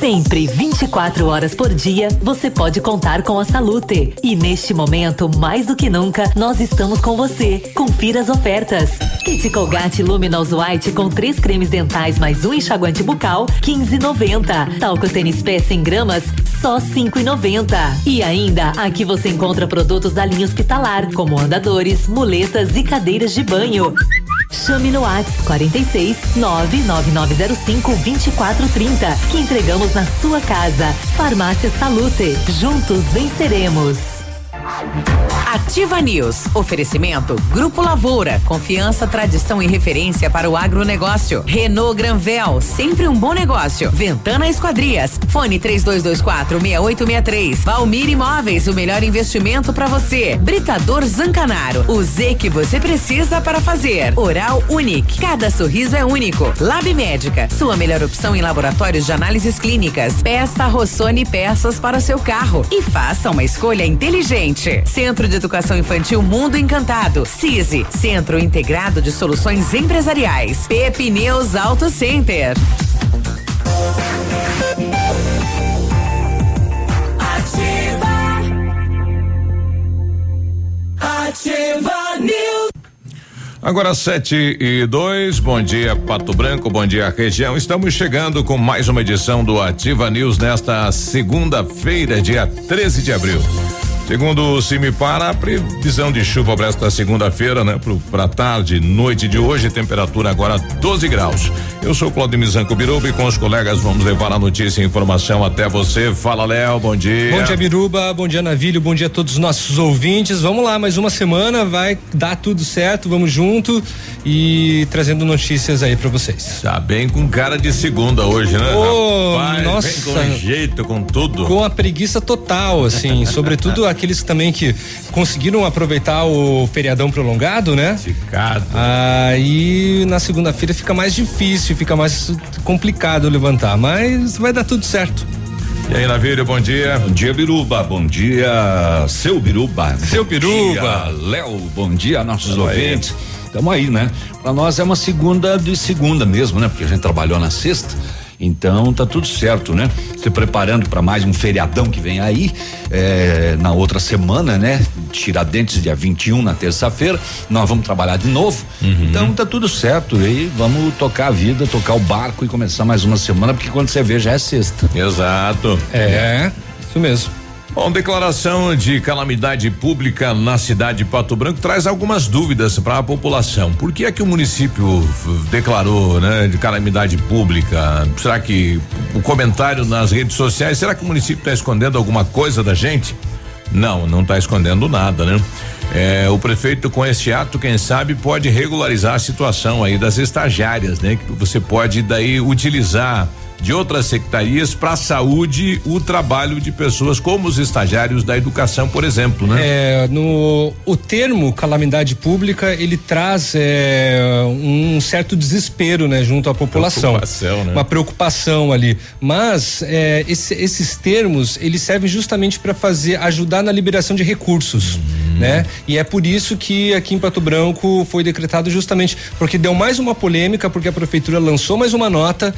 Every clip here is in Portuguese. Sempre 24 horas por dia, você pode contar com a Salute. E neste momento, mais do que nunca, nós estamos com você. Confira as ofertas. Kit Colgate Luminous White com 3 cremes dentais mais 1 enxaguante bucal, R$15,90. Talco Tênis Pé 100 gramas, só R$5,90. E ainda, aqui você encontra produtos da linha hospitalar, como andadores, muletas e cadeiras de banho. Chame no Whats 46 99905 2430, que entregamos na sua casa. Farmácia Salute, juntos venceremos. Ativa News. Oferecimento Grupo Lavoura. Confiança, tradição e referência para o agronegócio. Renault Granvel. Sempre um bom negócio. Ventana Esquadrias. Fone 3224-6863. Valmir Imóveis. O melhor investimento para você. Britador Zancanaro. O Z que você precisa para fazer. Oral Unic. Cada sorriso é único. Lab Médica. Sua melhor opção em laboratórios de análises clínicas. Peça Rossoni Peças para o seu carro. E faça uma escolha inteligente. Centro de Educação Infantil Mundo Encantado, CISI, Centro Integrado de Soluções Empresariais, Pep Pneus Auto Center. Ativa News. Agora 7:02, bom dia Pato Branco, bom dia região. Estamos chegando com mais uma edição do Ativa News nesta segunda-feira, dia 13 de abril. Segundo o CIMIPAR, a previsão de chuva para esta segunda-feira, né? Para tarde, noite de hoje, temperatura agora 12 graus. Eu sou Claudio Mizanco Biruba e com os colegas vamos levar a notícia e informação até você. Fala, Léo, bom dia. Bom dia, Biruba, bom dia, Navilho, bom dia a todos os nossos ouvintes. Vamos lá, mais uma semana, vai dar tudo certo, vamos junto e trazendo notícias aí para vocês. Tá bem com cara de segunda hoje, né? Oh, rapaz, nossa. Vem com jeito, com tudo. Com a preguiça total, assim, sobretudo aqui. Aqueles também que conseguiram aproveitar o feriadão prolongado, né? Esticado. Aí na segunda-feira fica mais difícil, fica mais complicado levantar, mas vai dar tudo certo. E aí, Navilho, bom dia. Bom dia, Biruba, bom dia, seu Biruba. Seu Biruba. Léo, bom dia a nossos ouvintes. Estamos aí, né? Pra nós é uma segunda de segunda mesmo, né? Porque a gente trabalhou na sexta. Então tá tudo certo, né? Se preparando para mais um feriadão que vem aí, na outra semana, né? Tiradentes dia 21 na terça-feira, nós vamos trabalhar de novo. Uhum. Então tá tudo certo aí, vamos tocar a vida, tocar o barco e começar mais uma semana, porque quando você vê já é sexta. Exato. É, isso mesmo. Bom, declaração de calamidade pública na cidade de Pato Branco traz algumas dúvidas para a população. Por que é que o município declarou, né, de calamidade pública? Será que o comentário nas redes sociais, será que o município está escondendo alguma coisa da gente? Não, não está escondendo nada, né? O prefeito com esse ato, quem sabe, pode regularizar a situação aí das estagiárias, né? Que você pode daí utilizar de outras secretarias para a saúde, o trabalho de pessoas como os estagiários da educação, por exemplo, né? O termo calamidade pública, ele traz um certo desespero, né? Junto à população. Preocupação, né? Uma preocupação ali, mas esses termos, eles servem justamente para ajudar na liberação de recursos, né? E é por isso que aqui em Pato Branco foi decretado justamente, porque deu mais uma polêmica, porque a prefeitura lançou mais uma nota,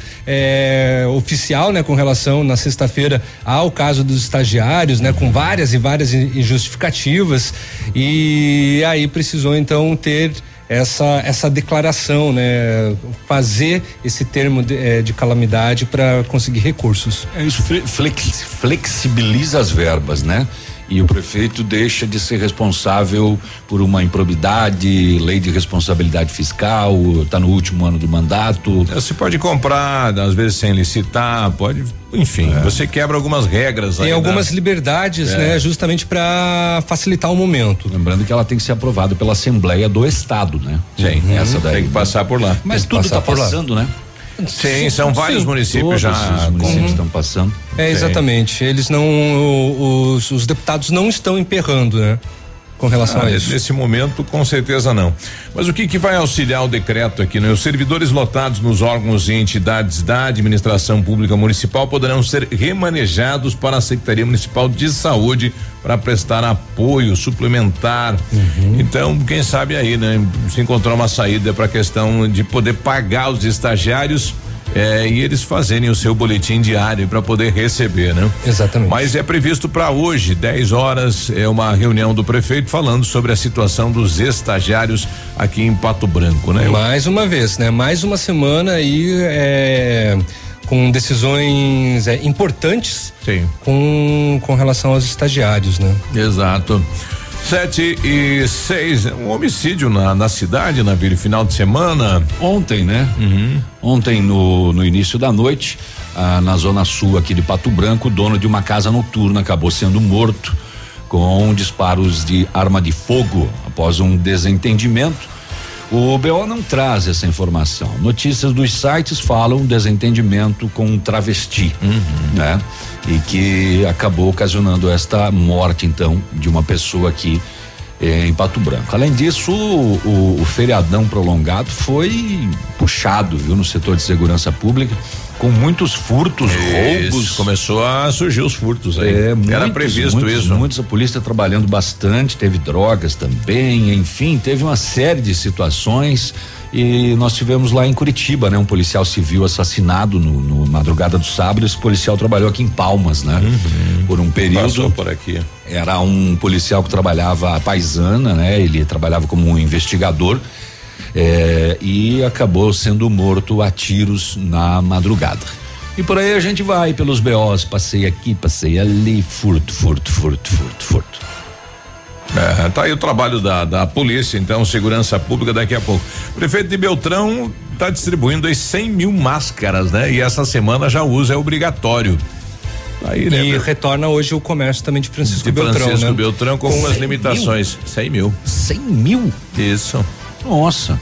oficial, né, com relação na sexta-feira ao caso dos estagiários, né, com várias e várias justificativas, e aí precisou então ter essa declaração, né, fazer esse termo de calamidade para conseguir recursos. Isso flexibiliza as verbas, né? E o prefeito deixa de ser responsável por uma improbidade, lei de responsabilidade fiscal, está no último ano do mandato. Você pode comprar, às vezes sem licitar, pode, enfim, você quebra algumas regras. Tem algumas liberdades, né? Justamente para facilitar o momento. Lembrando que ela tem que ser aprovada pela Assembleia do Estado, né? Sim, essa daí. Tem que passar por lá. Mas tudo está passando, né? Sim, são vários municípios já. Os municípios estão passando. Exatamente. Eles não. Os deputados não estão emperrando, né? Com relação a isso. Nesse momento, com certeza não. Mas o que vai auxiliar o decreto aqui, né? Os servidores lotados nos órgãos e entidades da administração pública municipal poderão ser remanejados para a Secretaria Municipal de Saúde para prestar apoio suplementar. Uhum. Então, quem sabe aí, né? Se encontrar uma saída para a questão de poder pagar os estagiários e eles fazerem o seu boletim diário para poder receber, né? Exatamente. Mas é previsto para hoje, 10 horas, é uma reunião do prefeito falando sobre a situação dos estagiários aqui em Pato Branco, né? Mais uma vez, né? Mais uma semana aí com decisões importantes. Sim. Com relação aos estagiários, né? Exato. 7:06, um homicídio na cidade, na vila, final de semana. Ontem, né? Uhum. Ontem, no início da noite, na zona sul aqui de Pato Branco, o dono de uma casa noturna acabou sendo morto com disparos de arma de fogo após um desentendimento. O BO não traz essa informação. Notícias dos sites falam desentendimento com um travesti, né? E que acabou ocasionando esta morte, então, de uma pessoa aqui em Pato Branco. Além disso, o feriadão prolongado foi puxado, viu, no setor de segurança pública, com muitos furtos, roubos. Começou a surgir os furtos aí. Era previsto isso. Muitos, a polícia trabalhando bastante, teve drogas também, enfim, teve uma série de situações. E nós tivemos lá em Curitiba, né? Um policial civil assassinado no madrugada do sábado. Esse policial trabalhou aqui em Palmas, né? Uhum. Por um período. Passou por aqui. Era um policial que trabalhava a paisana, né? Ele trabalhava como um investigador e acabou sendo morto a tiros na madrugada. E por aí a gente vai pelos BOs, passei aqui, passei ali, furto. Tá aí o trabalho da polícia, então, segurança pública daqui a pouco. Prefeito de Beltrão tá distribuindo aí 100 mil máscaras, né? E essa semana já o uso é obrigatório. Aí, né? E retorna hoje o comércio também de Francisco Beltrão, né? Com algumas limitações. 100 mil. 100 mil? Isso. Nossa.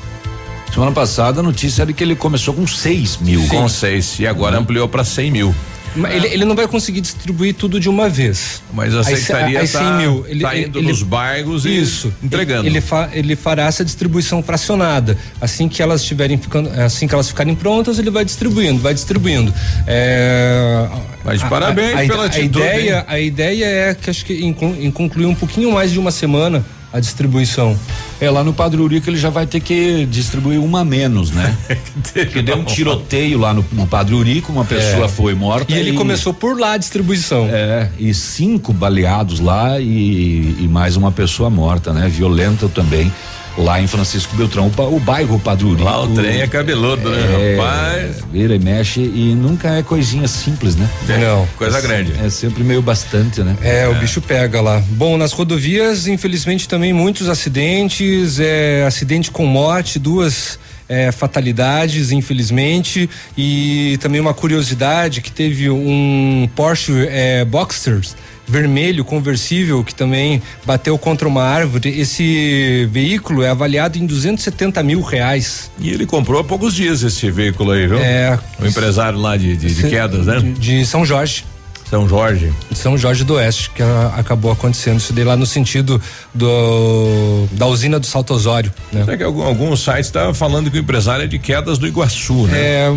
Semana passada a notícia era que ele começou com 6 mil. Sim. Com 6 e agora ampliou para 100 mil. Ele não vai conseguir distribuir tudo de uma vez. Mas a secretaria tá indo nos bairros e entregando. Ele fará essa distribuição fracionada. Assim que elas ficarem prontas, ele vai distribuindo, Mas parabéns pela atitude. A ideia é que acho que concluir um pouquinho mais de uma semana a distribuição. Lá no Padre Eurico ele já vai ter que distribuir uma a menos, né? Porque deu um tiroteio lá no Padre Eurico, uma pessoa foi morta. E ele começou por lá a distribuição. E 5 baleados lá e mais uma pessoa morta, né? Violenta também. Lá em Francisco Beltrão, o bairro Padre Eurico. Lá o trem é cabeludo, né, rapaz? Vira e mexe e nunca é coisinha simples, né? Não. Coisa grande. É sempre meio bastante, né? O bicho pega lá. Bom, nas rodovias, infelizmente, também muitos acidentes, acidente com morte, 2 fatalidades, infelizmente, e também uma curiosidade que teve um Porsche Boxers vermelho conversível que também bateu contra uma árvore. Esse veículo é avaliado em R$270 mil. E ele comprou há poucos dias esse veículo aí, viu? O empresário lá de Quedas, né? De São Jorge. São Jorge do Oeste, que acabou acontecendo isso daí lá no sentido da usina do Salto Osório, né? É que alguns sites estavam falando que o empresário é de Quedas do Iguaçu, né?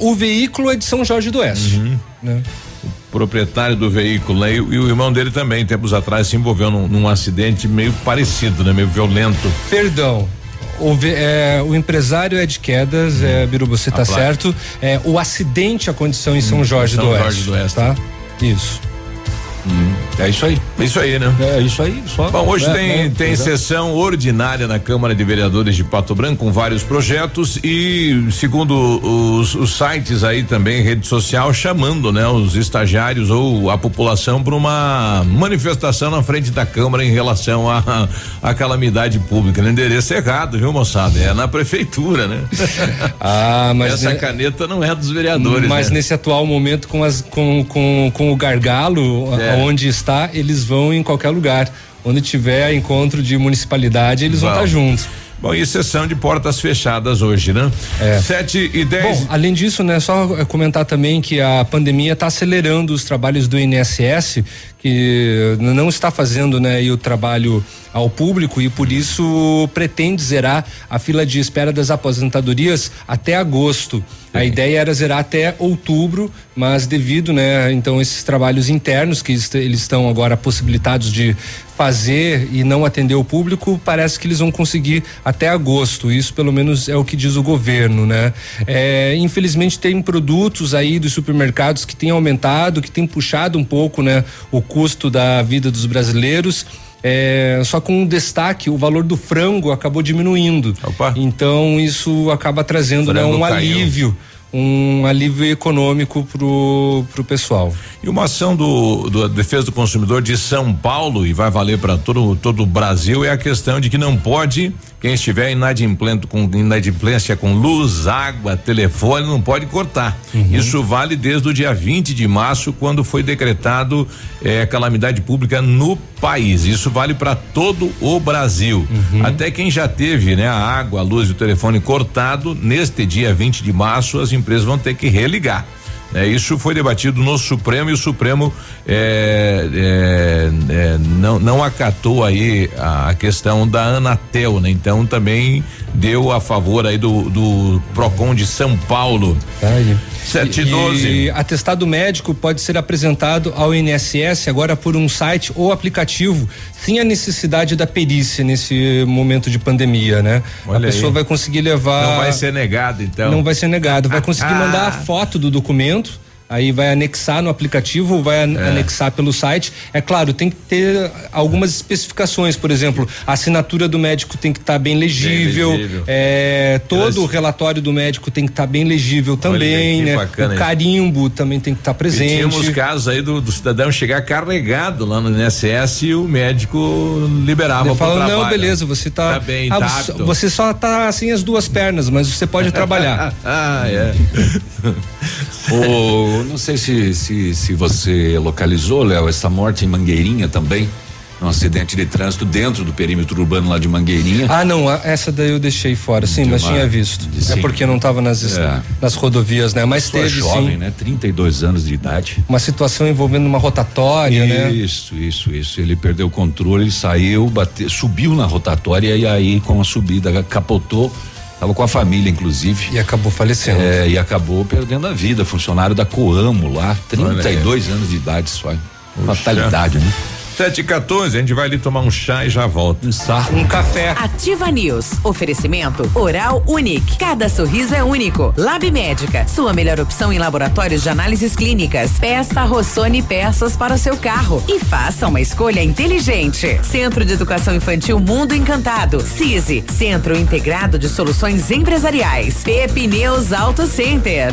O veículo é de São Jorge do Oeste, né? O proprietário do veículo e o irmão dele também, tempos atrás, se envolveu num acidente meio parecido, né? Meio violento. Perdão. O empresário é de Quedas, Biruba, você tá certo. O acidente aconteceu em São Jorge do Oeste. São Jorge do Oeste. Tá? Isso. É isso aí. Né? Bom, hoje tem sessão ordinária na Câmara de Vereadores de Pato Branco com vários projetos e, segundo os sites aí também, rede social, chamando, né? Os estagiários ou a população para uma manifestação na frente da Câmara em relação à calamidade pública. No endereço errado, viu, moçada? É na prefeitura, né? Mas essa caneta não é dos vereadores. Mas, né? Nesse atual momento com o gargalo, onde está, eles vão em qualquer lugar. Onde tiver encontro de municipalidade, eles vão estar juntos. Bom, e sessão de portas fechadas hoje, né? 7:10. Bom, além disso, né? Só comentar também que a pandemia está acelerando os trabalhos do INSS, que não está fazendo, né? E o trabalho ao público, e por isso pretende zerar a fila de espera das aposentadorias até agosto. Sim. A ideia era zerar até outubro, mas devido, né? Então esses trabalhos internos que eles estão agora possibilitados de fazer e não atender o público, parece que eles vão conseguir até agosto. Isso pelo menos é o que diz o governo, né? Infelizmente tem produtos aí dos supermercados que tem aumentado, que tem puxado um pouco, né, o custo da vida dos brasileiros. Só com um destaque, o valor do frango acabou diminuindo. Opa. Então isso acaba trazendo, né, um alívio econômico pro pessoal. E uma ação do Defesa do Consumidor de São Paulo, e vai valer para todo o Brasil, é a questão de que não pode, quem estiver inadimplência com luz, água, telefone, não pode cortar. Uhum. Isso vale desde o dia 20 de março, quando foi decretado calamidade pública no país. Isso vale para todo o Brasil. Uhum. Até quem já teve, né, a água, a luz e o telefone cortado, neste dia 20 de março, as empresas vão ter que religar. Isso foi debatido no Supremo, e o Supremo não acatou aí a questão da Anatel, né? Então também deu a favor aí do PROCON de São Paulo. 712. E atestado médico pode ser apresentado ao INSS agora por um site ou aplicativo, sem a necessidade da perícia nesse momento de pandemia, né? Olha, a pessoa aí vai conseguir levar. Não vai ser negado, então. Não vai ser negado, vai conseguir mandar a foto do documento. Aí vai anexar no aplicativo, vai anexar pelo site. É claro, tem que ter algumas especificações, por exemplo, a assinatura do médico tem que estar bem legível, todo o relatório do médico tem que estar bem legível também, né? O carimbo também tem que estar presente. E tínhamos casos aí do cidadão chegar carregado lá no INSS e o médico liberava para o trabalho. Não, beleza, você tá bem, você só tá sem as duas pernas, mas você pode trabalhar. Não sei se você localizou, Léo, essa morte em Mangueirinha também, um acidente de trânsito dentro do perímetro urbano lá de Mangueirinha. Ah, não, essa daí eu deixei fora, sim, mas tinha visto. Sim. Porque não estava nas rodovias, né? Mas teve, jovem, sim, né? 32 anos de idade. Uma situação envolvendo uma rotatória, né? Isso. Ele perdeu o controle, saiu, subiu na rotatória e aí, com a subida, capotou. Estava com a família, inclusive. E acabou falecendo. E acabou perdendo a vida. Funcionário da Coamo lá, 32 anos de idade só. Fatalidade, né? 7:14, a gente vai ali tomar um chá e já volta. Um café. Ativa News. Oferecimento Oral Unic. Cada sorriso é único. Lab Médica. Sua melhor opção em laboratórios de análises clínicas. Peça Rossoni Peças para o seu carro. E faça uma escolha inteligente. Centro de Educação Infantil Mundo Encantado. CISI. Centro Integrado de Soluções Empresariais. Pep Pneus Auto Center.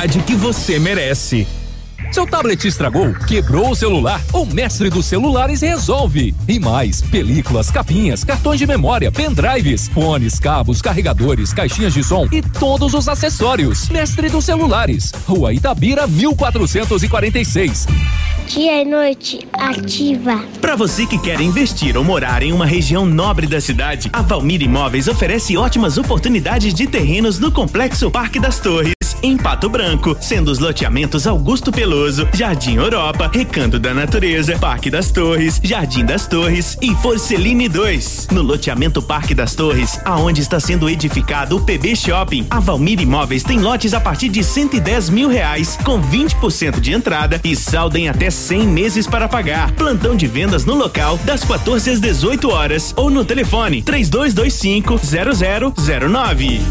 que você merece. Seu tablet estragou, quebrou o celular? O Mestre dos Celulares resolve. E mais, películas, capinhas, cartões de memória, pendrives, fones, cabos, carregadores, caixinhas de som e todos os acessórios. Mestre dos Celulares, Rua Itabira, 1446. Dia e noite ativa. Para você que quer investir ou morar em uma região nobre da cidade, a Valmir Imóveis oferece ótimas oportunidades de terrenos no complexo Parque das Torres, em Pato Branco, sendo os loteamentos Augusto Peloso, Jardim Europa, Recanto da Natureza, Parque das Torres, Jardim das Torres e Forceline 2. No loteamento Parque das Torres, aonde está sendo edificado o PB Shopping, a Valmir Imóveis tem lotes a partir de R$110 mil, com 20% de entrada e saldo em até 100 meses para pagar. Plantão de vendas no local das 14 às 18 horas ou no telefone 3225-0009.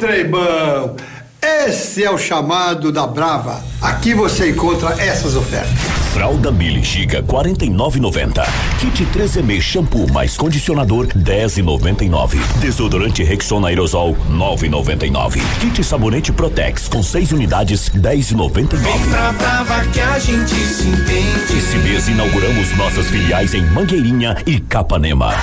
Treibão, esse é o chamado da Brava. Aqui você encontra essas ofertas. Fralda Mili Giga 49,90. Kit 3M shampoo mais condicionador 10,99. Desodorante Rexona aerosol 9,99. Kit sabonete Protex com 6 unidades 10,99. Vem pra Brava que a gente se entende. Esse mês inauguramos nossas filiais em Mangueirinha e Capanema.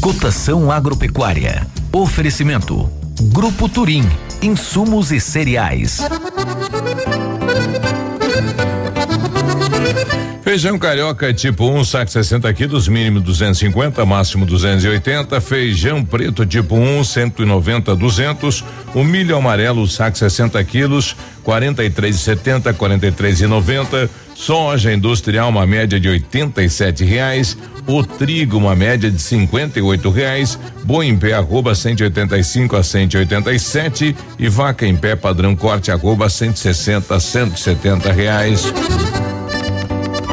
Cotação agropecuária. Oferecimento Grupo Turim, insumos e cereais. Feijão carioca tipo 1, saco 60 quilos, mínimo 250, máximo 280. Feijão preto tipo 1, 190, 200. O milho amarelo, saco 60 quilos, 43,70, 43,90. Soja industrial, uma média de R$87. O trigo, uma média de R$58. Boi em pé, arroba 185 a 187. E vaca em pé, padrão corte, arroba 160 a R$170.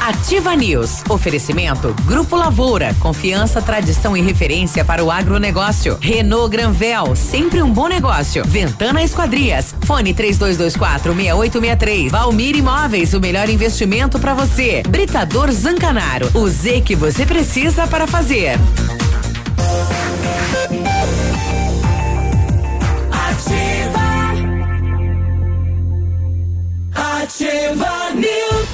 Ativa News. Oferecimento Grupo Lavoura. Confiança, tradição e referência para o agronegócio. Renault Granvel. Sempre um bom negócio. Ventana Esquadrias. Fone 3224-6863. Valmir Imóveis. O melhor investimento para você. Britador Zancanaro. O Z que você precisa para fazer. Ativa News.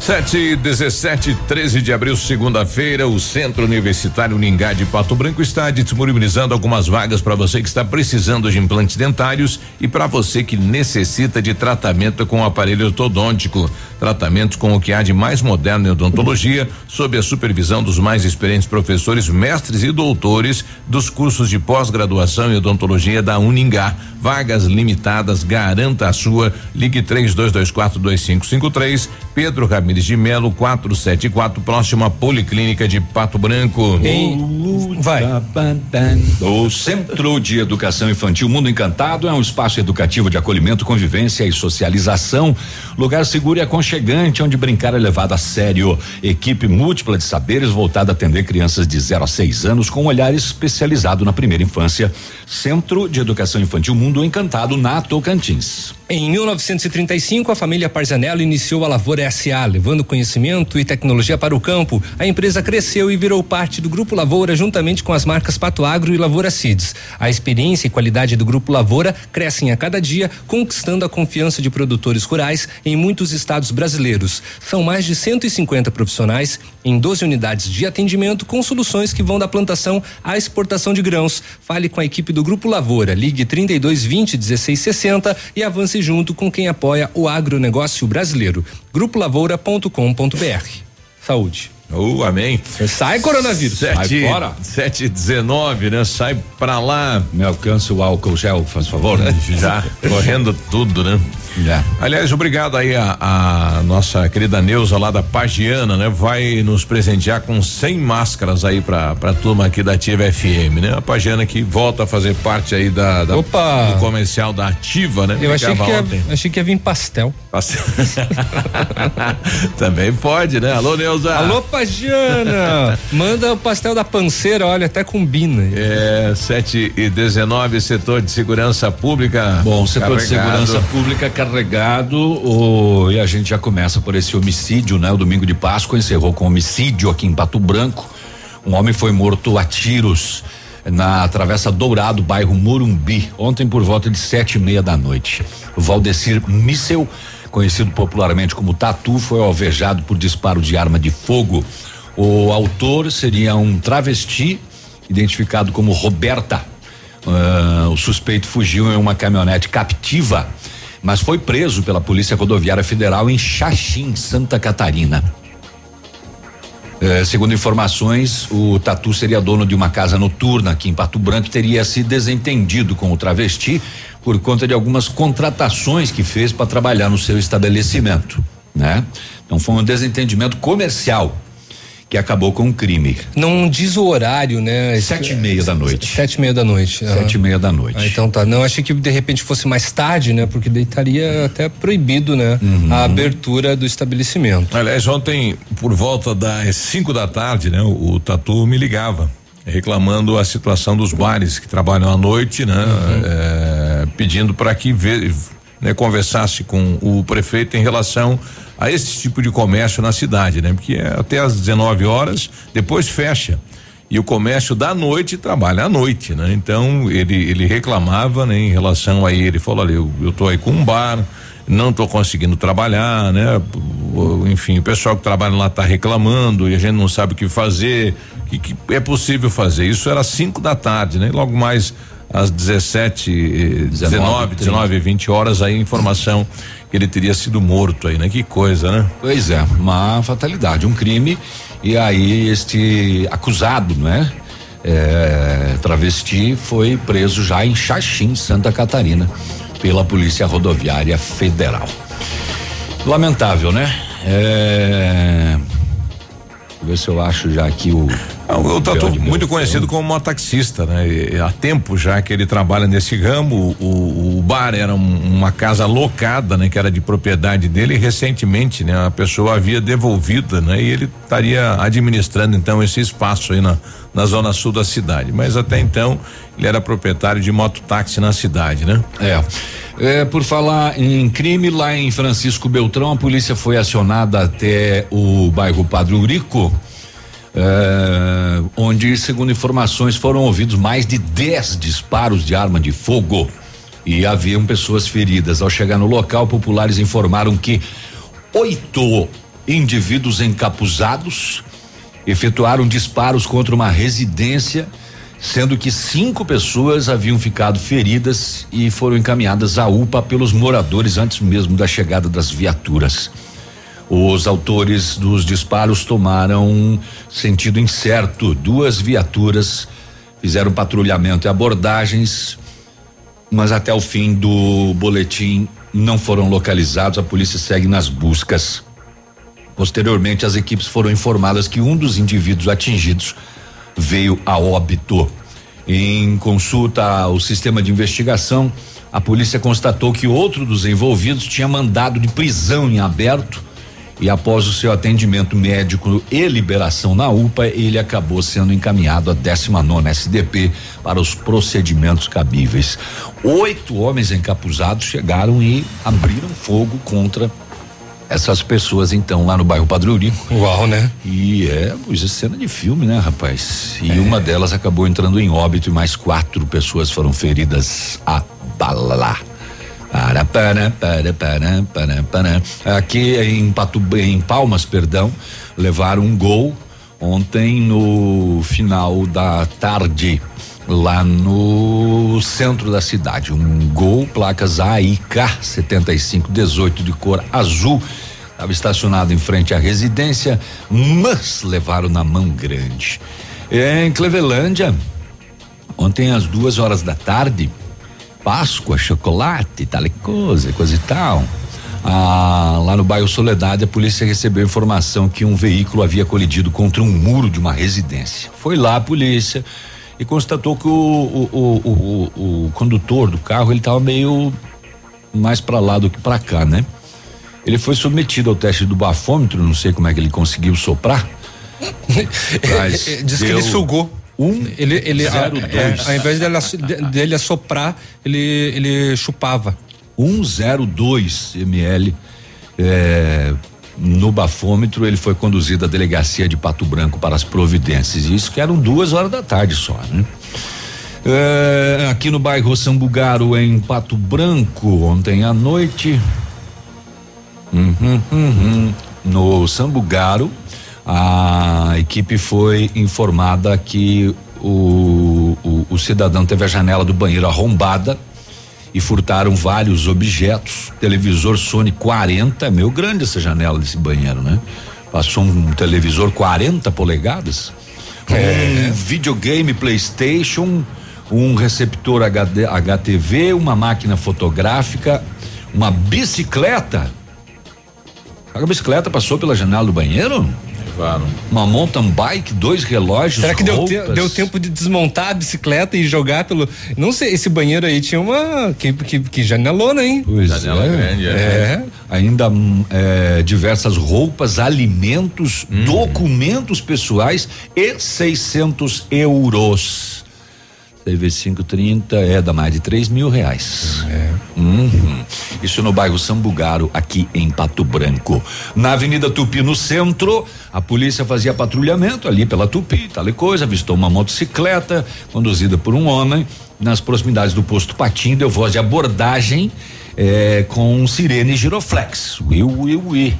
7:17, 13 de abril, segunda-feira, o Centro Universitário Uningá de Pato Branco está disponibilizando algumas vagas para você que está precisando de implantes dentários e para você que necessita de tratamento com aparelho ortodôntico. Tratamentos com o que há de mais moderno em odontologia, sob a supervisão dos mais experientes professores, mestres e doutores dos cursos de pós-graduação em odontologia da Uningá. Vagas limitadas, garanta a sua. Ligue 3224-2553. Pedro Ramiro de Melo 474, próxima Policlínica de Pato Branco. O Centro de Educação Infantil Mundo Encantado é um espaço educativo de acolhimento, convivência e socialização, lugar seguro e aconchegante onde brincar é levado a sério. Equipe múltipla de saberes voltada a atender crianças de 0 a 6 anos com um olhar especializado na primeira infância. Centro de Educação Infantil Mundo Encantado, na Tocantins. Em 1935, a família Parzanello iniciou a Lavoura SA, levando conhecimento e tecnologia para o campo. A empresa cresceu e virou parte do Grupo Lavoura, juntamente com as marcas Pato Agro e Lavoura Seeds. A experiência e qualidade do Grupo Lavoura crescem a cada dia, conquistando a confiança de produtores rurais em muitos estados brasileiros. São mais de 150 profissionais em 12 unidades de atendimento, com soluções que vão da plantação à exportação de grãos. Fale com a equipe do Grupo Lavoura, ligue 3220-1660 e avance junto com quem apoia o agronegócio brasileiro. grupolavoura.com.br. Saúde. Amém. Sai, coronavírus. 7:19, né? Sai pra lá. Me alcança o álcool gel, faz favor, né? Já. Correndo tudo, né? Já. Aliás, obrigado aí a nossa querida Neuza lá da Pagiana, né? Vai nos presentear com 100 máscaras aí pra turma aqui da Ativa FM, né? A Pagiana que volta a fazer parte aí do comercial da Ativa, né? Eu achei que ia vir pastel. Também pode, né? Alô, Neuza. Alô, Pagiana. Manda o pastel da Panceira, olha, até combina. 7:19, setor de segurança pública. Bom, setor de segurança pública carregado, e a gente já começa por esse homicídio, né? O domingo de Páscoa encerrou com homicídio aqui em Pato Branco. Um homem foi morto a tiros na Travessa Dourado, bairro Morumbi, ontem por volta de 7:30 da noite. O Valdecir Missel, conhecido popularmente como Tatu, foi alvejado por disparo de arma de fogo. O autor seria um travesti, identificado como Roberta. O suspeito fugiu em uma caminhonete captiva, mas foi preso pela Polícia Rodoviária Federal em Xaxim, Santa Catarina. Segundo informações, o Tatu seria dono de uma casa noturna aqui em Pato Branco e teria se desentendido com o travesti, por conta de algumas contratações que fez para trabalhar no seu estabelecimento, né? Então foi um desentendimento comercial que acabou com um crime. Não diz o horário, né? 7:30 da noite. 7:30 da noite. 7:30 da noite. Ah, então tá. Não, achei que de repente fosse mais tarde, né? Porque daí estaria até proibido, né? Uhum. A abertura do estabelecimento. Aliás, ontem, por volta das 5 da tarde, né? O Tatu me ligava, reclamando a situação dos bares que trabalham à noite, né? Uhum. Pedindo para que conversasse com o prefeito em relação a esse tipo de comércio na cidade, né? Porque é até às 19 horas, depois fecha. E o comércio da noite trabalha à noite, né? Então ele reclamava, né, em relação a ele falou: "Olha, eu tô aí com um bar, não tô conseguindo trabalhar, né? Enfim, o pessoal que trabalha lá tá reclamando e a gente não sabe o que fazer, que é possível fazer". Isso era 5 da tarde, né? Logo mais às 19 e 20 horas, aí a informação que ele teria sido morto aí, né? Que coisa, né? Pois é, uma fatalidade, um crime, e aí este acusado, né? Travesti, foi preso já em Xaxim, Santa Catarina, pela Polícia Rodoviária Federal. Lamentável, né? Deixa eu ver se eu acho já aqui o... O Tatu, muito conhecido como mototaxista, né? E há tempo já que ele trabalha nesse ramo. O bar era uma casa locada, né? Que era de propriedade dele. E recentemente, né? A pessoa havia devolvido, né? E ele estaria administrando então esse espaço aí na zona sul da cidade. Mas até então ele era proprietário de mototáxi na cidade, né? Por falar em crime, lá em Francisco Beltrão, a polícia foi acionada até o bairro Padre Eurico, onde, segundo informações, foram ouvidos mais de 10 disparos de arma de fogo e haviam pessoas feridas. Ao chegar no local, populares informaram que 8 indivíduos encapuzados efetuaram disparos contra uma residência, sendo que 5 pessoas haviam ficado feridas e foram encaminhadas à UPA pelos moradores antes mesmo da chegada das viaturas. Os autores dos disparos tomaram sentido incerto. 2 viaturas fizeram patrulhamento e abordagens, mas até o fim do boletim não foram localizados. A polícia segue nas buscas. Posteriormente, as equipes foram informadas que um dos indivíduos atingidos veio a óbito. Em consulta ao sistema de investigação, a polícia constatou que outro dos envolvidos tinha mandado de prisão em aberto, e após o seu atendimento médico e liberação na UPA, ele acabou sendo encaminhado à 19ª SDP para os procedimentos cabíveis. 8 homens encapuzados chegaram e abriram fogo contra essas pessoas, então, lá no bairro Padre Eurico. Uau, né? E isso é cena de filme, né, rapaz? E uma delas acabou entrando em óbito e mais 4 pessoas foram feridas a bala. Aqui em Palmas, levaram um gol ontem no final da tarde, lá no centro da cidade. Um gol, placas AIK 7518 de cor azul, estava estacionado em frente à residência, mas levaram na mão grande. Em Clevelândia, ontem às 14h, Páscoa, chocolate, tal coisa e tal. Lá no bairro Soledade, a polícia recebeu informação que um veículo havia colidido contra um muro de uma residência. Foi lá a polícia e constatou que o condutor do carro, ele tava meio mais para lá do que para cá, né? Ele foi submetido ao teste do bafômetro, não sei como é que ele conseguiu soprar. Diz que ele sugou. Ao invés dele assoprar, ele chupava. 102 ml no bafômetro. Ele foi conduzido à delegacia de Pato Branco para as providências. Isso que eram 14h só, né? Aqui no bairro Sambugaro, em Pato Branco, ontem à noite, no Sambugaro, a equipe foi informada que o cidadão teve a janela do banheiro arrombada e furtaram vários objetos. Televisor Sony 40, meio grande essa janela desse banheiro, né? Passou um televisor 40 polegadas, um videogame PlayStation, um receptor HTV, uma máquina fotográfica, uma bicicleta. A bicicleta passou pela janela do banheiro? Claro. Uma mountain bike, 2 relógios. Será que deu tempo de desmontar a bicicleta e jogar pelo... Não sei, esse banheiro aí tinha uma... Que janelona, hein? Pois janela grande. É. Ainda diversas roupas, alimentos, documentos pessoais e 600 euros. TV 530 é da mais de 3.000 reais. É. Isso no bairro Sambugaro, aqui em Pato Branco. Na Avenida Tupi, no centro, a polícia fazia patrulhamento ali pela Tupi, tal e coisa, avistou uma motocicleta conduzida por um homem nas proximidades do posto Patinho, deu voz de abordagem com sirene e giroflex. Ui.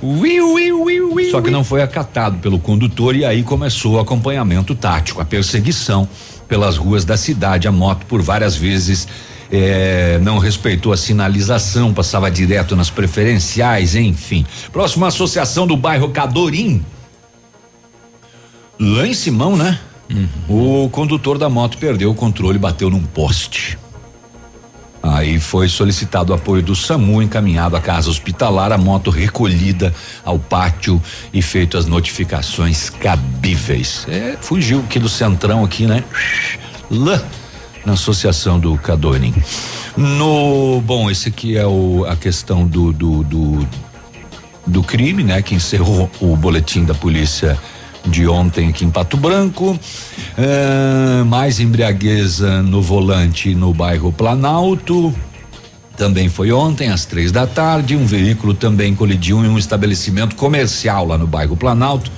Só que não foi acatado pelo condutor e aí começou o acompanhamento tático, a perseguição pelas ruas da cidade. A moto por várias vezes não respeitou a sinalização, passava direto nas preferenciais, enfim. Próxima associação do bairro Cadorim, lá em Simão, né? O condutor da moto perdeu o controle e bateu num poste. Aí foi solicitado o apoio do SAMU, encaminhado à casa hospitalar, a moto recolhida ao pátio e feito as notificações cabíveis. Fugiu aqui do centrão aqui, né? Lá na associação do Cadorim. Bom, esse aqui é a questão do crime, né? Que encerrou o boletim da polícia de ontem aqui em Pato Branco. Mais embriagueza no volante no bairro Planalto. Também foi ontem, às 3 da tarde. Um veículo também colidiu em um estabelecimento comercial lá no bairro Planalto.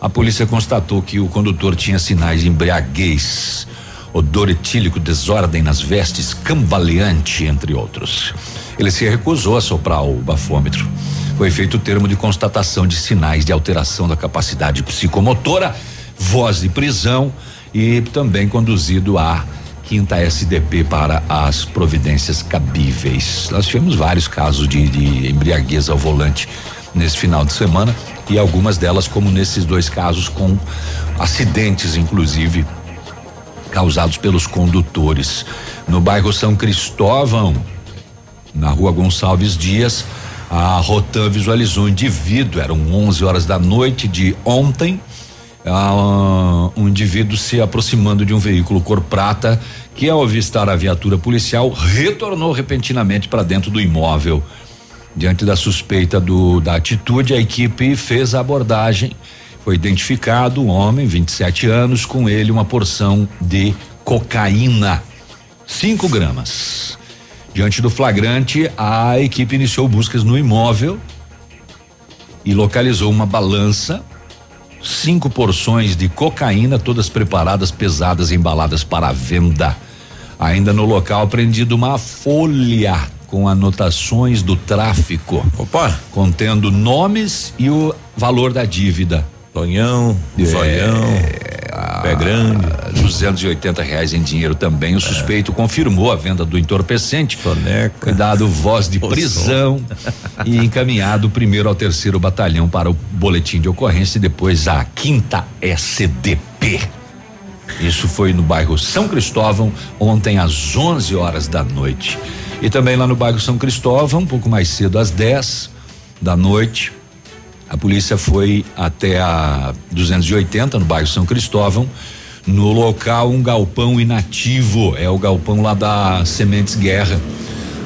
A polícia constatou que o condutor tinha sinais de embriaguez, odor etílico, desordem nas vestes, cambaleante, entre outros. Ele se recusou a soprar o bafômetro. Foi feito o termo de constatação de sinais de alteração da capacidade psicomotora, voz de prisão e também conduzido à 5ª SDP para as providências cabíveis. Nós tivemos vários casos de embriaguez ao volante nesse final de semana e algumas delas, como nesses 2 casos, com acidentes, inclusive, causados pelos condutores. No bairro São Cristóvão, na rua Gonçalves Dias, a Rotan visualizou um indivíduo, eram 11 horas da noite de ontem, um indivíduo se aproximando de um veículo cor prata, que ao avistar a viatura policial, retornou repentinamente para dentro do imóvel. Diante da suspeita da atitude, a equipe fez a abordagem. Foi identificado um homem, 27 anos, com ele uma porção de cocaína, 5 gramas. Diante do flagrante, a equipe iniciou buscas no imóvel e localizou uma balança, 5 porções de cocaína, todas preparadas, pesadas, embaladas para venda. Ainda no local, apreendida uma folha com anotações do tráfico, contendo nomes e o valor da dívida. Tonhão, Zoião, Pé Grande. R$280 em dinheiro também. O suspeito confirmou a venda do entorpecente. Soneca. Cuidado, voz de prisão. E encaminhado primeiro ao 3º batalhão para o boletim de ocorrência e depois à 5ª SDP. Isso foi no bairro São Cristóvão, ontem às 11 horas da noite. E também lá no bairro São Cristóvão, um pouco mais cedo, às 10 da noite. A polícia foi até a 280, no bairro São Cristóvão. No local, um galpão inativo, é o galpão lá da Sementes Guerra.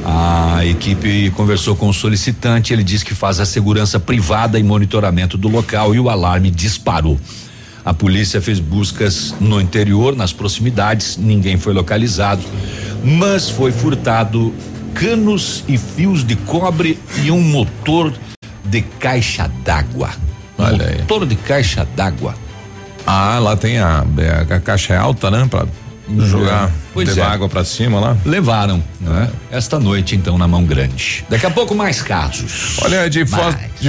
A equipe conversou com o solicitante, ele disse que faz a segurança privada e monitoramento do local e o alarme disparou. A polícia fez buscas no interior, nas proximidades, ninguém foi localizado, mas foi furtado canos e fios de cobre e um motor de caixa d'água. Olha aí. Motor de caixa d'água. Ah, lá tem a caixa é alta, né? Pra jogar, levar água pra cima lá. Levaram, né? Esta noite, então, na mão grande. Daqui a pouco mais casos. Olha, de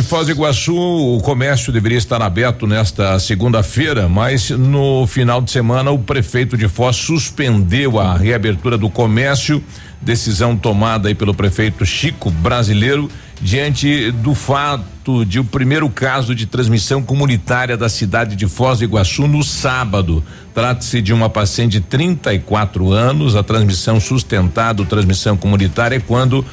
Foz do Iguaçu, o comércio deveria estar aberto nesta segunda-feira, mas no final de semana o prefeito de Foz suspendeu a reabertura do comércio, decisão tomada aí pelo prefeito Chico Brasileiro, diante do fato estúdio o primeiro caso de transmissão comunitária da cidade de Foz do Iguaçu no sábado. Trata-se de uma paciente de 34 anos. A transmissão sustentada, transmissão comunitária, é quando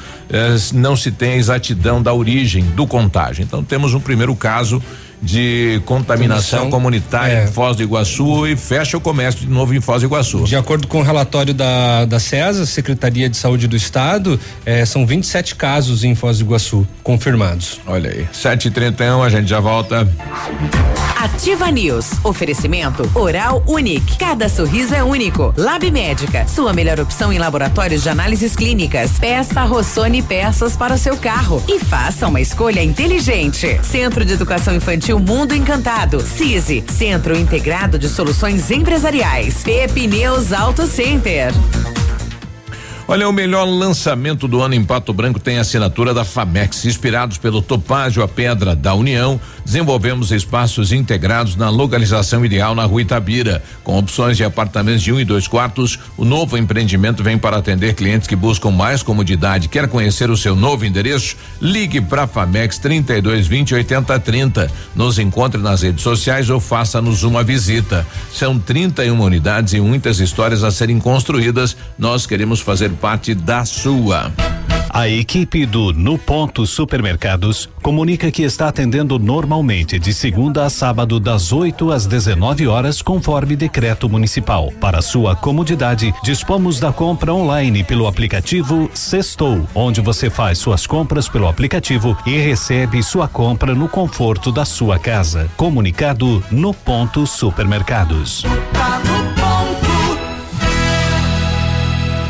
não se tem a exatidão da origem do contágio. Então temos um primeiro caso de contaminação comunitária em Foz do Iguaçu e fecha o comércio de novo em Foz do Iguaçu. De acordo com o relatório da CESA, Secretaria de Saúde do Estado, são 27 casos em Foz do Iguaçu confirmados. Olha aí, 7h31, a gente já volta. Ativa News, oferecimento Oral Unic, cada sorriso é único. Lab Médica, sua melhor opção em laboratórios de análises clínicas. Peça Rossoni Peças para o seu carro e faça uma escolha inteligente. Centro de Educação Infantil Mundo Encantado, CISI, Centro Integrado de Soluções Empresariais, Pep Pneus Auto Center. Olha, o melhor lançamento do ano em Pato Branco tem a assinatura da FAMEX. Inspirados pelo topázio, a pedra da União, desenvolvemos espaços integrados na localização ideal na Rua Itabira. Com opções de apartamentos de 1 e 2 quartos, o novo empreendimento vem para atender clientes que buscam mais comodidade. Quer conhecer o seu novo endereço? Ligue para FAMEX 3220-8030. Nos encontre nas redes sociais ou faça-nos uma visita. São 31 unidades e muitas histórias a serem construídas. Nós queremos fazer parte da sua. A equipe do No Ponto Supermercados comunica que está atendendo normalmente de segunda a sábado das 8 às 19 horas, conforme decreto municipal. Para sua comodidade, dispomos da compra online pelo aplicativo Sextou, onde você faz suas compras pelo aplicativo e recebe sua compra no conforto da sua casa. Comunicado No Ponto Supermercados.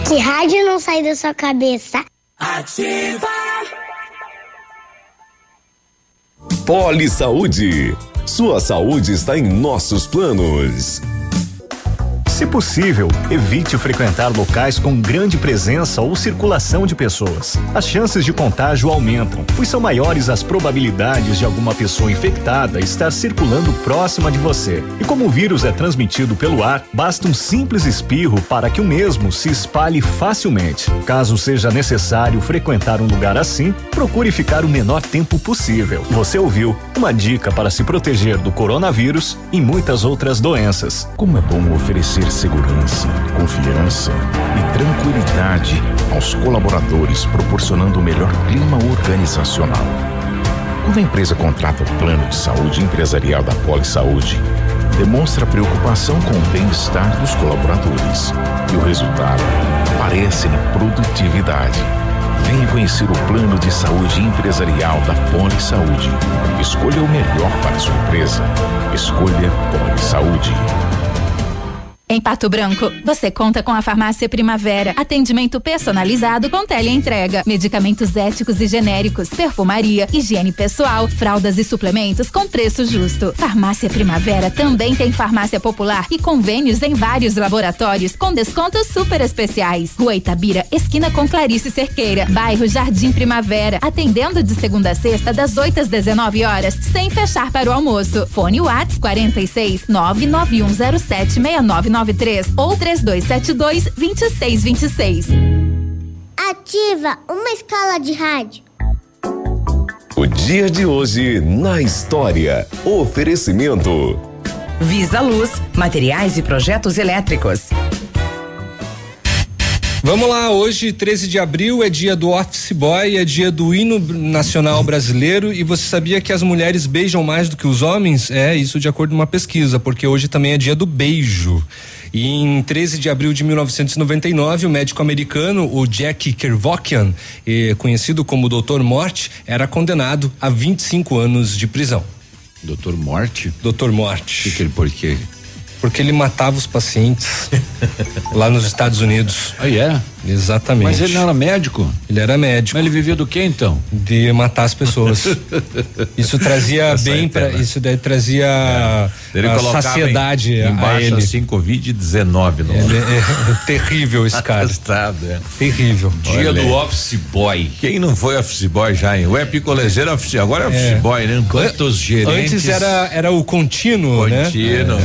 Que rádio não sai da sua cabeça? Ativa! Poli Saúde. Sua saúde está em nossos planos. Se possível, evite frequentar locais com grande presença ou circulação de pessoas. As chances de contágio aumentam, pois são maiores as probabilidades de alguma pessoa infectada estar circulando próxima de você. E como o vírus é transmitido pelo ar, basta um simples espirro para que o mesmo se espalhe facilmente. Caso seja necessário frequentar um lugar assim, procure ficar o menor tempo possível. Você ouviu uma dica para se proteger do coronavírus e muitas outras doenças. Como é bom oferecer segurança, confiança e tranquilidade aos colaboradores, proporcionando o melhor clima organizacional. Quando a empresa contrata o plano de saúde empresarial da Poli Saúde, demonstra preocupação com o bem-estar dos colaboradores e o resultado aparece na produtividade. Venha conhecer o plano de saúde empresarial da Poli Saúde. Escolha o melhor para a sua empresa. Escolha Poli Saúde. Em Pato Branco, você conta com a Farmácia Primavera, atendimento personalizado com teleentrega, medicamentos éticos e genéricos, perfumaria, higiene pessoal, fraldas e suplementos com preço justo. Farmácia Primavera também tem farmácia popular e convênios em vários laboratórios com descontos super especiais. Rua Itabira, esquina com Clarice Cerqueira, bairro Jardim Primavera, atendendo de segunda a sexta das 8 às 19 horas, sem fechar para o almoço. Fone Whats 46 991076993 ou 3272-2626. Ativa uma escala de rádio. O dia de hoje na história. Oferecimento Visa Luz, materiais e projetos elétricos. Vamos lá, hoje 13 de abril é dia do Office Boy, é dia do hino nacional brasileiro, e você sabia que as mulheres beijam mais do que os homens? É, isso de acordo com uma pesquisa, porque hoje também é dia do beijo. E em 13 de abril de 1999, o médico americano, o Jack Kevorkian, conhecido como Doutor Morte, era condenado a 25 anos de prisão. Doutor Morte? Doutor Morte. Por quê? Porque ele matava os pacientes lá nos Estados Unidos. Ah, yeah. Exatamente. Mas ele não era médico? Ele era médico. Mas ele vivia do quê, então? De matar as pessoas. Isso trazia isso daí trazia a saciedade embaixo a ele. Assim, Covid-19. É terrível esse cara. Atestado, terrível. Dia do Office Boy. Quem não foi Office Boy já, hein? O picolezeiro Office, agora é Office Boy, né? Quantos gerentes? Antes era o contínuo, né? Contínuo.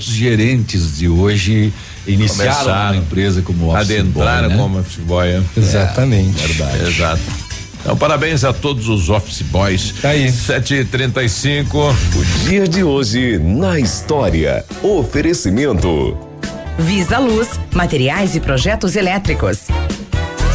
Os gerentes de hoje iniciaram a empresa como office boy, né? Como office boy. Exatamente. Verdade. Exato. Então, parabéns a todos os office boys. Tá aí. 7h35. O dia de hoje na história. Oferecimento. Visa Luz, materiais e projetos elétricos.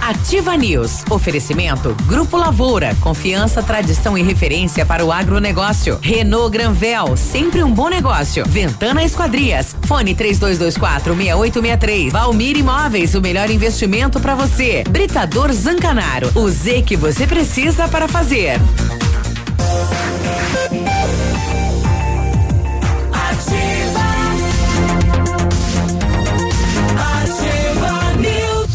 Ativa News. Oferecimento Grupo Lavoura. Confiança, tradição e referência para o agronegócio. Renault Granvel. Sempre um bom negócio. Ventana Esquadrias. Fone 3224-6863. Valmir Imóveis. O melhor investimento para você. Britador Zancanaro. O Z que você precisa para fazer. Ativa.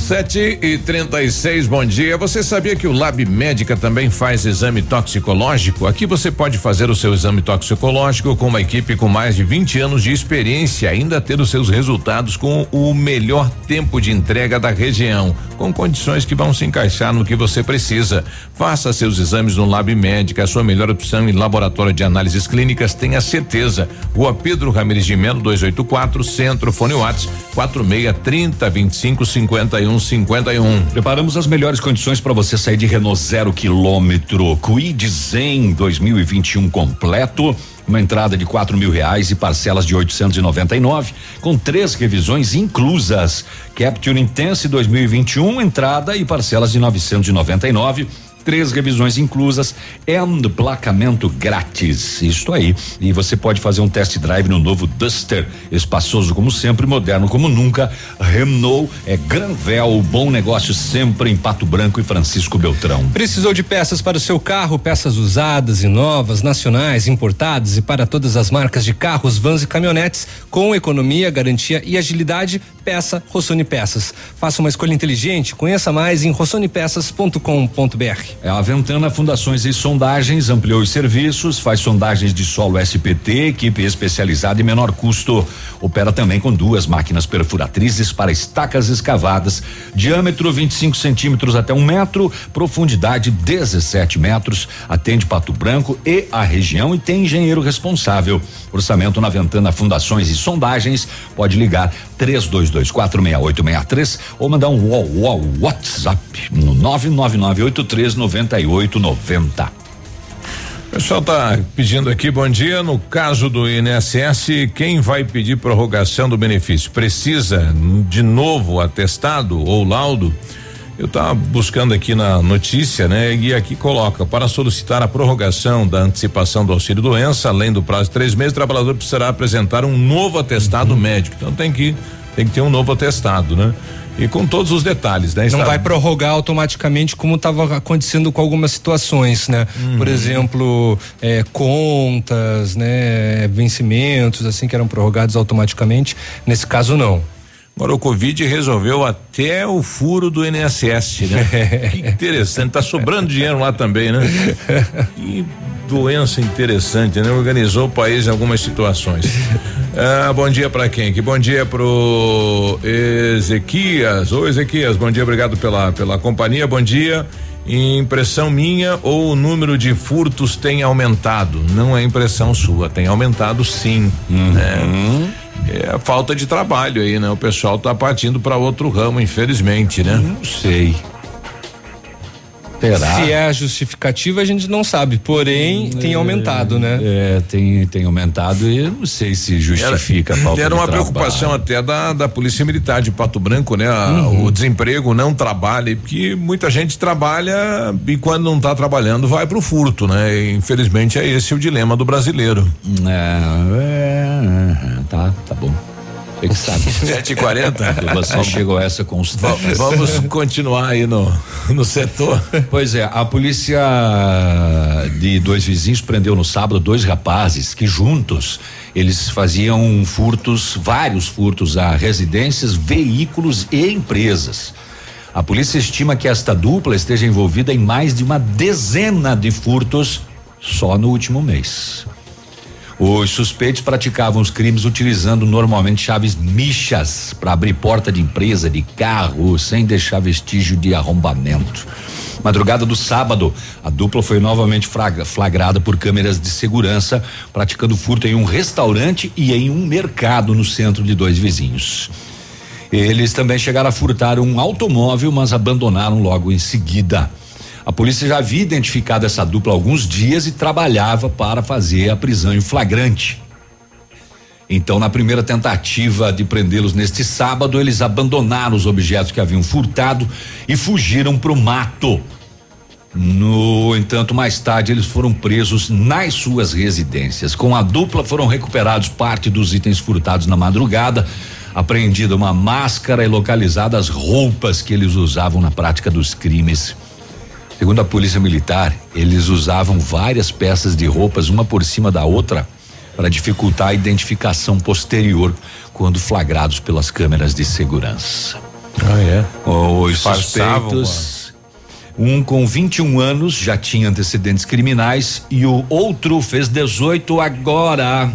7h36, bom dia. Você sabia que o Lab Médica também faz exame toxicológico? Aqui você pode fazer o seu exame toxicológico com uma equipe com mais de 20 anos de experiência, ainda ter os seus resultados com o melhor tempo de entrega da região, com condições que vão se encaixar no que você precisa. Faça seus exames no Lab Médica, a sua melhor opção em laboratório de análises clínicas, tenha certeza. Rua Pedro Ramires de Melo, 284, Centro, Fone Whats, 46 30 25 51 51. Preparamos as melhores condições para você sair de Renault 0 km. Kwid Zen 2021 completo. Uma entrada de R$4.000 e parcelas de R$899, com 3 revisões inclusas. Captur Intense 2021, entrada e parcelas de R$999. 3 revisões inclusas e emplacamento grátis. Isso aí. E você pode fazer um test drive no novo Duster, espaçoso como sempre, moderno como nunca. Renault é Granvel, bom negócio sempre em Pato Branco e Francisco Beltrão. Precisou de peças para o seu carro, peças usadas e novas, nacionais, importadas e para todas as marcas de carros, vans e caminhonetes, com economia, garantia e agilidade, peça Rossoni Peças. Faça uma escolha inteligente, conheça mais em rossonipeças.com.br. A Ventana Fundações e Sondagens ampliou os serviços, faz sondagens de solo SPT, equipe especializada e menor custo. Opera também com 2 máquinas perfuratrizes para estacas escavadas, diâmetro 25 centímetros até 1 metro, profundidade 17 metros. Atende Pato Branco e a região e tem engenheiro responsável. Orçamento na Ventana Fundações e Sondagens. Pode ligar 32246863 ou mandar um WhatsApp no 999839890. O pessoal tá pedindo aqui, bom dia, no caso do INSS, quem vai pedir prorrogação do benefício? Precisa de novo atestado ou laudo? Eu tava buscando aqui na notícia, né? E aqui coloca, para solicitar a prorrogação da antecipação do auxílio doença, além do prazo de 3 meses, o trabalhador precisará apresentar um novo atestado médico. Então tem que ter um novo atestado, né? E com todos os detalhes, né? Não vai prorrogar automaticamente como estava acontecendo com algumas situações, né? Por exemplo, contas, né? Vencimentos, assim, que eram prorrogados automaticamente. Nesse caso, não. Agora o Covid resolveu até o furo do INSS, né? Que interessante, tá sobrando dinheiro lá também, né? Que doença interessante, né? Organizou o país em algumas situações. Ah, bom dia para quem? Que bom dia pro Ezequias. Ô Ezequias, bom dia, obrigado pela companhia, bom dia. Impressão minha ou o número de furtos tem aumentado? Não é impressão sua, tem aumentado sim, né? É a falta de trabalho aí, né? O pessoal tá partindo para outro ramo, infelizmente, né? Não sei. Será? Se é a justificativa, a gente não sabe, porém tem aumentado, né? É, tem aumentado e eu não sei se justifica a falta de trabalho. Era uma preocupação até da Polícia Militar de Pato Branco, né? O desemprego, não trabalha, porque muita gente trabalha e quando não tá trabalhando vai pro furto, né? E, infelizmente é esse o dilema do brasileiro. Tá bom. Você que sabe. 7h40. Você chegou a essa constatação. Vamos continuar aí no setor. Pois é, a polícia de dois vizinhos prendeu no sábado 2 rapazes que juntos eles faziam vários furtos a residências, veículos e empresas. A polícia estima que esta dupla esteja envolvida em mais de uma dezena de furtos só no último mês. Os suspeitos praticavam os crimes utilizando normalmente chaves michas para abrir porta de empresa, de carro, sem deixar vestígio de arrombamento. Madrugada do sábado, a dupla foi novamente flagrada por câmeras de segurança, praticando furto em um restaurante e em um mercado no centro de dois vizinhos. Eles também chegaram a furtar um automóvel, mas abandonaram logo em seguida. A polícia já havia identificado essa dupla há alguns dias e trabalhava para fazer a prisão em flagrante. Então, na primeira tentativa de prendê-los neste sábado, eles abandonaram os objetos que haviam furtado e fugiram para o mato. No entanto, mais tarde, eles foram presos nas suas residências. Com a dupla, foram recuperados parte dos itens furtados na madrugada, apreendida uma máscara e localizadas roupas que eles usavam na prática dos crimes. Segundo a polícia militar, eles usavam várias peças de roupas, uma por cima da outra, para dificultar a identificação posterior quando flagrados pelas câmeras de segurança. Ah, é? Os suspeitos, um com 21 anos, já tinha antecedentes criminais, e o outro fez 18 agora.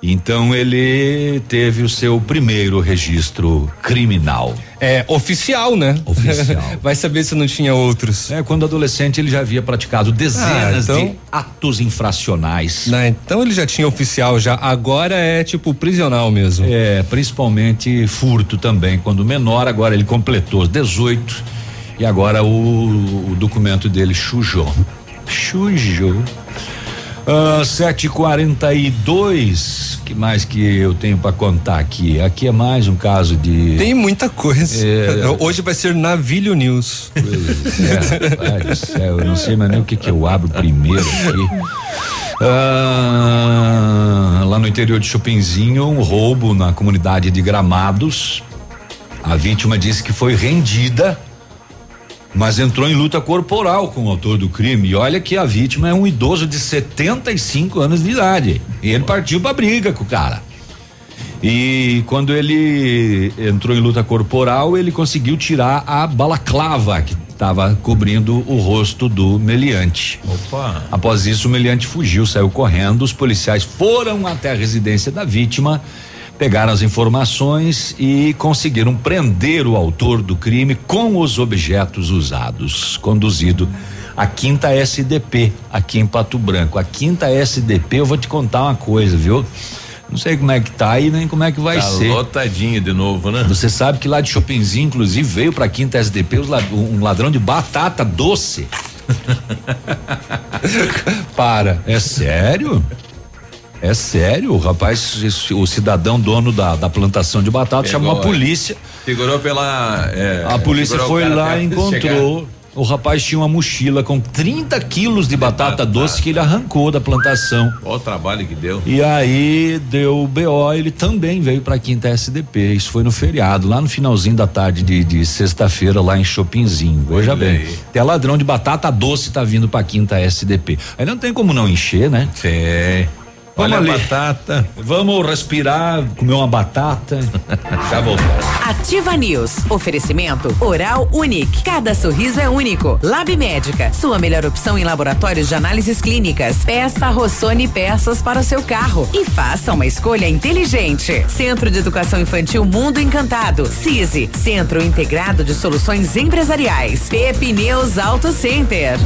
Então ele teve o seu primeiro registro criminal. É, oficial, né? Oficial. Vai saber se não tinha outros. É, quando adolescente ele já havia praticado dezenas de atos infracionais. Não, então ele já tinha oficial já, agora é tipo prisional mesmo. É, principalmente furto também, quando menor, agora ele completou os 18 e agora o documento dele chujou. Chujou. 7:42, que mais que eu tenho para contar aqui? Aqui é mais um caso de. Tem muita coisa. Hoje vai ser Navilho News. Pai do céu, eu não sei mais nem o que eu abro primeiro aqui. Lá no interior de Chopinzinho, um roubo na comunidade de Gramados. A vítima disse que foi rendida, mas entrou em luta corporal com o autor do crime. E olha que a vítima é um idoso de 75 anos de idade. E ele partiu pra briga com o cara. E quando ele entrou em luta corporal, ele conseguiu tirar a balaclava que estava cobrindo o rosto do meliante. Opa. Após isso, o meliante fugiu, saiu correndo. Os policiais foram até a residência da vítima, pegaram as informações e conseguiram prender o autor do crime com os objetos usados, conduzido à 5ª SDP, aqui em Pato Branco. A 5ª SDP, eu vou te contar uma coisa, viu? Não sei como é que tá aí, nem como é que vai ser. Tá lotadinha de novo, né? Você sabe que lá de Chopinzinho, inclusive, veio pra 5ª SDP um ladrão de batata doce. Para. É sério? É sério, o rapaz, o cidadão dono da plantação de batata chamou a polícia. Figurou pela. A polícia foi lá e encontrou. O rapaz tinha uma mochila com 30 quilos de batata doce que ele arrancou da plantação. Olha o trabalho que deu. E aí deu o BO, ele também veio pra 5ª SDP. Isso foi no feriado, lá no finalzinho da tarde de sexta-feira, lá em Chopinzinho. Veja bem, até ladrão de batata doce tá vindo pra 5ª SDP. Aí não tem como não encher, né? Sim. Vamos olha ali. A batata. Vamos respirar, comer uma batata. Já voltamos. Ativa News. Oferecimento Oral Unic. Cada sorriso é único. Lab Médica. Sua melhor opção em laboratórios de análises clínicas. Peça Rossoni Peças para o seu carro. E faça uma escolha inteligente. Centro de Educação Infantil Mundo Encantado. CISI. Centro Integrado de Soluções Empresariais. Pep Pneus Auto Center.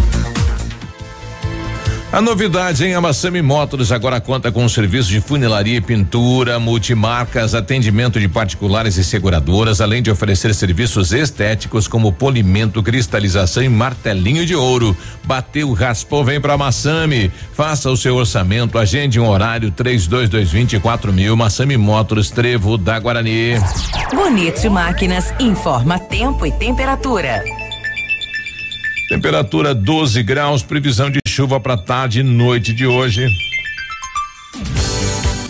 A novidade, hein? A Massami Motors agora conta com um serviço de funilaria e pintura, multimarcas, atendimento de particulares e seguradoras, além de oferecer serviços estéticos como polimento, cristalização e martelinho de ouro. Bateu, raspou, vem pra Massami. Faça o seu orçamento, agende um horário 3222-4000. Massami Motors, Trevo da Guarani. Bonito Máquinas informa tempo e temperatura. Temperatura 12 graus, previsão de chuva para tarde e noite de hoje.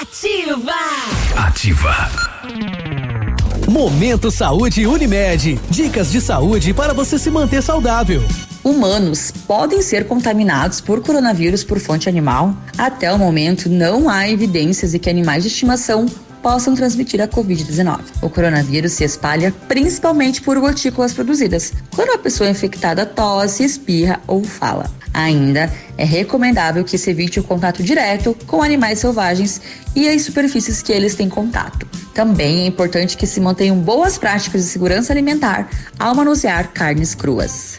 Ativa. Ativa. Momento Saúde Unimed. Dicas de saúde para você se manter saudável. Humanos podem ser contaminados por coronavírus por fonte animal? Até o momento, não há evidências de que animais de estimação possam transmitir a Covid-19. O coronavírus se espalha principalmente por gotículas produzidas, quando a pessoa infectada tosse, espirra ou fala. Ainda é recomendável que se evite o contato direto com animais selvagens e as superfícies que eles têm contato. Também é importante que se mantenham boas práticas de segurança alimentar ao manusear carnes cruas.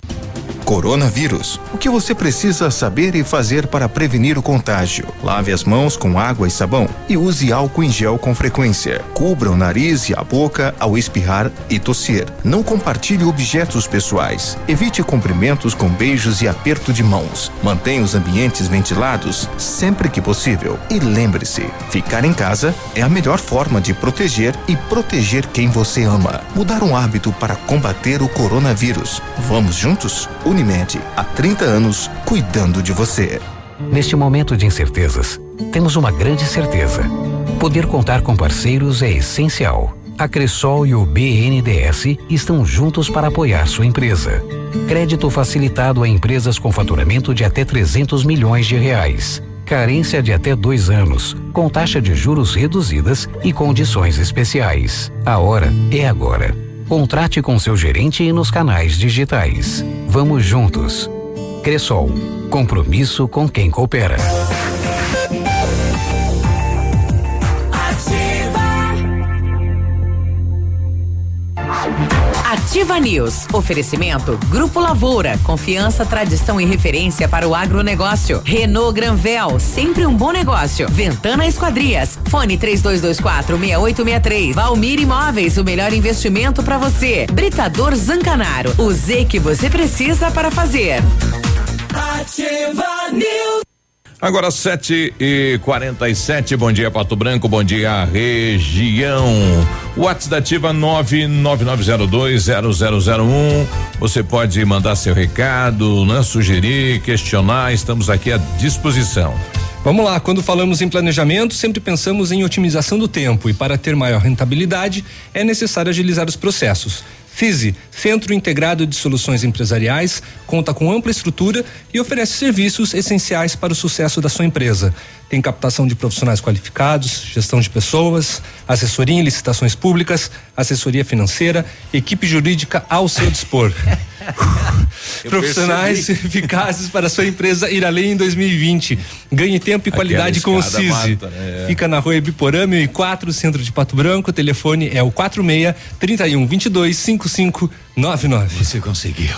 Coronavírus. O que você precisa saber e fazer para prevenir o contágio? Lave as mãos com água e sabão e use álcool em gel com frequência. Cubra o nariz e a boca ao espirrar e tossir. Não compartilhe objetos pessoais. Evite cumprimentos com beijos e aperto de mãos. Mantenha os ambientes ventilados sempre que possível. E lembre-se, ficar em casa é a melhor forma de proteger e proteger quem você ama. Mudar um hábito para combater o coronavírus. Vamos juntos? Unimed, há 30 anos, cuidando de você. Neste momento de incertezas, temos uma grande certeza. Poder contar com parceiros é essencial. A Cressol e o BNDES estão juntos para apoiar sua empresa. Crédito facilitado a empresas com faturamento de até 300 milhões de reais. Carência de até 2 anos, com taxa de juros reduzidas e condições especiais. A hora é agora. Contrate com seu gerente e nos canais digitais. Vamos juntos. Cressol, compromisso com quem coopera. Ativa News. Oferecimento Grupo Lavoura. Confiança, tradição e referência para o agronegócio. Renault Granvel. Sempre um bom negócio. Ventana Esquadrias. Fone 3224-6863. Valmir Imóveis. O melhor investimento para você. Britador Zancanaro. O Z que você precisa para fazer. Ativa News. Agora 7h47, bom dia Pato Branco, bom dia região. Whats da Ativa 999020001. Você pode mandar seu recado, né? Sugerir, questionar, estamos aqui à disposição. Vamos lá, quando falamos em planejamento, sempre pensamos em otimização do tempo e para ter maior rentabilidade é necessário agilizar os processos. CISI, Centro Integrado de Soluções Empresariais, conta com ampla estrutura e oferece serviços essenciais para o sucesso da sua empresa. Tem captação de profissionais qualificados, gestão de pessoas, assessoria em licitações públicas, assessoria financeira, equipe jurídica ao seu dispor. Profissionais eficazes para a sua empresa ir além em 2020. Ganhe tempo e qualidade com o CISI. Mata, né? Fica na rua Ibiporama, 104, centro de Pato Branco. O telefone é o 46-3122-5599. Você conseguiu.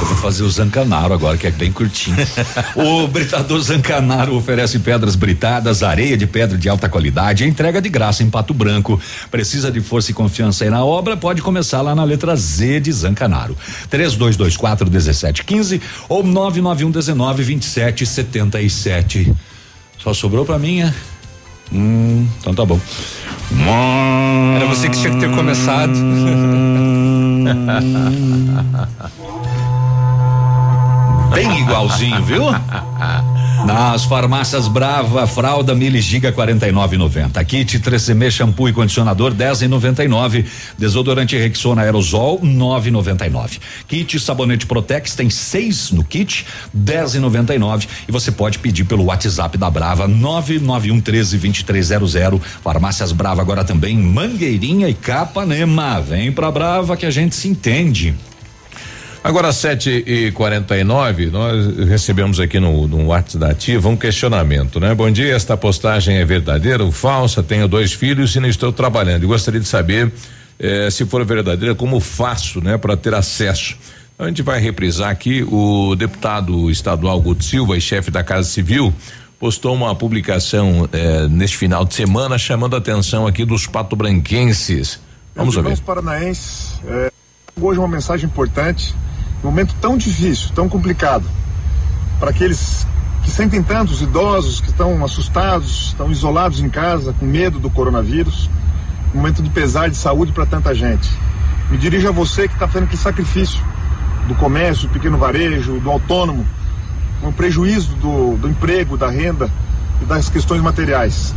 Eu vou fazer o Zancanaro agora, que é bem curtinho. O Britador Zancanaro oferece pedras britadas, areia de pedra de alta qualidade, entrega de graça em Pato Branco. Precisa de força e confiança aí na obra? Pode começar lá na letra Z de Zancanaro. 3224-1715 ou 99119-2777. Só sobrou pra mim, é? Então tá bom. Era você que tinha que ter começado. Bem igualzinho, viu? Nas farmácias Brava, fralda Mili Giga 49,90. Kit 3CM shampoo e condicionador 10,99. Desodorante Rexona aerosol 9,99. Kit sabonete Protex tem 6 no kit 10,99 e você pode pedir pelo WhatsApp da Brava 991132300. Farmácias Brava agora também Mangueirinha e Capanema. Vem pra Brava que a gente se entende. Agora 7h49, nós recebemos aqui no WhatsApp da Ativa um questionamento, né? Bom dia, esta postagem é verdadeira ou falsa? Tenho 2 filhos e não estou trabalhando. Eu gostaria de saber se for verdadeira, como faço, né? Para ter acesso. A gente vai reprisar aqui o deputado estadual Guto Silva e chefe da Casa Civil, postou uma publicação neste final de semana chamando a atenção aqui dos pato-branquenses. Vamos ouvir. Os paranaenses, hoje uma mensagem importante, um momento tão difícil, tão complicado, para aqueles que sentem tanto, os idosos que estão assustados, estão isolados em casa, com medo do coronavírus, um momento de pesar de saúde para tanta gente. Me dirijo a você que está fazendo aquele sacrifício do comércio, do pequeno varejo, do autônomo, com o prejuízo do emprego, da renda e das questões materiais.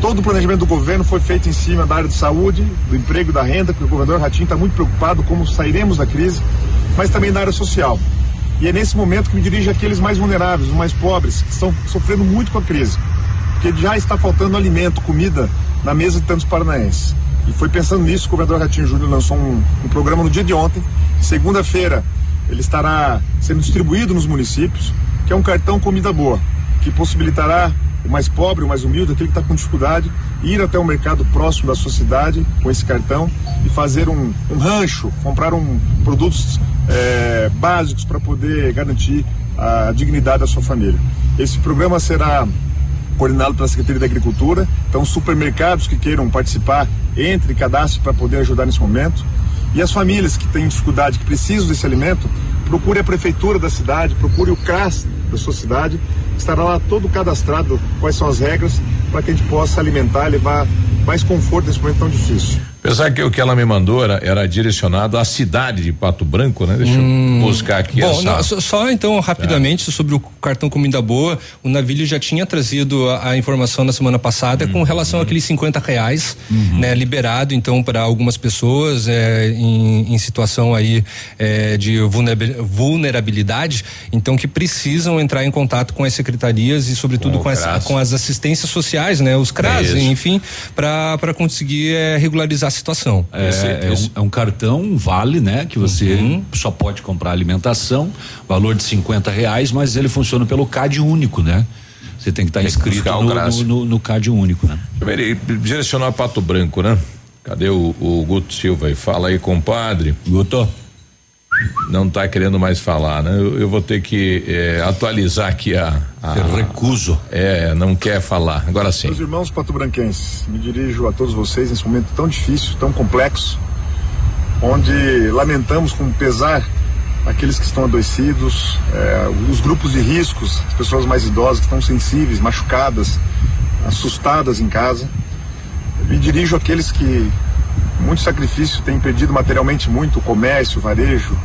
Todo o planejamento do governo foi feito em cima da área de saúde, do emprego e da renda, porque o governador Ratinho está muito preocupado como sairemos da crise, mas também da área social. E é nesse momento que me dirijo àqueles mais vulneráveis, os mais pobres, que estão sofrendo muito com a crise, porque já está faltando alimento, comida na mesa de tantos paranaenses. E foi pensando nisso que o governador Ratinho Júnior lançou um programa no dia de ontem. Segunda-feira ele estará sendo distribuído nos municípios, que é um cartão Comida Boa, que possibilitará o mais pobre, o mais humilde, aquele que está com dificuldade, ir até um mercado próximo da sua cidade com esse cartão e fazer um rancho, comprar produtos básicos para poder garantir a dignidade da sua família. Esse programa será coordenado pela Secretaria da Agricultura, então supermercados que queiram participar, entre e cadastre para poder ajudar nesse momento. E as famílias que têm dificuldade, que precisam desse alimento, procure a prefeitura da cidade, procure o CRAS da sua cidade, estará lá todo cadastrado quais são as regras para que a gente possa alimentar e levar mais conforto nesse momento tão difícil. Apesar que o que ela me mandou era direcionado à cidade de Pato Branco, né? Deixa eu buscar aqui. Bom, só então rapidamente sobre o cartão Comida Boa, o Navilho já tinha trazido a informação na semana passada com relação àqueles R$50, né? Liberado então para algumas pessoas em situação aí de vulnerabilidade, então que precisam entrar em contato com as secretarias e sobretudo com as assistências sociais, né? Os CRAS, enfim, para conseguir regularizar a situação. É um cartão, um vale, né? Que você só pode comprar alimentação, valor de R$50, mas ele funciona pelo CAD único, né? Você tem que estar inscrito no CAD único, né? Direcionar Pato Branco, né? Cadê o Guto Silva? E fala aí, compadre. Guto. Não tá querendo mais falar, né? Eu vou ter que atualizar aqui a recuso. Não quer falar, agora sim. Meus irmãos pato-branquenses, me dirijo a todos vocês nesse momento tão difícil, tão complexo, onde lamentamos com pesar aqueles que estão adoecidos, os grupos de riscos, as pessoas mais idosas que estão sensíveis, machucadas, assustadas em casa. Me dirijo àqueles que muito sacrifício tem perdido materialmente muito, o comércio, o varejo,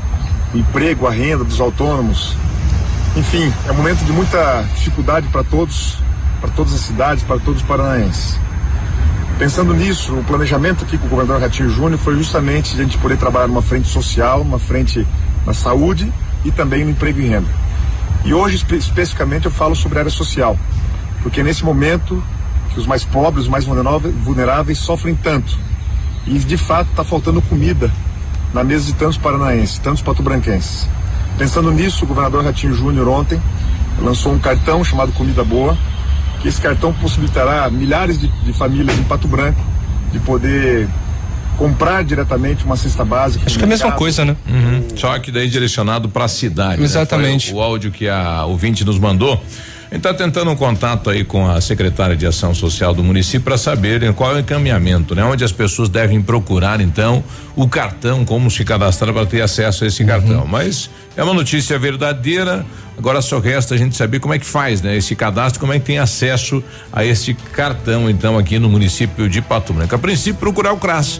o emprego, a renda dos autônomos. Enfim, é um momento de muita dificuldade para todos, para todas as cidades, para todos os paranaenses. Pensando nisso, o planejamento aqui com o governador Ratinho Júnior foi justamente de a gente poder trabalhar numa frente social, uma frente na saúde e também no emprego e renda. E hoje, especificamente, eu falo sobre a área social, porque nesse momento que os mais pobres, os mais vulneráveis sofrem tanto, e de fato está faltando comida na mesa de tantos paranaenses, tantos pato-branquenses. Pensando nisso, o governador Ratinho Júnior ontem lançou um cartão chamado Comida Boa, que esse cartão possibilitará milhares de famílias em Pato Branco de poder comprar diretamente uma cesta básica. Acho que é a mesma coisa, né? Só que daí direcionado para a cidade. Exatamente. Né? O áudio que a ouvinte nos mandou. A gente está tentando um contato aí com a secretária de Ação Social do município para saber qual é o encaminhamento, né? Onde as pessoas devem procurar, então, o cartão, como se cadastrar para ter acesso a esse cartão. Mas é uma notícia verdadeira. Agora só resta a gente saber como é que faz, né? Esse cadastro, como é que tem acesso a esse cartão, então, aqui no município de Pato Branco. A princípio, procurar o CRAS.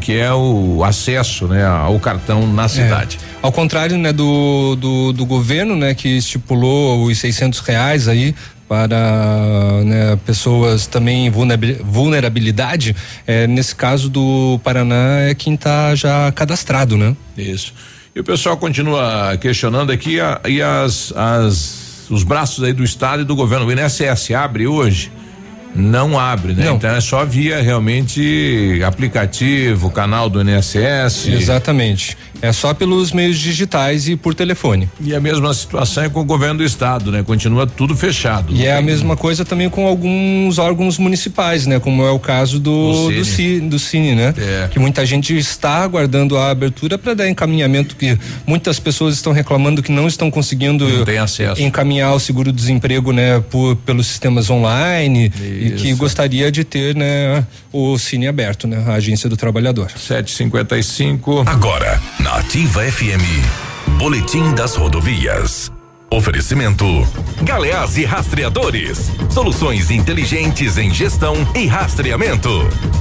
Que é o acesso, né, ao cartão na cidade. Ao contrário, né, do governo, né, que estipulou os R$600 aí para, né, pessoas também vulnerabilidade, nesse caso do Paraná é quem está já cadastrado, né? Isso. E o pessoal continua questionando aqui e os braços aí do Estado e do governo. O INSS abre hoje. não abre, né? Não. Então é só via realmente aplicativo, canal do INSS. Exatamente. É só pelos meios digitais e por telefone. E a mesma situação é com o governo do estado, né? Continua tudo fechado. E é a mesma coisa também com alguns órgãos municipais, né? Como é o caso do Cine, né? É. Que muita gente está aguardando a abertura para dar encaminhamento, que muitas pessoas estão reclamando que não estão conseguindo encaminhar o seguro-desemprego, né? Pelos sistemas online. Isso. E que gostaria de ter, né? O Cine aberto, né? A Agência do Trabalhador. 7:55. Agora, na Ativa FM, Boletim das Rodovias. Oferecimento Galeás e Rastreadores, soluções inteligentes em gestão e rastreamento.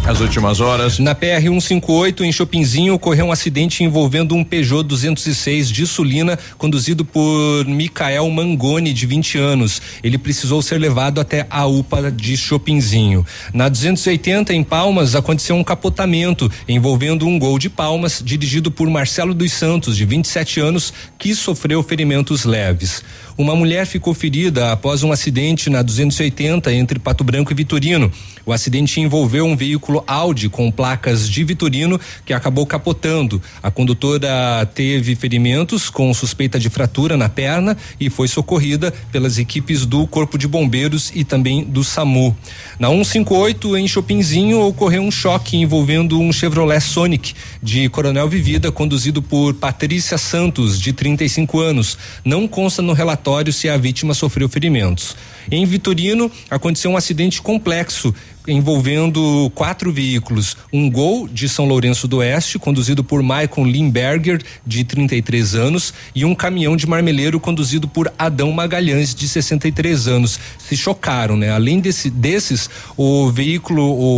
As últimas horas. Na PR 158, em Chopinzinho, ocorreu um acidente envolvendo um Peugeot 206 de Sulina, conduzido por Micael Mangoni, de 20 anos. Ele precisou ser levado até a UPA de Chopinzinho. Na 280, em Palmas, aconteceu um capotamento envolvendo um Gol de Palmas, dirigido por Marcelo dos Santos, de 27 anos, que sofreu ferimentos leves. Uma mulher ficou ferida após um acidente na 280 entre Pato Branco e Vitorino. O acidente envolveu um veículo Audi com placas de Vitorino que acabou capotando. A condutora teve ferimentos com suspeita de fratura na perna e foi socorrida pelas equipes do Corpo de Bombeiros e também do SAMU. Na 158, em Chopinzinho, ocorreu um choque envolvendo um Chevrolet Sonic de Coronel Vivida, conduzido por Patrícia Santos, de 35 anos. Não consta no relatório se a vítima sofreu ferimentos. Em Vitorino, aconteceu um acidente complexo envolvendo 4 veículos. Um Gol de São Lourenço do Oeste, conduzido por Maicon Limberger, de 33 anos, e um caminhão de marmeleiro conduzido por Adão Magalhães, de 63 anos. Se chocaram, né? Além desses, o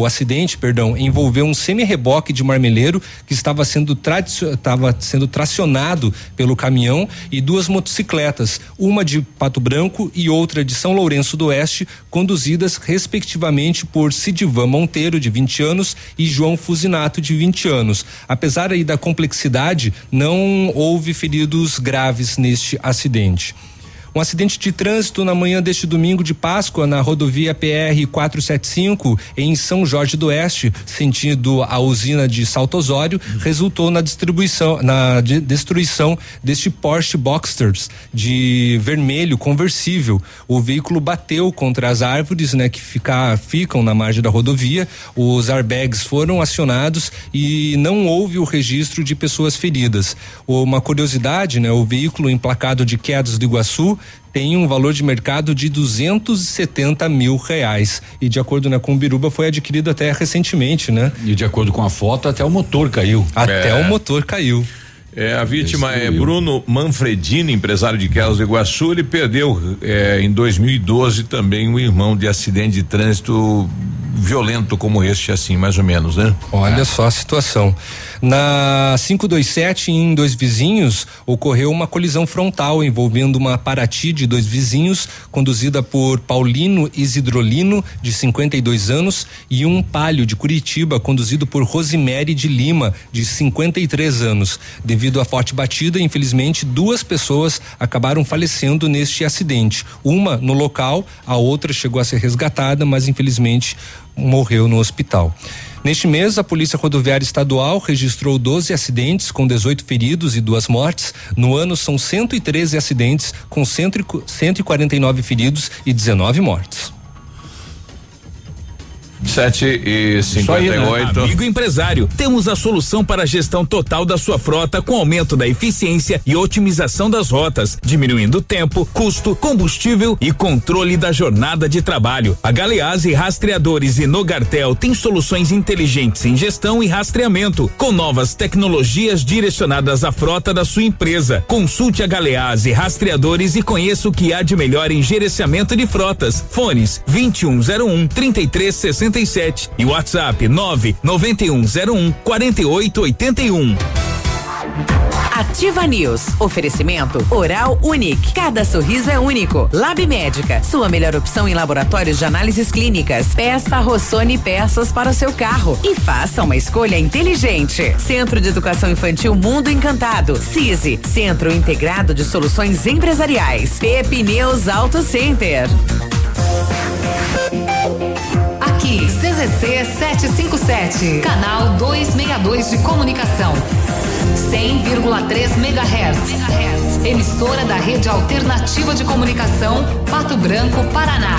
acidente, envolveu um semi-reboque de marmeleiro que estava sendo tracionado pelo caminhão e 2 motocicletas, uma de Pato Branco e outra de São Lourenço do Oeste, conduzidas respectivamente por Sidivan Monteiro, de 20 anos, e João Fusinato, de 20 anos. Apesar aí da complexidade, não houve feridos graves neste acidente. Um acidente de trânsito na manhã deste domingo de Páscoa na rodovia PR 475 em São Jorge do Oeste, sentido a usina de Salto Osório, resultou na destruição deste Porsche Boxster de vermelho conversível. O veículo bateu contra as árvores, né, que ficam na margem da rodovia. Os airbags foram acionados e não houve o registro de pessoas feridas. Uma curiosidade, né, o veículo emplacado de Quedas do Iguaçu tem um valor de mercado de R$270 mil e, de acordo, né, com o Biruba, foi adquirido até recentemente, né? E de acordo com a foto, até o motor caiu. A vítima é Bruno Manfredini, empresário de Quedas do Iguaçu. Ele perdeu em 2012 também um irmão de acidente de trânsito violento como este, assim, mais ou menos, né? Olha só a situação. Na 527, em Dois Vizinhos, ocorreu uma colisão frontal envolvendo uma Parati de 2 vizinhos, conduzida por Paulino Isidrolino, de 52 anos, e um Palio de Curitiba, conduzido por Rosimere de Lima, de 53 anos. Devido à forte batida, infelizmente, 2 pessoas acabaram falecendo neste acidente. Uma no local, a outra chegou a ser resgatada, mas infelizmente morreu no hospital. Neste mês, a Polícia Rodoviária Estadual registrou 12 acidentes com 18 feridos e 2 mortes. No ano, são 113 acidentes com 149 feridos e 19 mortes. 7:58. Amigo empresário, temos a solução para a gestão total da sua frota, com aumento da eficiência e otimização das rotas, diminuindo tempo, custo, combustível e controle da jornada de trabalho. A Galeás e Rastreadores e Nogartel tem soluções inteligentes em gestão e rastreamento, com novas tecnologias direcionadas à frota da sua empresa. Consulte a Galeás e Rastreadores e conheça o que há de melhor em gerenciamento de frotas. Fones 2101-3360 e WhatsApp 99101-4881. Ativa News. Oferecimento Oral Unic. Cada sorriso é único. Lab Médica. Sua melhor opção em laboratórios de análises clínicas. Peça Rossoni Peças para o seu carro e faça uma escolha inteligente. Centro de Educação Infantil Mundo Encantado. CISI. Centro Integrado de Soluções Empresariais. Pep Pneus Auto Center. CC 757, canal 262 de comunicação, 100,3 MHz. Emissora da Rede Alternativa de Comunicação, Pato Branco, Paraná.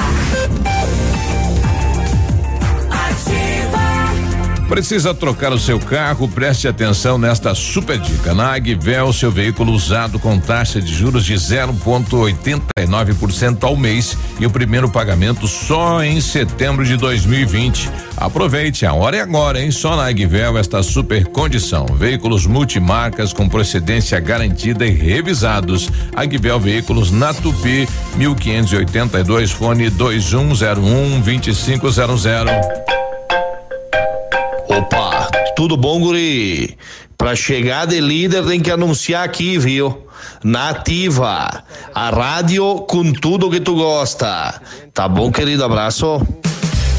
Precisa trocar o seu carro? Preste atenção nesta super dica. Na Agvel, seu veículo usado com taxa de juros de 0,89% ao mês e o primeiro pagamento só em setembro de 2020. Aproveite, a hora é agora, hein? Só na Agvel esta super condição. Veículos multimarcas com procedência garantida e revisados. Agvel Veículos na Tupi, 1582, fone 2101-2500. Opa, tudo bom, guri? Pra chegar de líder tem que anunciar aqui, viu? Na Ativa, a rádio com tudo que tu gosta. Tá bom, querido? Abraço.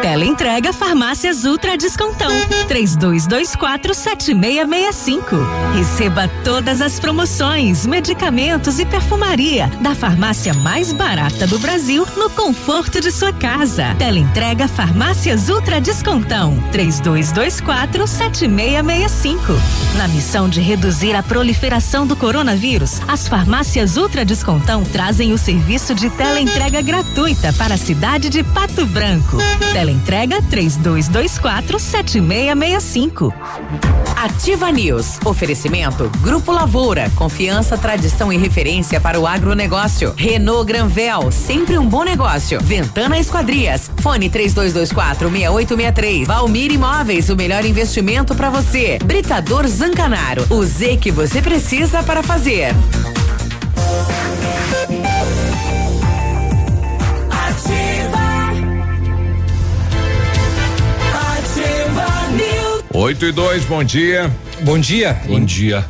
Teleentrega Farmácias Ultra Descontão 3224-7665. Receba todas as promoções, medicamentos e perfumaria da farmácia mais barata do Brasil no conforto de sua casa. Teleentrega Farmácias Ultra Descontão 3224-7665. Na missão de reduzir a proliferação do coronavírus, as farmácias Ultra Descontão trazem o serviço de teleentrega gratuita para a cidade de Pato Branco. Teleentrega 3224-7665. Ativa News. Oferecimento Grupo Lavoura. Confiança, tradição e referência para o agronegócio. Renault Granvel. Sempre um bom negócio. Ventana Esquadrias. Fone 3224-6863. Valmir Imóveis. O melhor investimento para você. Britador Zancanaro. O Z que você precisa para fazer. Ativa. 8:02, bom dia. Bom dia. Bom dia.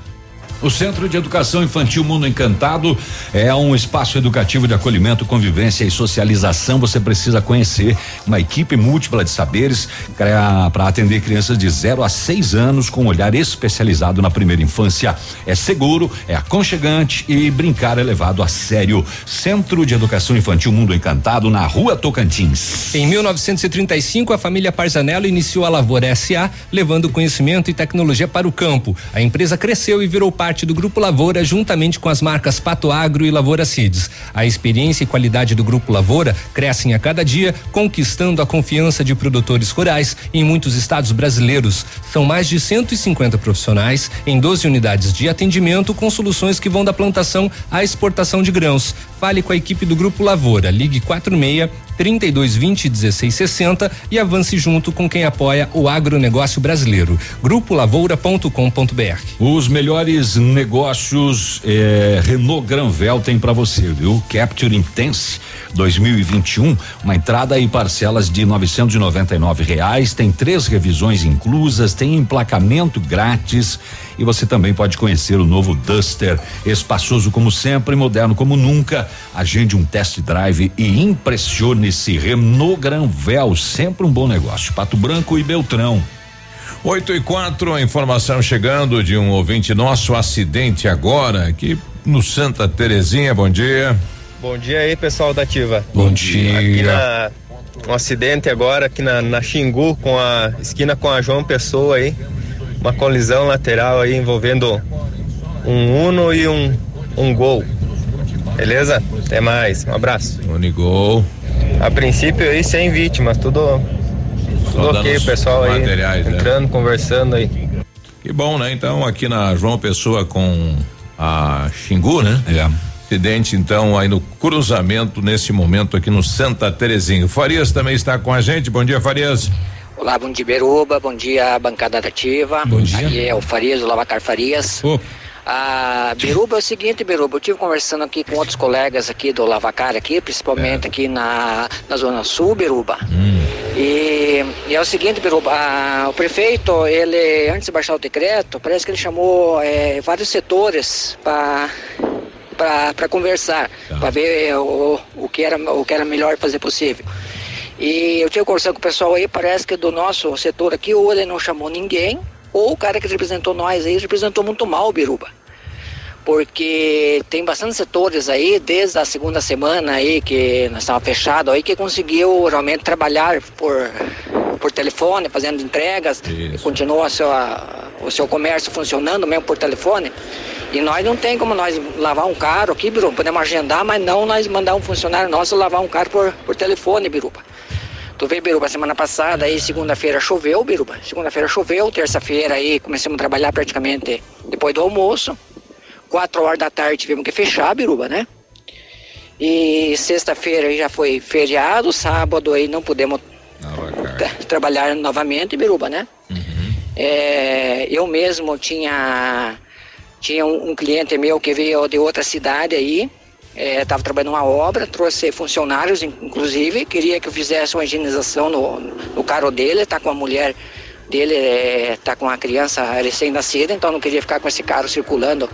O Centro de Educação Infantil Mundo Encantado é um espaço educativo de acolhimento, convivência e socialização. Você precisa conhecer uma equipe múltipla de saberes para atender crianças de 0 a 6 anos com um olhar especializado na primeira infância. É seguro, é aconchegante e brincar é levado a sério. Centro de Educação Infantil Mundo Encantado, na Rua Tocantins. Em 1935, a família Parzanello iniciou a Lavoura SA, levando conhecimento e tecnologia para o campo. A empresa cresceu e virou parte do Grupo Lavoura, juntamente com as marcas Pato Agro e Lavoura Seeds. A experiência e qualidade do Grupo Lavoura crescem a cada dia, conquistando a confiança de produtores rurais em muitos estados brasileiros. São mais de 150 profissionais em 12 unidades de atendimento, com soluções que vão da plantação à exportação de grãos. Fale com a equipe do Grupo Lavoura, ligue 46-3220-1660 e avance junto com quem apoia o agronegócio brasileiro. Grupolavoura.com.br. Os melhores negócios Renault Granvel tem para você, viu? Capture Intense 2021, uma entrada e parcelas de R$999, tem 3 revisões inclusas, tem emplacamento grátis e você também pode conhecer o novo Duster, espaçoso como sempre, moderno como nunca. Agende um test drive e impressione-se. Renault Granvel, sempre um bom negócio. Pato Branco e Beltrão. 8:04, a informação chegando de um ouvinte nosso, acidente agora aqui no Santa Terezinha. Bom dia. Bom dia aí, pessoal da Ativa. Bom dia. Aqui um acidente agora aqui na Xingu, com a esquina com a João Pessoa aí, uma colisão lateral aí envolvendo um Uno e um Gol. Beleza? Até mais, um abraço. Unigol. A princípio aí sem vítimas, tudo ok, pessoal aí, materiais, entrando, né? Conversando aí. Que bom, né? Então, aqui na João Pessoa com a Xingu, né? É. Acidente, então, aí no cruzamento, nesse momento aqui no Santa Terezinha. Farias também está com a gente. Bom dia, Farias. Olá, bom dia, Biruba. Bom dia, bancada ativa. Bom dia. Aqui é o Farias, o Lavacar Farias. Oh. Ah, Biruba, é o seguinte, Biruba, eu estive conversando aqui com outros colegas aqui do Lavacar, aqui, principalmente aqui na Zona Sul, Biruba. E é o seguinte, Biruba, o prefeito, ele, antes de baixar o decreto, parece que ele chamou vários setores para conversar, para ver o que era melhor fazer possível. E eu tinha conversado com o pessoal aí, parece que do nosso setor aqui, ou ele não chamou ninguém, ou o cara que representou nós aí representou muito mal, Biruba. Porque tem bastante setores aí, desde a segunda semana aí, que nós estávamos fechados aí, que conseguiu realmente trabalhar por telefone, fazendo entregas. Isso. E continua o seu comércio funcionando mesmo por telefone. E nós não tem como nós lavar um carro aqui, Biruba, podemos agendar, mas não nós mandar um funcionário nosso lavar um carro por telefone, Biruba. Tu vê, Biruba, semana passada aí, segunda-feira choveu, Biruba, terça-feira aí começamos a trabalhar praticamente depois do almoço, 4 horas da tarde tivemos que fechar, Biruba, né? E sexta-feira aí já foi feriado, sábado aí não pudemos trabalhar novamente, Biruba, né? Uhum. Eu mesmo tinha um cliente meu que veio de outra cidade aí, estava trabalhando uma obra, trouxe funcionários, inclusive, queria que eu fizesse uma higienização no carro dele, tá com a mulher dele, tá com a criança recém-nascida, então não queria ficar com esse carro circulando,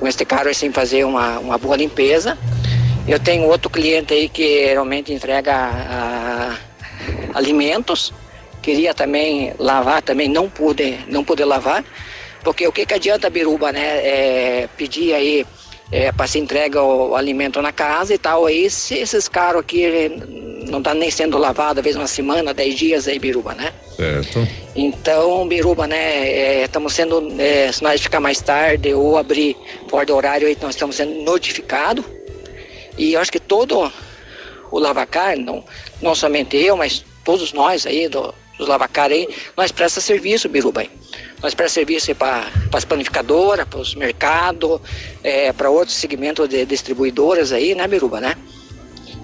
com esse carro sem fazer uma boa limpeza. Eu tenho outro cliente aí que realmente entrega alimentos, queria também lavar, também não pude lavar. Porque o que adianta, Biruba, né? Pedir aí para se entregar o alimento na casa e tal, aí esses carros aqui não tá nem sendo lavado, às vezes uma semana, 10 dias aí, Biruba, né? Certo. Então, Biruba, né? Estamos sendo, se nós ficar mais tarde ou abrir fora do horário, aí nós estamos sendo notificados. E eu acho que todo o Lavacar, não somente eu, mas todos nós aí dos Lavacar aí, nós presta serviço, Biruba, aí. Nós prestamos serviço para as panificadoras, para os mercados, para outros segmentos de distribuidoras aí, né, Biruba, né?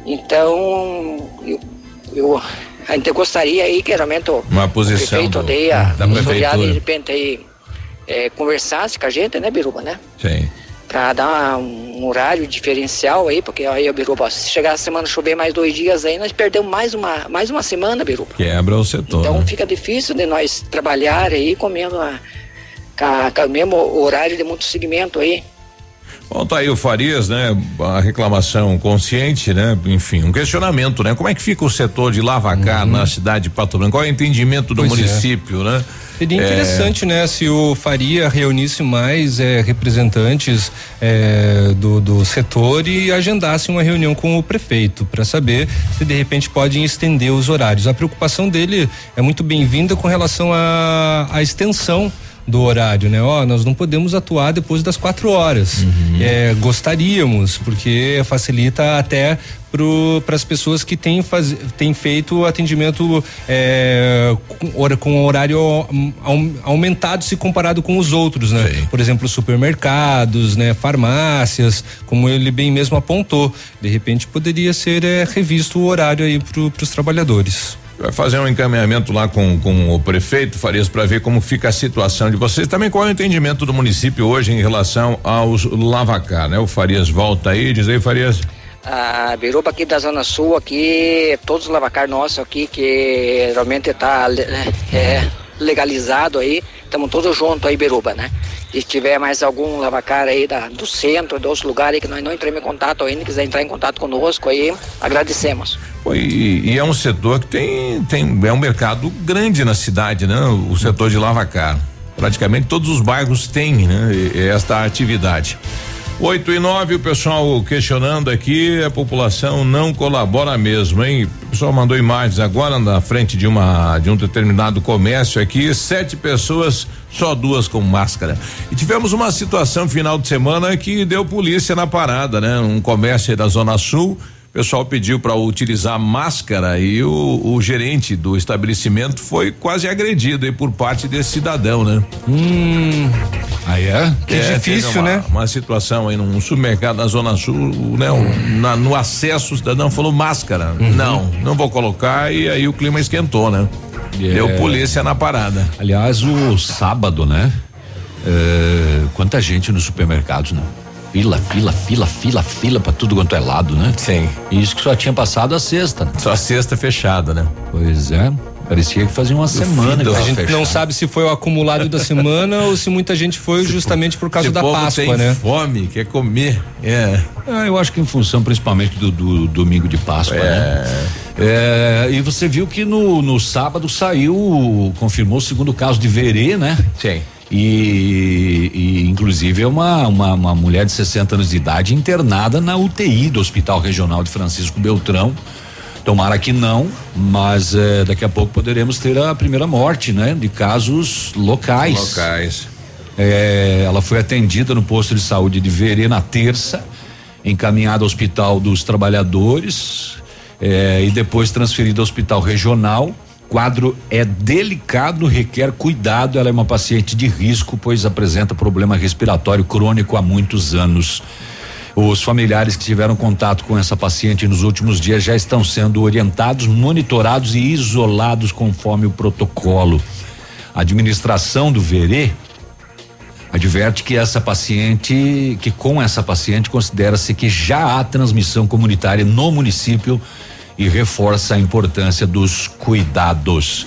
Então, eu gostaria aí que realmente uma posição o prefeito da prefeitura, de repente aí, conversasse com a gente, né, Biruba, né? Sim. Para dar um horário diferencial aí, porque aí, Biruba, se chegar a semana chover mais 2 dias aí, nós perdemos mais uma semana, Biruba. Quebra o setor. Então, né? Fica difícil de nós trabalhar aí com o mesmo horário de muito segmento aí. Bom, tá aí o Farias, né? A reclamação consciente, né? Enfim, um questionamento, né? Como é que fica o setor de Lavacar na cidade de Pato Branco? Qual é o entendimento do município, né? Seria interessante, né? Se o Faria reunisse mais representantes do setor e agendasse uma reunião com o prefeito para saber se de repente podem estender os horários. A preocupação dele é muito bem-vinda com relação à extensão do horário, né? Nós não podemos atuar depois das 4 horas. Uhum. Gostaríamos, porque facilita até para as pessoas que têm feito atendimento com horário aumentado se comparado com os outros, né? Sim. Por exemplo, supermercados, né? Farmácias, como ele bem mesmo apontou. De repente poderia ser revisto o horário aí para os trabalhadores. Vai fazer um encaminhamento lá com o prefeito Farias para ver como fica a situação de vocês. Também qual é o entendimento do município hoje em relação aos Lavacar, né? O Farias volta aí, diz aí, Farias. A Biruba aqui da Zona Sul, aqui, todos os Lavacar nossos aqui, que realmente tá legalizado aí, estamos todos juntos aí, Biruba, né? Se tiver mais algum Lavacar aí do centro, de outros lugares que nós não entramos em contato ainda, quiser entrar em contato conosco aí, agradecemos. E é um setor que é um mercado grande na cidade, né? O setor de Lavacar. Praticamente todos os bairros têm, né? Esta atividade. 8h09, o pessoal questionando aqui, a população não colabora mesmo, hein? O pessoal mandou imagens agora na frente de um determinado comércio aqui, 7 pessoas, só 2 com máscara. E tivemos uma situação final de semana que deu polícia na parada, né? Um comércio aí da Zona Sul, O pessoal pediu para utilizar máscara e o gerente do estabelecimento foi quase agredido aí por parte desse cidadão, né? Aí é? Que é difícil, né? Uma situação aí num supermercado na Zona Sul, né? No acesso o cidadão falou máscara. Não vou colocar, e aí o clima esquentou, né? Deu polícia na parada. Aliás, o sábado, né? Quanta gente nos supermercados, né? Fila pra tudo quanto é lado, né? Sim. Isso que só tinha passado a sexta. Né? Só a sexta fechada, né? Pois é. Parecia que fazia uma semana. A gente não sabe se foi o acumulado da semana ou se muita gente foi justamente por causa da Páscoa, né? Fome, quer comer. Eu acho que em função principalmente do domingo de Páscoa, né? E você viu que no sábado confirmou o segundo caso de verê, né? Sim. E inclusive é uma mulher de 60 anos de idade internada na UTI do Hospital Regional de Francisco Beltrão. Tomara que não, mas daqui a pouco poderemos ter a primeira morte, né? De casos locais. Ela foi atendida no posto de saúde de Verê na terça, encaminhada ao Hospital dos Trabalhadores e depois transferida ao Hospital Regional. O quadro é delicado, requer cuidado. Ela é uma paciente de risco, pois apresenta problema respiratório crônico há muitos anos. Os familiares que tiveram contato com essa paciente nos últimos dias já estão sendo orientados, monitorados e isolados conforme o protocolo. A administração do Verê adverte que com essa paciente considera-se que já há transmissão comunitária no município e reforça a importância dos cuidados.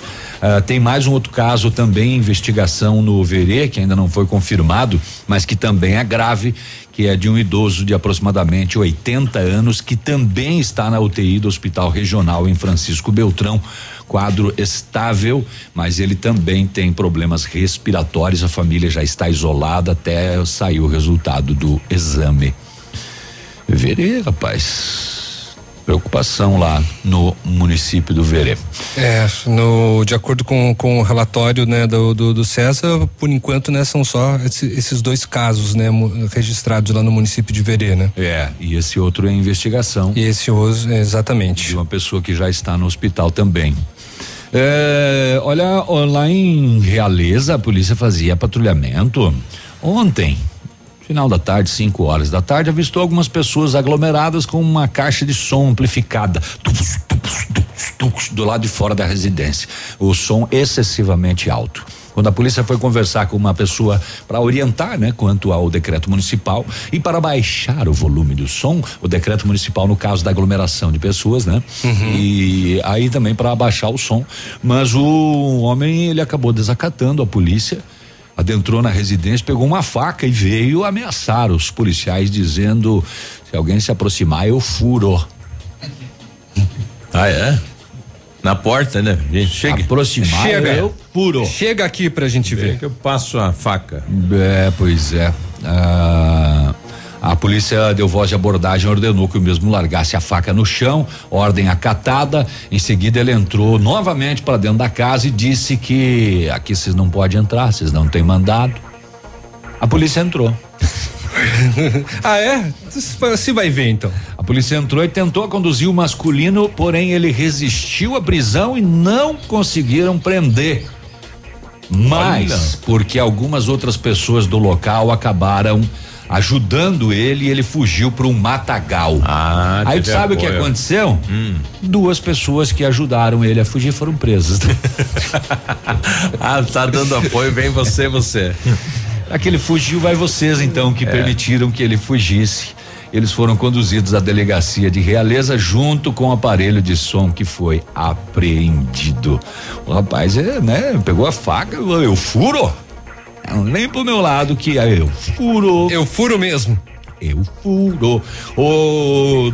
Tem mais um outro caso também, investigação no Verê, que ainda não foi confirmado, mas que também é grave, que é de um idoso de aproximadamente 80 anos, que também está na UTI do Hospital Regional em Francisco Beltrão, quadro estável, mas ele também tem problemas respiratórios. A família já está isolada até sair o resultado do exame. Verê, rapaz. Preocupação lá no município do Verê. De acordo com o relatório, né, do César, por enquanto, né, são só esses dois casos, né, registrados lá no município de Verê, né? E esse outro é investigação. E esse outro, exatamente. De uma pessoa que já está no hospital também. Olha, lá em Realeza, a polícia fazia patrulhamento ontem. Final da tarde, 5 horas da tarde, avistou algumas pessoas aglomeradas com uma caixa de som amplificada do lado de fora da residência. O som excessivamente alto. Quando a polícia foi conversar com uma pessoa para orientar, né, quanto ao decreto municipal e para baixar o volume do som, o decreto municipal no caso da aglomeração de pessoas, né? E aí também para abaixar o som, mas o homem ele acabou desacatando a polícia. Adentrou na residência, pegou uma faca e veio ameaçar os policiais, dizendo: se alguém se aproximar, eu furo. Ah, é? Na porta, né? Chega. Aproximar, chega, eu furo. Chega aqui pra gente ver. Que eu passo a faca. Pois é. A polícia deu voz de abordagem e ordenou que o mesmo largasse a faca no chão, ordem acatada. Em seguida ele entrou novamente para dentro da casa e disse que aqui vocês não podem entrar, vocês não têm mandado. A polícia entrou. Ah, é? Você vai ver então. A polícia entrou e tentou conduzir o masculino, porém ele resistiu à prisão e não conseguiram prender. Mas, porque algumas outras pessoas do local acabaram ajudando ele, e ele fugiu para um matagal. Aí tu sabe o que aconteceu? Duas pessoas que ajudaram ele a fugir foram presas. Tá dando apoio, vem você. Aquele fugiu, vai vocês então, que permitiram que ele fugisse. Eles foram conduzidos à delegacia de Realeza junto com o aparelho de som que foi apreendido. O rapaz, né, pegou a faca, eu furo. Nem pro meu lado que eu furo. Eu furo mesmo. Eu furo.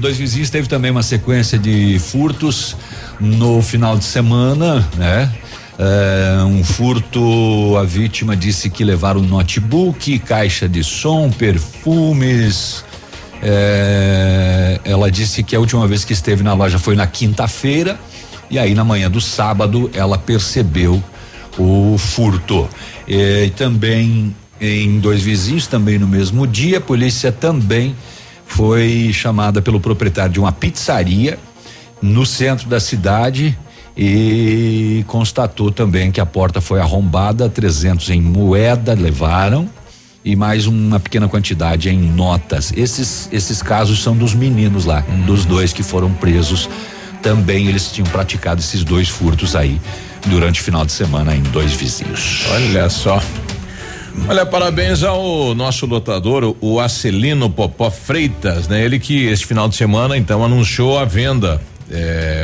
Dois Vizinhos teve também uma sequência de furtos no final de semana, né? Um furto, a vítima disse que levaram notebook, caixa de som, perfumes. Ela disse que a última vez que esteve na loja foi na quinta-feira, e aí na manhã do sábado ela percebeu o furto. E também em Dois Vizinhos, também no mesmo dia, a polícia também foi chamada pelo proprietário de uma pizzaria no centro da cidade e constatou também que a porta foi arrombada, 300 em moeda levaram e mais uma pequena quantidade em notas. Esses casos são dos meninos lá, dos dois que foram presos. Também eles tinham praticado esses dois furtos aí durante o final de semana em dois vizinhos. Olha só. Olha, parabéns ao nosso lotador, o Acelino Popó Freitas, né? Ele que esse final de semana então anunciou a venda,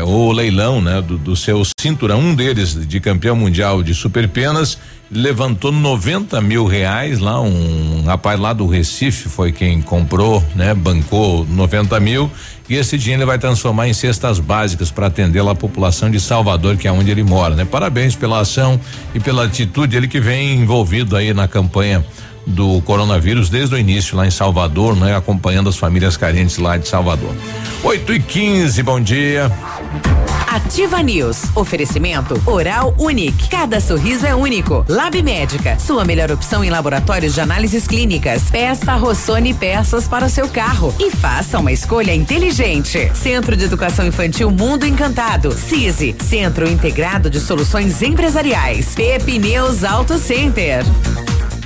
o leilão, né? Do seu cinturão, um deles de campeão mundial de superpenas, levantou 90 mil reais lá, um rapaz lá do Recife foi quem comprou, né? Bancou 90 mil e esse dinheiro ele vai transformar em cestas básicas para atender lá a população de Salvador, que é onde ele mora, né? Parabéns pela ação e pela atitude, ele que vem envolvido aí na campanha do coronavírus desde o início lá em Salvador, né? Acompanhando as famílias carentes lá de Salvador. 8h15, bom dia. Ativa News, oferecimento Oral Unic, cada sorriso é único. Lab Médica, sua melhor opção em laboratórios de análises clínicas. Peça Rossoni Peças para o seu carro e faça uma escolha inteligente. Centro de Educação Infantil Mundo Encantado, CISI, Centro Integrado de Soluções Empresariais. Pep Pneus Auto Center.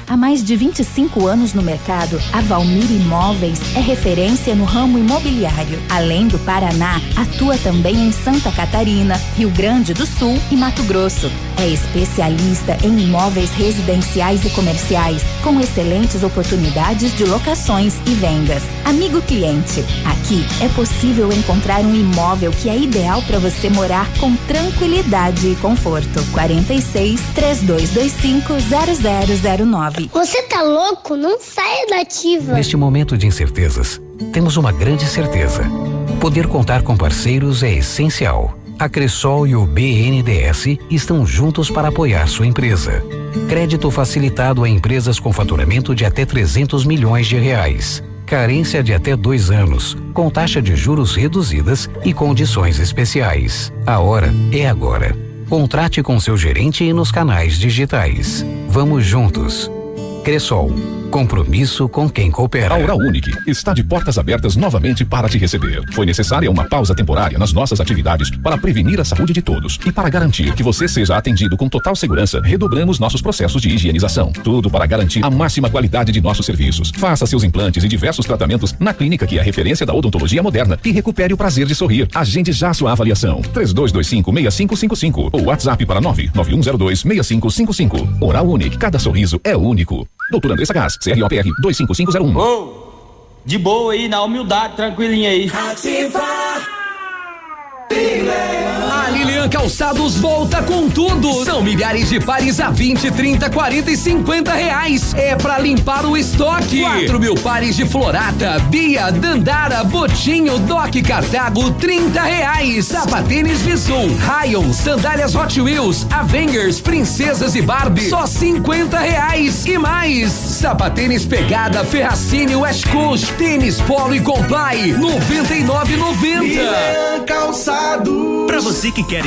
Há mais de 25 anos no mercado, a Valmir Imóveis é referência no ramo imobiliário. Além do Paraná, atua também em Santa Catarina, Rio Grande do Sul e Mato Grosso. É especialista em imóveis residenciais e comerciais, com excelentes oportunidades de locações e vendas. Amigo cliente, aqui é possível encontrar um imóvel que é ideal para você morar com tranquilidade e conforto. 46 3225 0009. Você tá louco? Não saia da Ativa. Neste momento de incertezas, temos uma grande certeza. Poder contar com parceiros é essencial. A Cressol e o BNDES estão juntos para apoiar sua empresa. Crédito facilitado a empresas com faturamento de até 300 milhões de reais. Carência de até 2 anos, com taxa de juros reduzidas e condições especiais. A hora é agora. Contrate com seu gerente e nos canais digitais. Vamos juntos. Cressol, compromisso com quem coopera. A Oral Unic está de portas abertas novamente para te receber. Foi necessária uma pausa temporária nas nossas atividades para prevenir a saúde de todos e para garantir que você seja atendido com total segurança, redobramos nossos processos de higienização. Tudo para garantir a máxima qualidade de nossos serviços. Faça seus implantes e diversos tratamentos na clínica que é a referência da odontologia moderna e recupere o prazer de sorrir. Agende já sua avaliação. 3225-6555 ou WhatsApp para 99102-6555. Oral Unic, cada sorriso é único. Doutor Andressa Gás, CROPR 25501. Ô, de boa aí, na humildade, tranquilinha aí. A Lilian Calçados volta com tudo. São milhares de pares a 20, 30, 40 e 50 reais. É pra limpar o estoque. 4.000 pares de Florata, Bia, Dandara, Botinho, Doc, Cartago, 30 reais. Sapatênis Visul, Rayon, sandálias Hot Wheels, Avengers, Princesas e Barbie, só 50 reais e mais. Sapatênis Pegada, Ferracini, West Coast, Tênis Polo e Comply, 99,90. Lilian Calçados. Para você que quer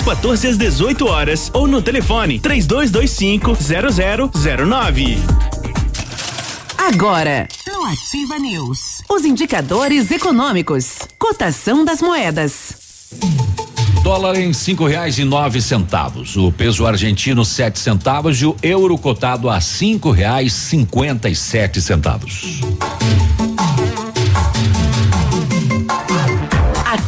14 às 18 horas ou no telefone 3225-0009. Agora, no Ativa News, os indicadores econômicos, cotação das moedas. Dólar em R$5,09, o peso argentino 7 centavos e o euro cotado a R$5,57.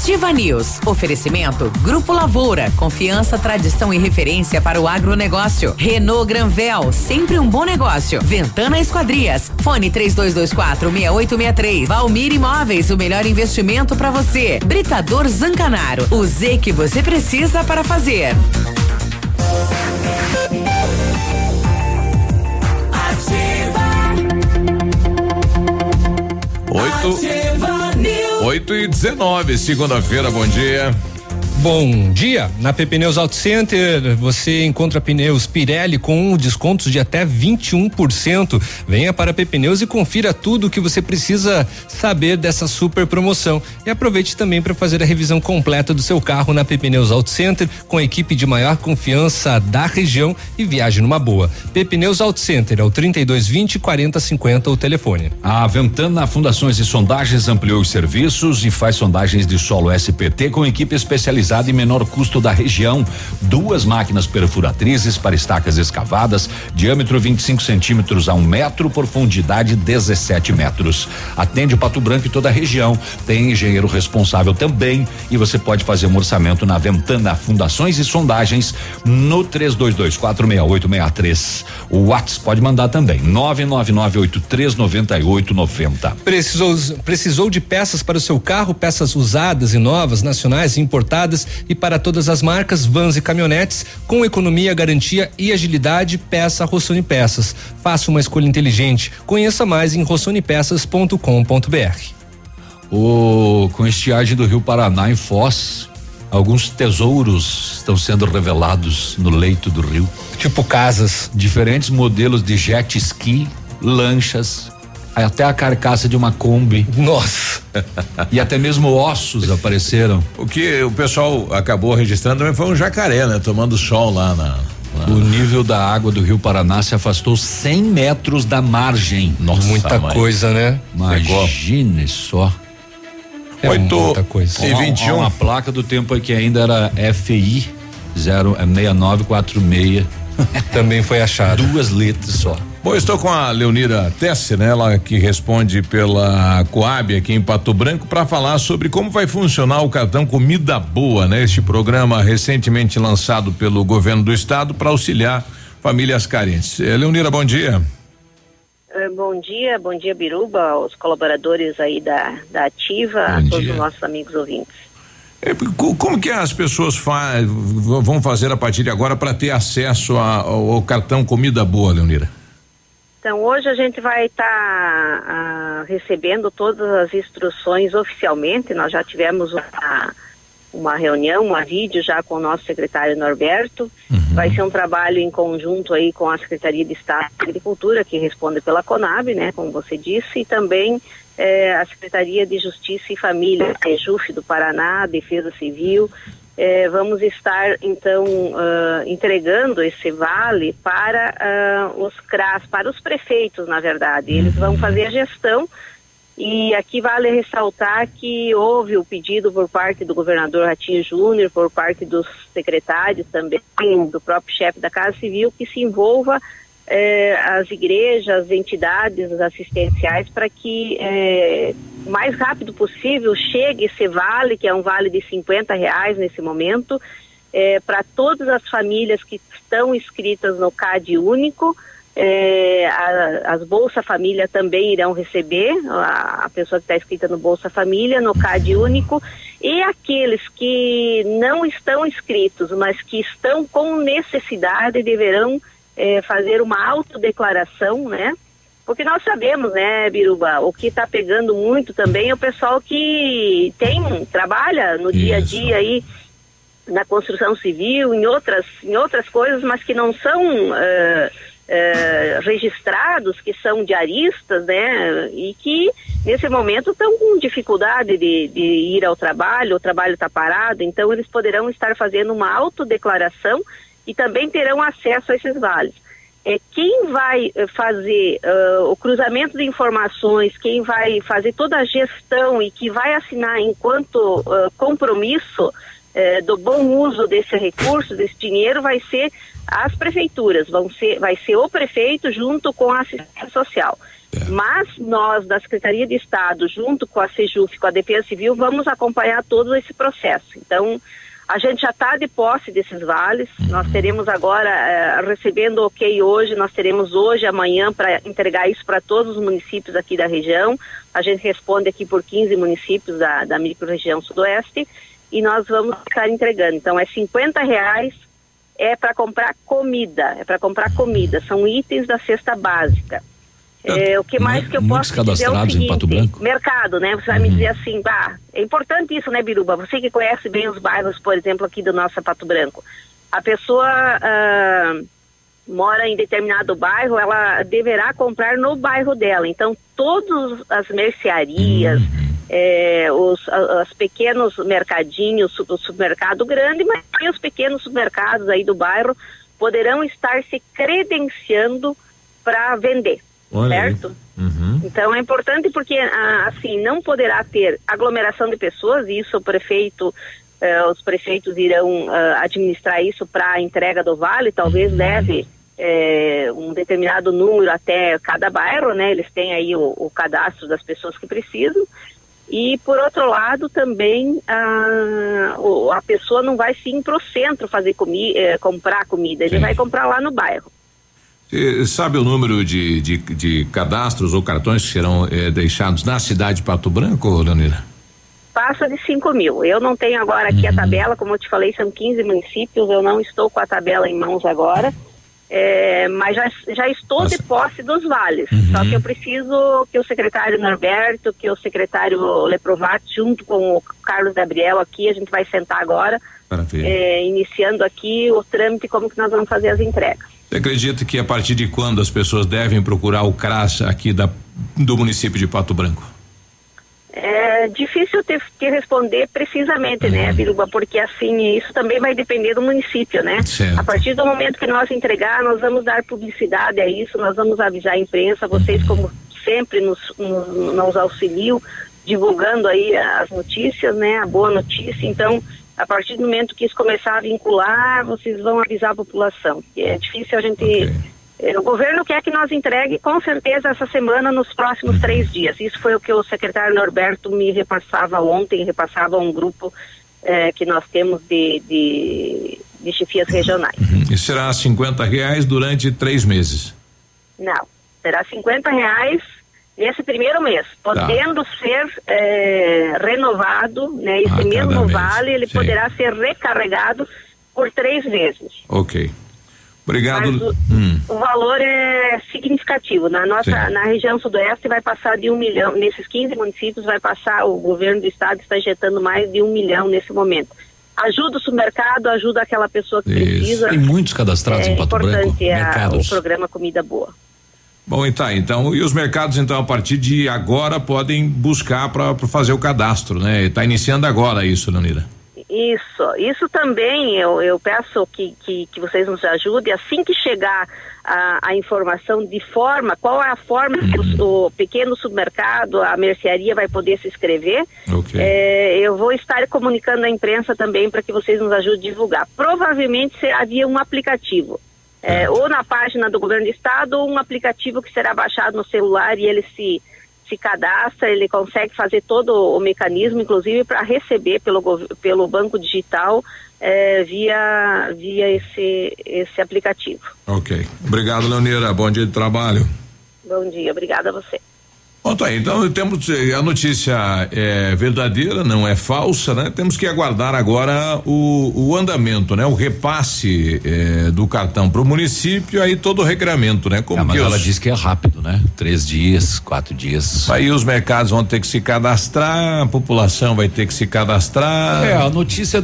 Ativa News, oferecimento Grupo Lavoura, confiança, tradição e referência para o agronegócio. Renault Granvel, sempre um bom negócio. Ventana Esquadrias, fone 3224-6863. Valmir Imóveis, o melhor investimento para você. Britador Zancanaro, o Z que você precisa para fazer. Ativa. Ativa News. 8h19, segunda-feira, bom dia. Bom dia, na Pep Pneus Auto Center você encontra pneus Pirelli com descontos de até 21%. Venha para a Pep Pneus e confira tudo o que você precisa saber dessa super promoção. E aproveite também para fazer a revisão completa do seu carro na Pep Pneus Auto Center, com a equipe de maior confiança da região, e viaje numa boa. Pep Pneus Auto Center é o 3220-4050 o telefone. A Ventana Fundações e Sondagens ampliou os serviços e faz sondagens de solo SPT com equipe especializada e menor custo da região. 2 máquinas perfuratrizes para estacas escavadas, diâmetro 25 centímetros a 1 metro, profundidade 17 metros. Atende Pato Branco e toda a região. Tem engenheiro responsável também e você pode fazer um orçamento na Ventana Fundações e Sondagens no 32246863. O Whats pode mandar também 999839890. Precisou de peças para o seu carro, peças usadas e novas, nacionais e importadas, e para todas as marcas, vans e caminhonetes, com economia, garantia e agilidade, peça Rossoni Peças. Faça uma escolha inteligente. Conheça mais em rossonipeças.com.br. Com estiagem do Rio Paraná em Foz, alguns tesouros estão sendo revelados no leito do rio. Tipo casas. Diferentes modelos de jet ski, lanchas, até a carcaça de uma Kombi. Nossa! E até mesmo ossos apareceram. O que o pessoal acabou registrando também foi um jacaré, né? Tomando sol lá na... O nível da água do Rio Paraná se afastou 100 metros da margem. Nossa, muita coisa, né? Imagine só. É 8h21. Uma placa do tempo aqui ainda era FI 06946. Também foi achado. 2 letras só. Bom, estou com a Leonira Tesse, né? Ela que responde pela Coab aqui em Pato Branco, para falar sobre como vai funcionar o cartão Comida Boa, né? Este programa recentemente lançado pelo governo do estado para auxiliar famílias carentes. Leonira, bom dia. Bom dia, Biruba, aos colaboradores aí da Ativa, a todos os nossos amigos ouvintes. Como que as pessoas vão fazer a partir de agora para ter acesso ao cartão Comida Boa, Leonira? Então, hoje a gente vai estar recebendo todas as instruções oficialmente. Nós já tivemos uma reunião, uma vídeo já com o nosso secretário Norberto. Uhum. Vai ser um trabalho em conjunto aí com a Secretaria de Estado da Agricultura, que responde pela Conab, né, como você disse, e também a Secretaria de Justiça e Família, Sejuf do Paraná, Defesa Civil. Vamos estar então entregando esse vale para os CRAS, para os prefeitos, na verdade. Eles vão fazer a gestão, e aqui vale ressaltar que houve o pedido por parte do governador Ratinho Júnior, por parte dos secretários também, do próprio chefe da Casa Civil, que se envolva as igrejas, as entidades assistenciais, para que o mais rápido possível chegue esse vale, que é um vale de R$50 nesse momento, para todas as famílias que estão inscritas no CAD único. As Bolsa Família também irão receber, a pessoa que está inscrita no Bolsa Família, no CAD único, e aqueles que não estão inscritos, mas que estão com necessidade, deverão fazer uma autodeclaração, né? Porque nós sabemos, né, Biruba, o que está pegando muito também é o pessoal que trabalha no dia a dia aí na construção civil, em outras coisas, mas que não são registrados, que são diaristas, né, e que nesse momento estão com dificuldade de ir ao trabalho, o trabalho está parado, então eles poderão estar fazendo uma autodeclaração e também terão acesso a esses vales. Quem vai fazer o cruzamento de informações, quem vai fazer toda a gestão e que vai assinar enquanto compromisso do bom uso desse recurso, desse dinheiro, vai ser as prefeituras, vai ser o prefeito junto com a assistência social. Mas nós, da Secretaria de Estado, junto com a Sejuf, com a Defesa Civil, vamos acompanhar todo esse processo. Então, a gente já está de posse desses vales. Nós teremos agora, recebendo o ok hoje, nós teremos hoje, amanhã, para entregar isso para todos os municípios aqui da região. A gente responde aqui por 15 municípios da micro-região sudoeste, e nós vamos estar entregando. Então, é R$50, é para comprar comida, são itens da cesta básica. O que mais que eu posso dizer é o seguinte, em Pato Branco? Mercado, né? Você vai me dizer assim, é importante isso, né, Biruba? Você que conhece bem os bairros, por exemplo, aqui do nosso Pato Branco. A pessoa mora em determinado bairro, ela deverá comprar no bairro dela. Então, todas as mercearias, os pequenos mercadinhos, o supermercado grande, mas também os pequenos supermercados aí do bairro poderão estar se credenciando para vender, certo? Então é importante porque, assim, não poderá ter aglomeração de pessoas, e isso o prefeito... os prefeitos irão administrar isso para a entrega do vale, talvez leve um determinado número até cada bairro, né? Eles têm aí o cadastro das pessoas que precisam. E, por outro lado, também a pessoa não vai sim para o centro fazer comprar comida, ele vai comprar lá no bairro. E sabe o número de cadastros ou cartões que serão deixados na cidade de Pato Branco, Leonira? Passa de 5.000. Eu não tenho agora aqui a tabela, como eu te falei, são 15 municípios, eu não estou com a tabela em mãos agora, mas já estou de posse dos vales. Só que eu preciso que o secretário Norberto, que o secretário Leprovato, junto com o Carlos Gabriel aqui, a gente vai sentar agora, iniciando aqui o trâmite, como que nós vamos fazer as entregas. Você acredita que a partir de quando as pessoas devem procurar o CRAS aqui do município de Pato Branco? É difícil te responder precisamente, né, Biruba, porque assim, isso também vai depender do município, né? Certo. A partir do momento que nós entregar, nós vamos dar publicidade a isso, nós vamos avisar a imprensa, vocês como sempre nos auxiliam, divulgando aí as notícias, né, a boa notícia. Então, a partir do momento que isso começar a vincular, vocês vão avisar a população. É difícil a gente... O governo quer que nós entregue, com certeza, essa semana, nos próximos 3 dias. Isso foi o que o secretário Norberto me repassava ontem, repassava a um grupo que nós temos de chefias regionais. E será R$50 durante 3 meses? Não, será R$50 nesse primeiro mês, podendo ser renovado, né? Esse mesmo vale, ele poderá ser recarregado por 3 vezes. Ok. Obrigado. Mas o valor é significativo. Na região sudoeste vai passar de 1 milhão, nesses 15 municípios vai passar, o governo do estado está injetando mais de 1 milhão nesse momento. Ajuda o supermercado, ajuda aquela pessoa que precisa. Tem muitos cadastrados em Pato Branco. É importante o programa Comida Boa. Bom, então, e os mercados, então, a partir de agora podem buscar para fazer o cadastro, né? Está iniciando agora isso, Leonira. Isso também eu peço que vocês nos ajudem, assim que chegar a informação de forma, qual é a forma que o pequeno supermercado, a mercearia vai poder se inscrever, eu vou estar comunicando à imprensa também para que vocês nos ajudem a divulgar. Provavelmente havia um aplicativo, ou na página do governo do estado, ou um aplicativo que será baixado no celular e ele se cadastra, ele consegue fazer todo o mecanismo, inclusive para receber pelo banco digital via esse aplicativo. Ok. Obrigado, Leonira. Bom dia de trabalho. Bom dia. Obrigada a você. Bom, então temos a notícia verdadeira, não é falsa, né? Temos que aguardar agora o andamento, né? O repasse do cartão para o município, aí todo o regramento, né? Mas ela diz que é rápido, né? 3 dias, 4 dias. Aí os mercados vão ter que se cadastrar, a população vai ter que se cadastrar. A notícia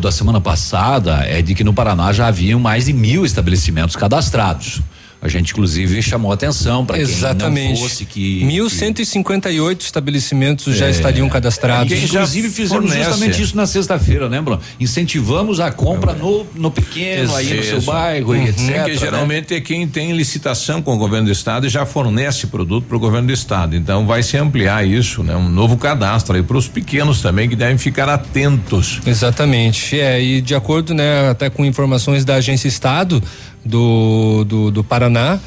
da semana passada é de que no Paraná já haviam mais de 1.000 estabelecimentos cadastrados. A gente, inclusive, chamou atenção para quem não fosse que... 1.158 estabelecimentos já estariam cadastrados. Inclusive, fizemos justamente isso na sexta-feira, lembram? Incentivamos a compra no pequeno, aí no seu bairro, e etc. Porque geralmente é quem tem licitação com o governo do estado e já fornece produto para o governo do estado. Então, vai se ampliar isso, né? Um novo cadastro aí para os pequenos também, que devem ficar atentos. Exatamente. E de acordo, né, até com informações da Agência Estado do Paraná,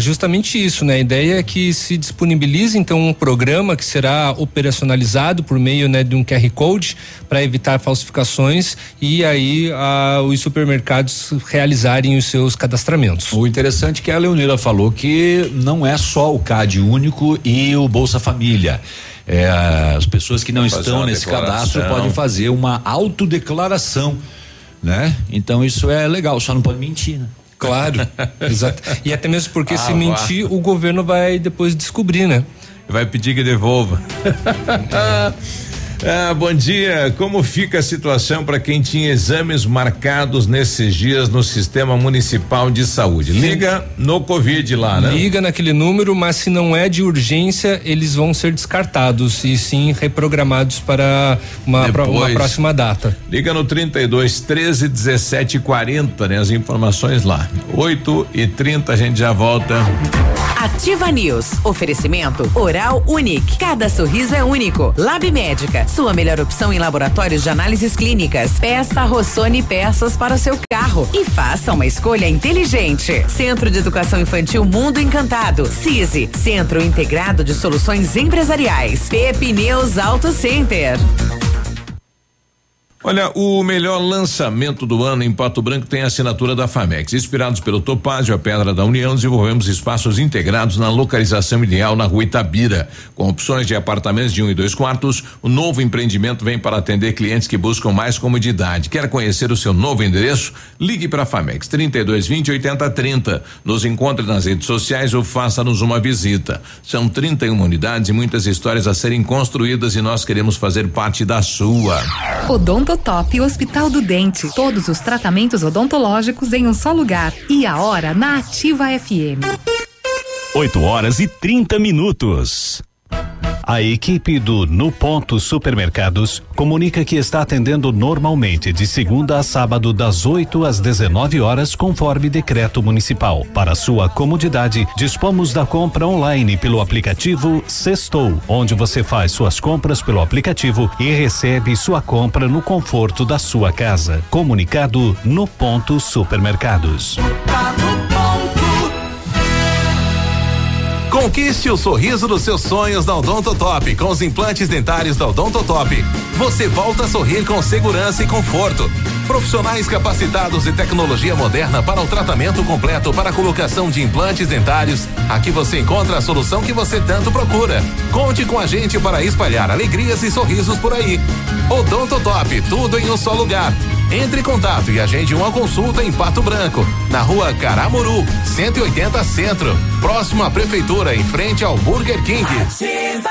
justamente isso, né? A ideia é que se disponibilize então um programa que será operacionalizado por meio, né, de um QR Code para evitar falsificações e aí os supermercados realizarem os seus cadastramentos. O interessante é que a Leonira falou que não é só o CAD único e o Bolsa Família. As pessoas que não estão nesse cadastro podem fazer uma autodeclaração, né? Então isso é legal, só não pode mentir, né? Claro, exato. E até mesmo porque se mentir, o governo vai depois descobrir, né? Vai pedir que devolva. Bom dia, como fica a situação para quem tinha exames marcados nesses dias no Sistema Municipal de Saúde? Liga no Covid lá, né? Liga naquele número, mas se não é de urgência, eles vão ser descartados e sim reprogramados para uma próxima data. Liga no 32 13 17 40, né? As informações lá. 8h30 a gente já volta. Ativa News, oferecimento Oral Unic, cada sorriso é único. Lab Médica, sua melhor opção em laboratórios de análises clínicas. Peça Rossoni Peças para o seu carro e faça uma escolha inteligente. Centro de Educação Infantil Mundo Encantado, CISI, Centro Integrado de Soluções Empresariais, Pep Pneus Auto Center. Olha, o melhor lançamento do ano em Pato Branco tem a assinatura da FAMEX. Inspirados pelo Topázio, a Pedra da União, desenvolvemos espaços integrados na localização ideal na Rua Itabira. Com opções de apartamentos de 1 e 2 quartos, o novo empreendimento vem para atender clientes que buscam mais comodidade. Quer conhecer o seu novo endereço? Ligue para a FAMEX 3220-8030. Nos encontre nas redes sociais ou faça-nos uma visita. São 31 unidades e muitas histórias a serem construídas e nós queremos fazer parte da sua. Odontotop, Hospital do Dente. Todos os tratamentos odontológicos em um só lugar. E a hora na Ativa FM. 8h30. A equipe do No Ponto Supermercados comunica que está atendendo normalmente de segunda a sábado das 8h às 19h, conforme decreto municipal. Para sua comodidade, dispomos da compra online pelo aplicativo Sextou, onde você faz suas compras pelo aplicativo e recebe sua compra no conforto da sua casa. Comunicado No Ponto Supermercados. Conquiste o sorriso dos seus sonhos na Odontotop. Com os implantes dentários da Odontotop, você volta a sorrir com segurança e conforto. Profissionais capacitados e tecnologia moderna para o tratamento completo para a colocação de implantes dentários. Aqui você encontra a solução que você tanto procura. Conte com a gente para espalhar alegrias e sorrisos por aí. Odontotop, tudo em um só lugar. Entre em contato e agende uma consulta em Pato Branco, na Rua Caramuru, 180 Centro, próximo à Prefeitura, em frente ao Burger King. Ativa.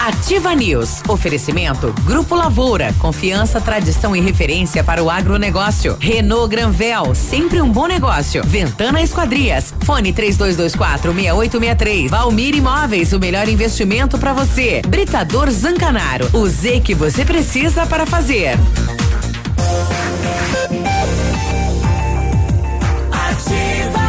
Ativa News, oferecimento Grupo Lavoura, confiança, tradição e referência para o agronegócio. Renault Granvel, sempre um bom negócio. Ventana Esquadrias, fone 3224-6863. Valmir Imóveis, o melhor investimento para você. Britador Zancanaro, o Z que você precisa para fazer. Ativa.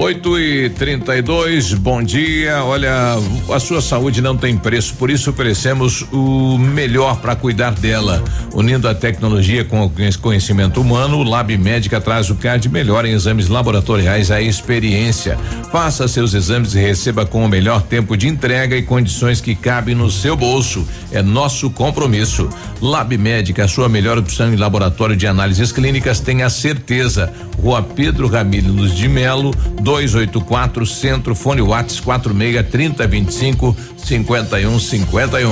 8h32, bom dia. Olha, a sua saúde não tem preço, por isso oferecemos o melhor para cuidar dela. Unindo a tecnologia com o conhecimento humano, o Lab Médica traz o que há de melhor em exames laboratoriais à experiência. Faça seus exames e receba com o melhor tempo de entrega e condições que cabem no seu bolso. É nosso compromisso. Lab Médica, a sua melhor opção em laboratório de análises clínicas, tenha certeza. Rua Pedro Ramírez de Melo, 284, Centro, fone Whats 46 3025 5151.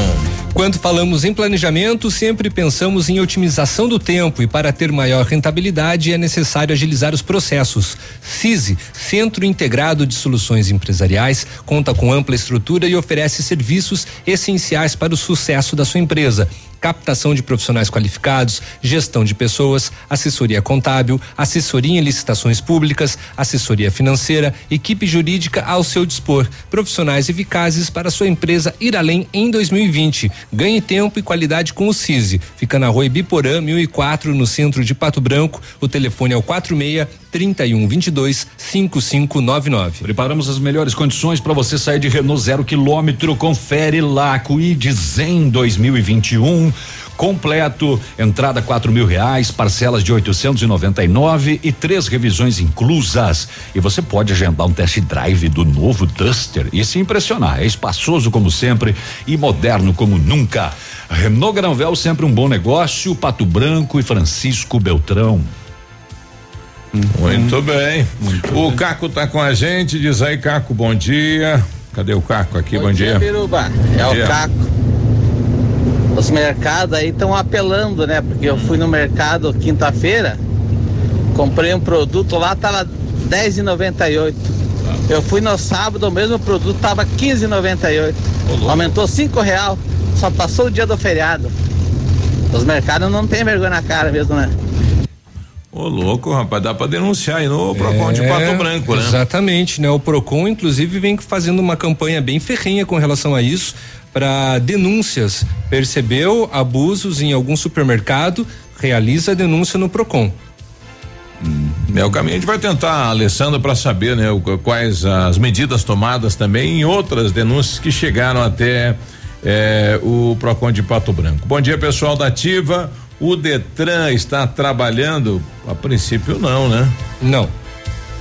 Quando falamos em planejamento, sempre pensamos em otimização do tempo e para ter maior rentabilidade é necessário agilizar os processos. CISI, Centro Integrado de Soluções Empresariais, conta com ampla estrutura e oferece serviços essenciais para o sucesso da sua empresa. Captação de profissionais qualificados, gestão de pessoas, assessoria contábil, assessoria em licitações públicas, assessoria financeira, financeira, equipe jurídica ao seu dispor, profissionais eficazes para sua empresa ir além em 2020. Ganhe tempo e qualidade com o CISI. Fica na Rua Ibiporã, 1004, no centro de Pato Branco. O telefone é o 46 3122 5599. Preparamos as melhores condições para você sair de Renault 0 km. Confere lá, Kwid Zen 2021. Completo, entrada R$4.000, parcelas de R$899 e 3 revisões inclusas. E você pode agendar um test drive do novo Duster e se impressionar. É espaçoso como sempre e moderno como nunca. Renault Granvel, sempre um bom negócio. Pato Branco e Francisco Beltrão. Muito bem. Muito o bem. Caco tá com a gente, diz aí, Caco, bom dia. Cadê o Caco aqui? Bom dia. Biruba. É o Caco. Os mercados aí estão apelando, né? Porque eu fui no mercado quinta-feira, comprei um produto lá, tava R$10,98. Eu fui no sábado, o mesmo produto tava R$15,98. Aumentou R$5, só passou o dia do feriado. Os mercados não tem vergonha na cara mesmo, né? Ô, louco, rapaz, dá pra denunciar aí no PROCON de Pato Branco, né? Exatamente, né? O PROCON, inclusive, vem fazendo uma campanha bem ferrenha com relação a isso, para denúncias. Percebeu abusos em algum supermercado, realiza a denúncia no PROCON. É o caminho. A gente vai tentar, Alessandra, para saber, né, quais as medidas tomadas também em outras denúncias que chegaram até o PROCON de Pato Branco. Bom dia, pessoal da Ativa. O Detran está trabalhando? A princípio não, né? Não.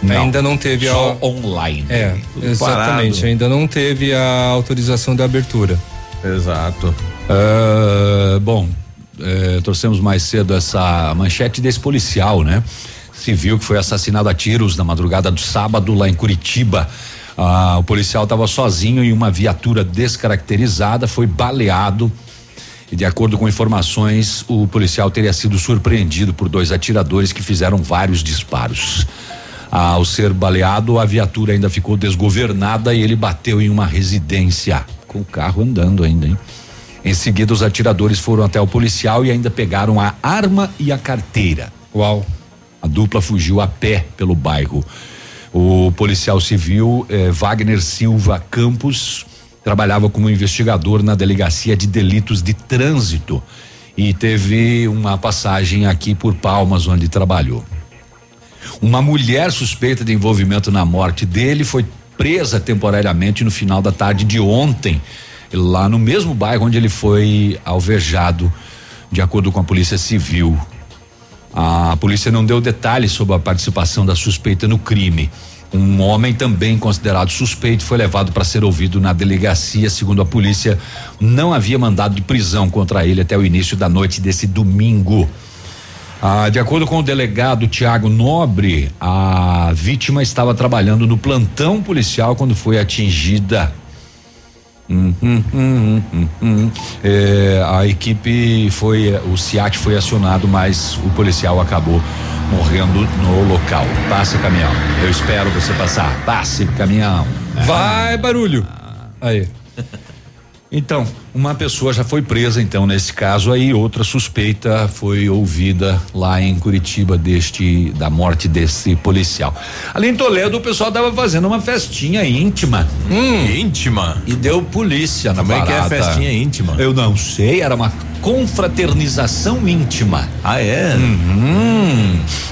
Ainda não teve só online. É, exatamente, parado. Ainda não teve a autorização da abertura. Exato. Trouxemos mais cedo essa manchete desse policial, né? Civil que foi assassinado a tiros na madrugada do sábado lá em Curitiba. O policial estava sozinho em uma viatura descaracterizada, foi baleado. E de acordo com informações, o policial teria sido surpreendido por 2 atiradores que fizeram vários disparos. Ao ser baleado, a viatura ainda ficou desgovernada e ele bateu em uma residência, com o carro andando ainda, hein? Em seguida, os atiradores foram até o policial e ainda pegaram a arma e a carteira. Uau! A dupla fugiu a pé pelo bairro. O policial civil Wagner Silva Campos trabalhava como investigador na Delegacia de Delitos de Trânsito e teve uma passagem aqui por Palmas, onde trabalhou. Uma mulher suspeita de envolvimento na morte dele foi presa temporariamente no final da tarde de ontem, lá no mesmo bairro onde ele foi alvejado, de acordo com a Polícia Civil. A polícia não deu detalhes sobre a participação da suspeita no crime. Um homem também considerado suspeito foi levado para ser ouvido na delegacia. Segundo a polícia, não havia mandado de prisão contra ele até o início da noite desse domingo. De acordo com o delegado Tiago Nobre, a vítima estava trabalhando no plantão policial quando foi atingida. A equipe o SIAT foi acionado, mas o policial acabou morrendo no local. Passe, caminhão. Eu espero você passar. Passe, caminhão. Vai, barulho. Aí. Então, uma pessoa já foi presa, então, nesse caso aí, outra suspeita foi ouvida lá em Curitiba da morte desse policial. Ali em Toledo, o pessoal tava fazendo uma festinha íntima. Íntima? E deu polícia na parada. Como é que é festinha íntima? Eu não sei, era uma confraternização íntima. Ah, é?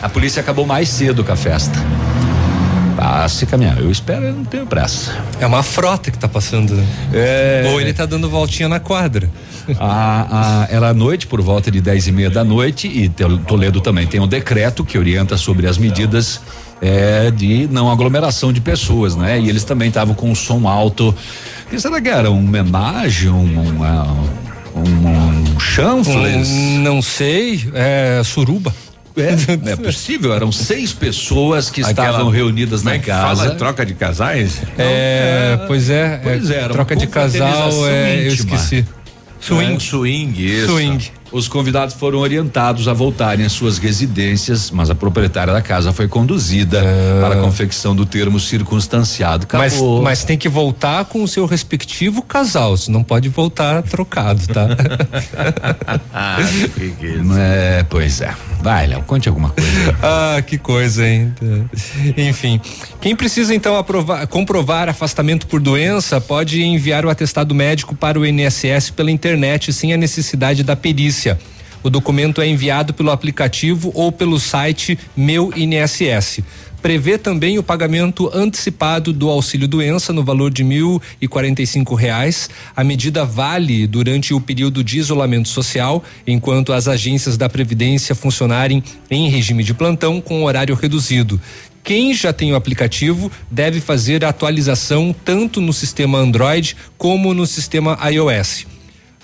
A polícia acabou mais cedo com a festa. Passe, caminhão. Eu espero, eu não tenho pressa. É uma frota que tá passando, né? Ou ele tá dando voltinha na quadra. Era à noite, por volta de 10:30 da noite, e Toledo também tem um decreto que orienta sobre as medidas de não aglomeração de pessoas, né? E eles também estavam com um som alto. E será que era uma homenagem, um chanfles? Não sei, suruba. Não é possível, eram 6 pessoas que estavam reunidas na casa. Fala, troca de casais? Pois é, troca de casal, eu esqueci. Swing. Swing, isso. Swing. Os convidados foram orientados a voltarem às suas residências, mas a proprietária da casa foi conduzida para a confecção do termo circunstanciado. Mas tem que voltar com o seu respectivo casal, se não pode voltar trocado, tá? Ah, que pois é. Vai, Léo, conte alguma coisa. Ah, que coisa, hein? Enfim, quem precisa então comprovar afastamento por doença pode enviar o atestado médico para o INSS pela internet sem a necessidade da perícia. O documento é enviado pelo aplicativo ou pelo site Meu INSS. Prevê também o pagamento antecipado do auxílio doença no valor de R$1.045. A medida vale durante o período de isolamento social, enquanto as agências da Previdência funcionarem em regime de plantão com horário reduzido. Quem já tem o aplicativo deve fazer a atualização tanto no sistema Android como no sistema iOS.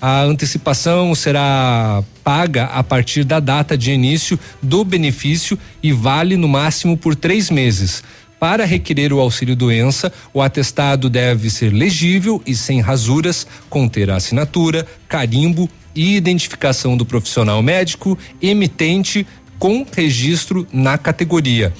A antecipação será paga a partir da data de início do benefício e vale no máximo por 3 meses. Para requerer o auxílio-doença, o atestado deve ser legível e sem rasuras, conter a assinatura, carimbo e identificação do profissional médico, emitente com registro na categoria.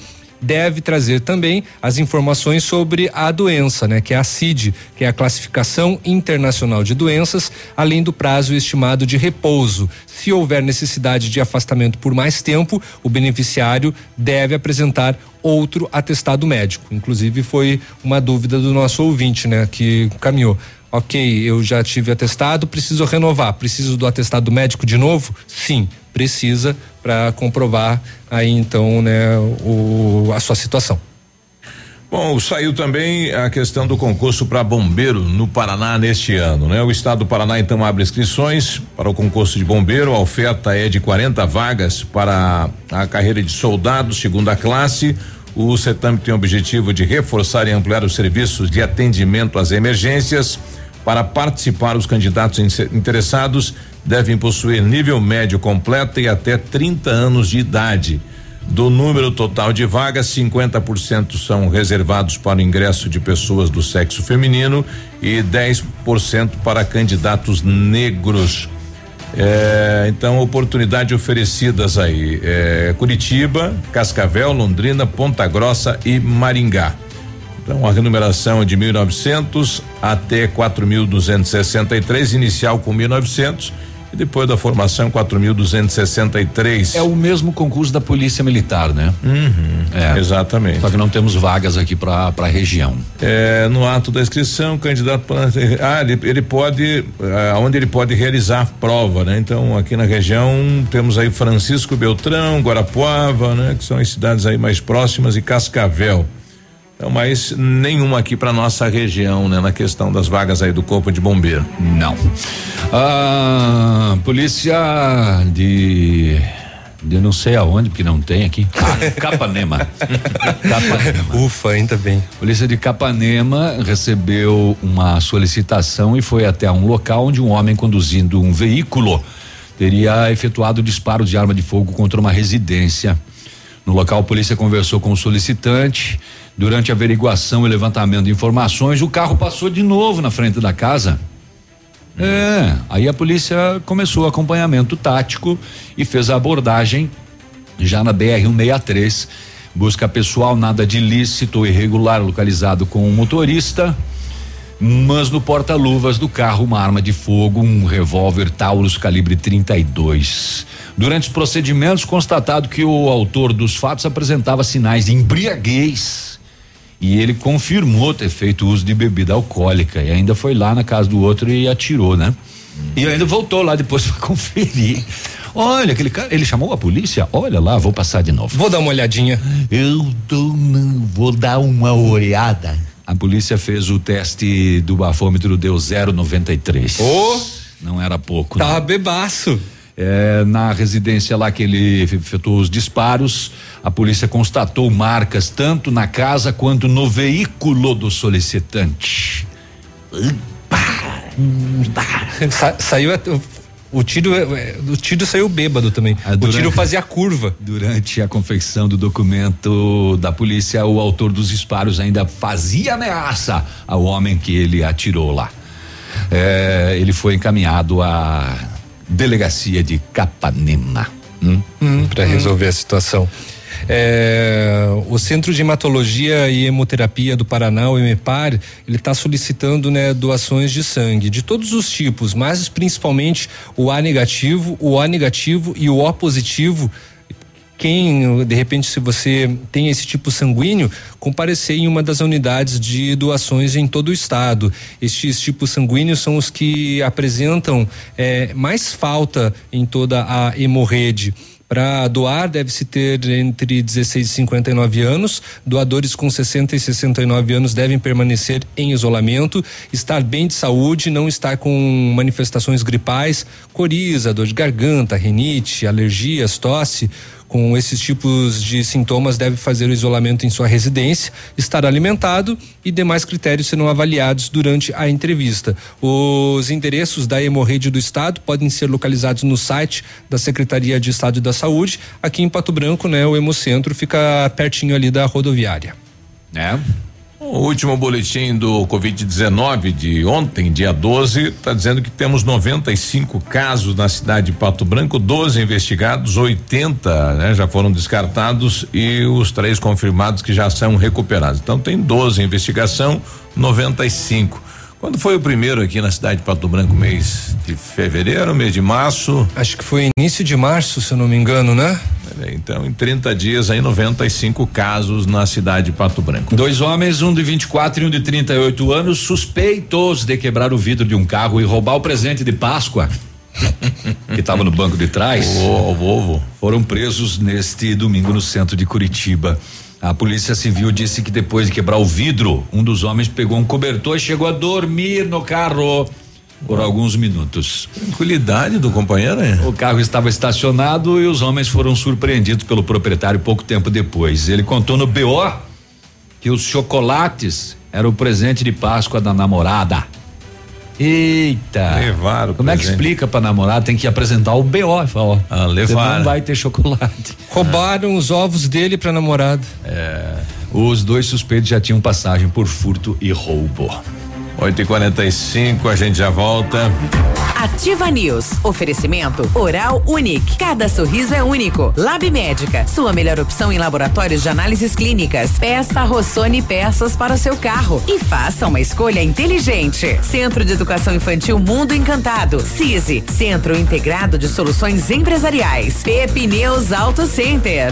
Deve trazer também as informações sobre a doença, né? Que é a CID, que é a Classificação Internacional de Doenças, além do prazo estimado de repouso. Se houver necessidade de afastamento por mais tempo, o beneficiário deve apresentar outro atestado médico. Inclusive foi uma dúvida do nosso ouvinte, né? Que caminhou. Ok, eu já tive atestado, preciso renovar. Preciso do atestado médico de novo? Sim, precisa, para comprovar aí então, né, a sua situação. Bom, saiu também a questão do concurso para bombeiro no Paraná neste ano, né? O estado do Paraná então abre inscrições para o concurso de bombeiro. A oferta é de 40 vagas para a carreira de soldado, segunda classe. O CETAM tem o objetivo de reforçar e ampliar os serviços de atendimento às emergências. Para participar, os candidatos interessados devem possuir nível médio completo e até 30 anos de idade. Do número total de vagas, 50% são reservados para o ingresso de pessoas do sexo feminino e 10% para candidatos negros. Então, oportunidades oferecidas aí: Curitiba, Cascavel, Londrina, Ponta Grossa e Maringá. Então, a renumeração é de 1.900 até 4.263, inicial com 1.900 e depois da formação 4.263. É o mesmo concurso da Polícia Militar, né? Uhum, exatamente. Só que não temos vagas aqui para a região. No ato da inscrição, o candidato ele pode, onde ele pode realizar a prova, né? Então, aqui na região temos aí Francisco Beltrão, Guarapuava, né? Que são as cidades aí mais próximas, e Cascavel. Então, mas nenhuma aqui para nossa região, né? Na questão das vagas aí do Corpo de Bombeiro. Não. Polícia de não sei aonde, porque não tem aqui. Capanema. Capanema. Ufa, ainda bem. Polícia de Capanema recebeu uma solicitação e foi até um local onde um homem conduzindo um veículo teria efetuado disparo de arma de fogo contra uma residência. No local, a polícia conversou com o solicitante. Durante a averiguação e levantamento de informações, o carro passou de novo na frente da casa. Aí a polícia começou o acompanhamento tático e fez a abordagem já na BR-163. Busca pessoal, nada de ilícito ou irregular localizado com o motorista, mas no porta-luvas do carro uma arma de fogo, um revólver Taurus calibre 32. Durante os procedimentos, constatado que o autor dos fatos apresentava sinais de embriaguez. E ele confirmou ter feito uso de bebida alcoólica e ainda foi lá na casa do outro e atirou, né? E ainda voltou lá depois para conferir. Olha, aquele cara, ele chamou a polícia? Olha lá, vou passar de novo. Vou dar uma olhadinha. Vou dar uma olhada. A polícia fez o teste do bafômetro, deu 0,93. Não era pouco. Tava bebaço. Na residência lá que ele efetuou os disparos, a polícia constatou marcas tanto na casa quanto no veículo do solicitante. Saiu o tiro saiu bêbado também. O tiro fazia curva. Durante a confecção do documento da polícia, o autor dos disparos ainda fazia ameaça ao homem que ele atirou lá. Ele foi encaminhado a Delegacia de Capanema. Para resolver a situação. O Centro de Hematologia e Hemoterapia do Paraná, o EMEPAR, ele está solicitando, né, doações de sangue de todos os tipos, mas principalmente o A negativo, o O negativo e o O positivo. Quem, de repente, se você tem esse tipo sanguíneo, comparecer em uma das unidades de doações em todo o estado. Estes tipos sanguíneos são os que apresentam mais falta em toda a hemorrede. Para doar, deve-se ter entre 16 e 59 anos. Doadores com 60 e 69 anos devem permanecer em isolamento, estar bem de saúde, não estar com manifestações gripais, coriza, dor de garganta, rinite, alergias, tosse. Com esses tipos de sintomas, deve fazer o isolamento em sua residência, estar alimentado, e demais critérios serão avaliados durante a entrevista. Os endereços da hemorrede do estado podem ser localizados no site da Secretaria de Estado da Saúde. Aqui em Pato Branco, né, o Hemocentro fica pertinho ali da rodoviária. É. O último boletim do Covid-19 de ontem, dia 12, está dizendo que temos 95 casos na cidade de Pato Branco, 12 investigados, 80, né, já foram descartados, e os 3 confirmados que já são recuperados. Então tem 12 em investigação, 95. Quando foi o primeiro aqui na cidade de Pato Branco? Mês de fevereiro, mês de março? Acho que foi início de março, se eu não me engano, né? Então, em 30 dias aí, 95 casos na cidade de Pato Branco. 2 homens, um de 24 e um de 38 anos, suspeitos de quebrar o vidro de um carro e roubar o presente de Páscoa que estava no banco de trás. Foram presos neste domingo no centro de Curitiba. A polícia civil disse que, depois de quebrar o vidro, um dos homens pegou um cobertor e chegou a dormir no carro por alguns minutos. Tranquilidade do companheiro, né? O carro estava estacionado e os homens foram surpreendidos pelo proprietário pouco tempo depois. Ele contou no BO que os chocolates eram o presente de Páscoa da namorada. Eita! Levaram. Como presente. É que explica pra namorada? Tem que apresentar o BO. Fala, levaram. Não vai ter chocolate. Roubaram os ovos dele pra namorada. Os 2 suspeitos já tinham passagem por furto e roubo. 8h45, a gente já volta. Ativa News. Oferecimento Oral Unic. Cada sorriso é único. Lab Médica. Sua melhor opção em laboratórios de análises clínicas. Peça Rossoni Peças para o seu carro e faça uma escolha inteligente. Centro de Educação Infantil Mundo Encantado. CISI. Centro Integrado de Soluções Empresariais. Pep Pneus Auto Center.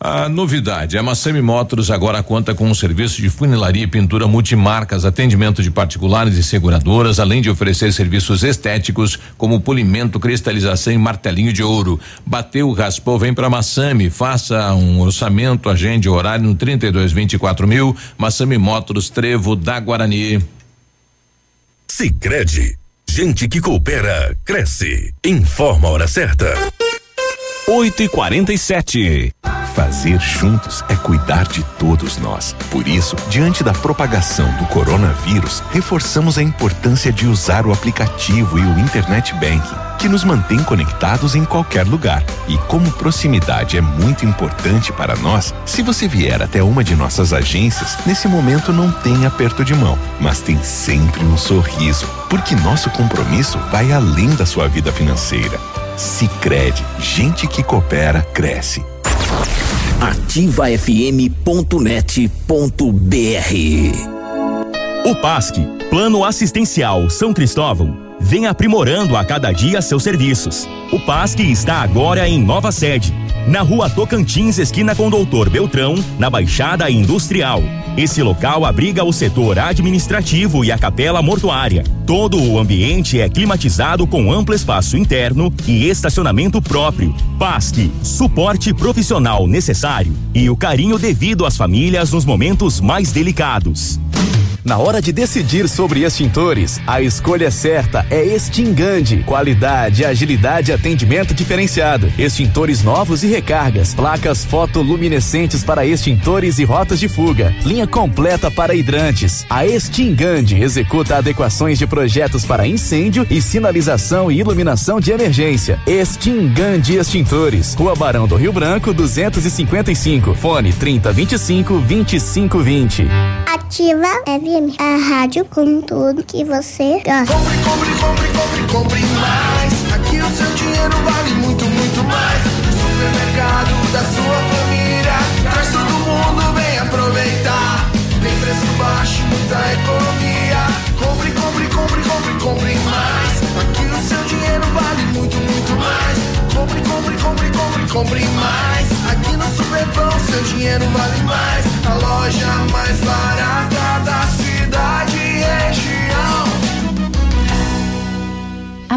A novidade, a Massami Motors agora conta com um serviço de funilaria e pintura multimarcas, atendimento de particulares e seguradoras, além de oferecer serviços estéticos como polimento, cristalização e martelinho de ouro. Bateu, raspou, vem pra Massami. Faça um orçamento, agende o horário no 3224.000. Massami Motors, Trevo da Guarani. Sicredi, gente que coopera, cresce. Informa a hora certa. 8h47. Fazer juntos é cuidar de todos nós. Por isso, diante da propagação do coronavírus, reforçamos a importância de usar o aplicativo e o Internet Banking, que nos mantém conectados em qualquer lugar. E como proximidade é muito importante para nós, se você vier até uma de nossas agências, nesse momento não tem aperto de mão, mas tem sempre um sorriso, porque nosso compromisso vai além da sua vida financeira. Sicredi, gente que coopera, cresce. ativafm.net.br. O PASC, Plano Assistencial São Cristóvão, vem aprimorando a cada dia seus serviços. O PASC está agora em nova sede, na rua Tocantins, esquina com Doutor Beltrão, na Baixada Industrial. Esse local abriga o setor administrativo e a capela mortuária. Todo o ambiente é climatizado com amplo espaço interno e estacionamento próprio. PASC, suporte profissional necessário e o carinho devido às famílias nos momentos mais delicados. Na hora de decidir sobre extintores, a escolha certa é Extingande. Qualidade, agilidade e atendimento diferenciado. Extintores novos e recargas, placas fotoluminescentes para extintores e rotas de fuga, linha completa para hidrantes. A Extingande executa adequações de projetos para incêndio e sinalização e iluminação de emergência. Extingande Extintores, Rua Barão do Rio Branco, 255, fone 3025-2520. Ativa FM, a rádio com tudo que você gosta. Compre mais, aqui o seu dinheiro vale muito, muito mais. O supermercado da sua família, traz todo mundo, vem aproveitar. Tem preço baixo, muita economia. Compre mais, aqui o seu dinheiro vale muito, muito mais. Compre mais, aqui no Superbão seu dinheiro vale mais. A loja mais barata da cidade e região. Há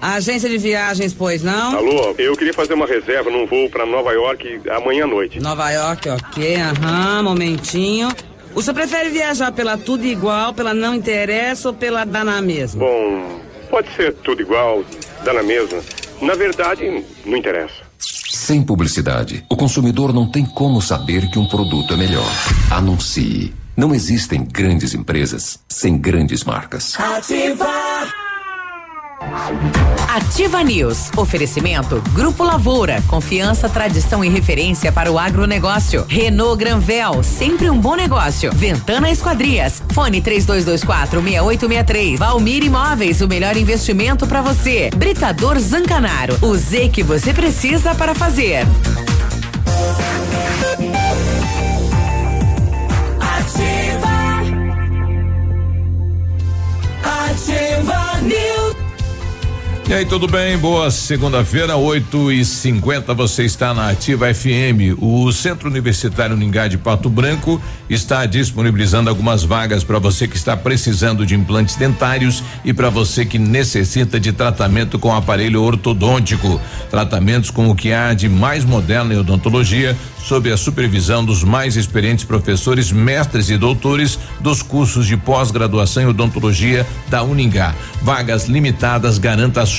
A agência de viagens, pois não? Alô, eu queria fazer uma reserva num voo pra Nova York amanhã à noite. Nova York, ok, momentinho. O senhor prefere viajar pela Tudo Igual, pela Não Interessa ou pela Dá na Mesma? Bom, pode ser Tudo Igual, Dá na Mesma. Na verdade, não interessa. Sem publicidade, o consumidor não tem como saber que um produto é melhor. Anuncie. Não existem grandes empresas sem grandes marcas. Ativa! Ativa News. Oferecimento Grupo Lavoura. Confiança, tradição e referência para o agronegócio. Renault Granvel. Sempre um bom negócio. Ventana Esquadrias. Fone 3224-6863. Valmir Imóveis. O melhor investimento para você. Britador Zancanaro. O Z que você precisa para fazer. Ativa News. E aí, tudo bem? Boa segunda-feira, 8h50, você está na Ativa FM. O Centro Universitário Uningá de Pato Branco está disponibilizando algumas vagas para você que está precisando de implantes dentários e para você que necessita de tratamento com aparelho ortodôntico. Tratamentos com o que há de mais moderno em odontologia, sob a supervisão dos mais experientes professores, mestres e doutores dos cursos de pós-graduação em odontologia da Uningá. Vagas limitadas, garanta a sua.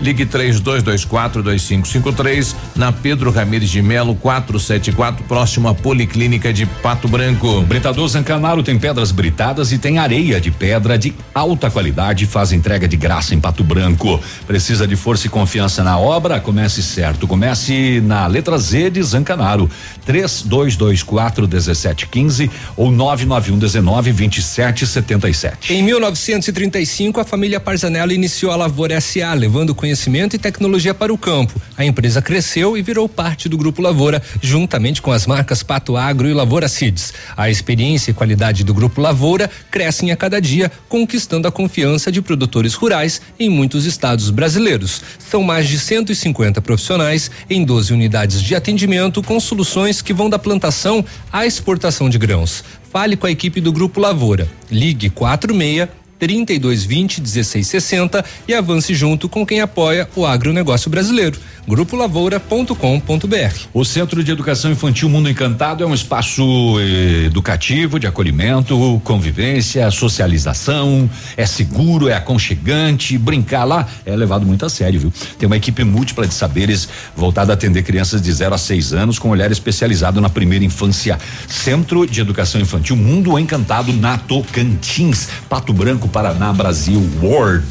Ligue 3224-2553 na Pedro Ramires de Melo 474, próximo à Policlínica de Pato Branco. Britador Zancanaro tem pedras britadas e tem areia de pedra de alta qualidade, faz entrega de graça em Pato Branco. Precisa de força e confiança na obra? Comece certo. Comece na letra Z de Zancanaro. 3224-1715 ou 99119-2777. Em 1935, a família Parzanello iniciou a Lavoura SA, levando conhecimento e tecnologia para o campo. A empresa cresceu e virou parte do Grupo Lavoura, juntamente com as marcas Pato Agro e Lavoura Seeds. A experiência e qualidade do Grupo Lavoura crescem a cada dia, conquistando a confiança de produtores rurais em muitos estados brasileiros. São mais de 150 profissionais em 12 unidades de atendimento com soluções que vão da plantação à exportação de grãos. Fale com a equipe do Grupo Lavoura. Ligue 46 3220-1660 e avance junto com quem apoia o agronegócio brasileiro. grupolavoura.com.br. O Centro de Educação Infantil Mundo Encantado é um espaço educativo de acolhimento, convivência, socialização, é seguro, é aconchegante, brincar lá é levado muito a sério, viu? Tem uma equipe múltipla de saberes voltada a atender crianças de 0 a 6 anos com olhar especializado na primeira infância. Centro de Educação Infantil Mundo Encantado na Tocantins, Pato Branco, Paraná, Brasil, World.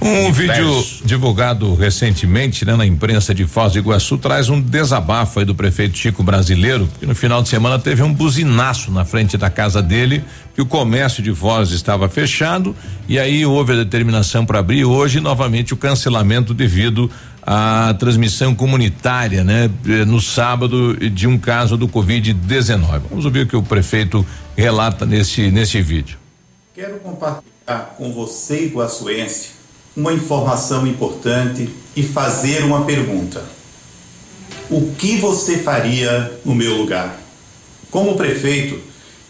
Um vídeo divulgado recentemente, né, na imprensa de Foz do Iguaçu traz um desabafo aí do prefeito Chico Brasileiro, que no final de semana teve um buzinaço na frente da casa dele, que o comércio de Foz estava fechado e aí houve a determinação para abrir hoje, novamente o cancelamento devido a transmissão comunitária, né? No sábado, de um caso do Covid-19. Vamos ouvir o que o prefeito relata nesse vídeo. Quero compartilhar com você, iguaçuense, uma informação importante e fazer uma pergunta. O que você faria no meu lugar? Como prefeito,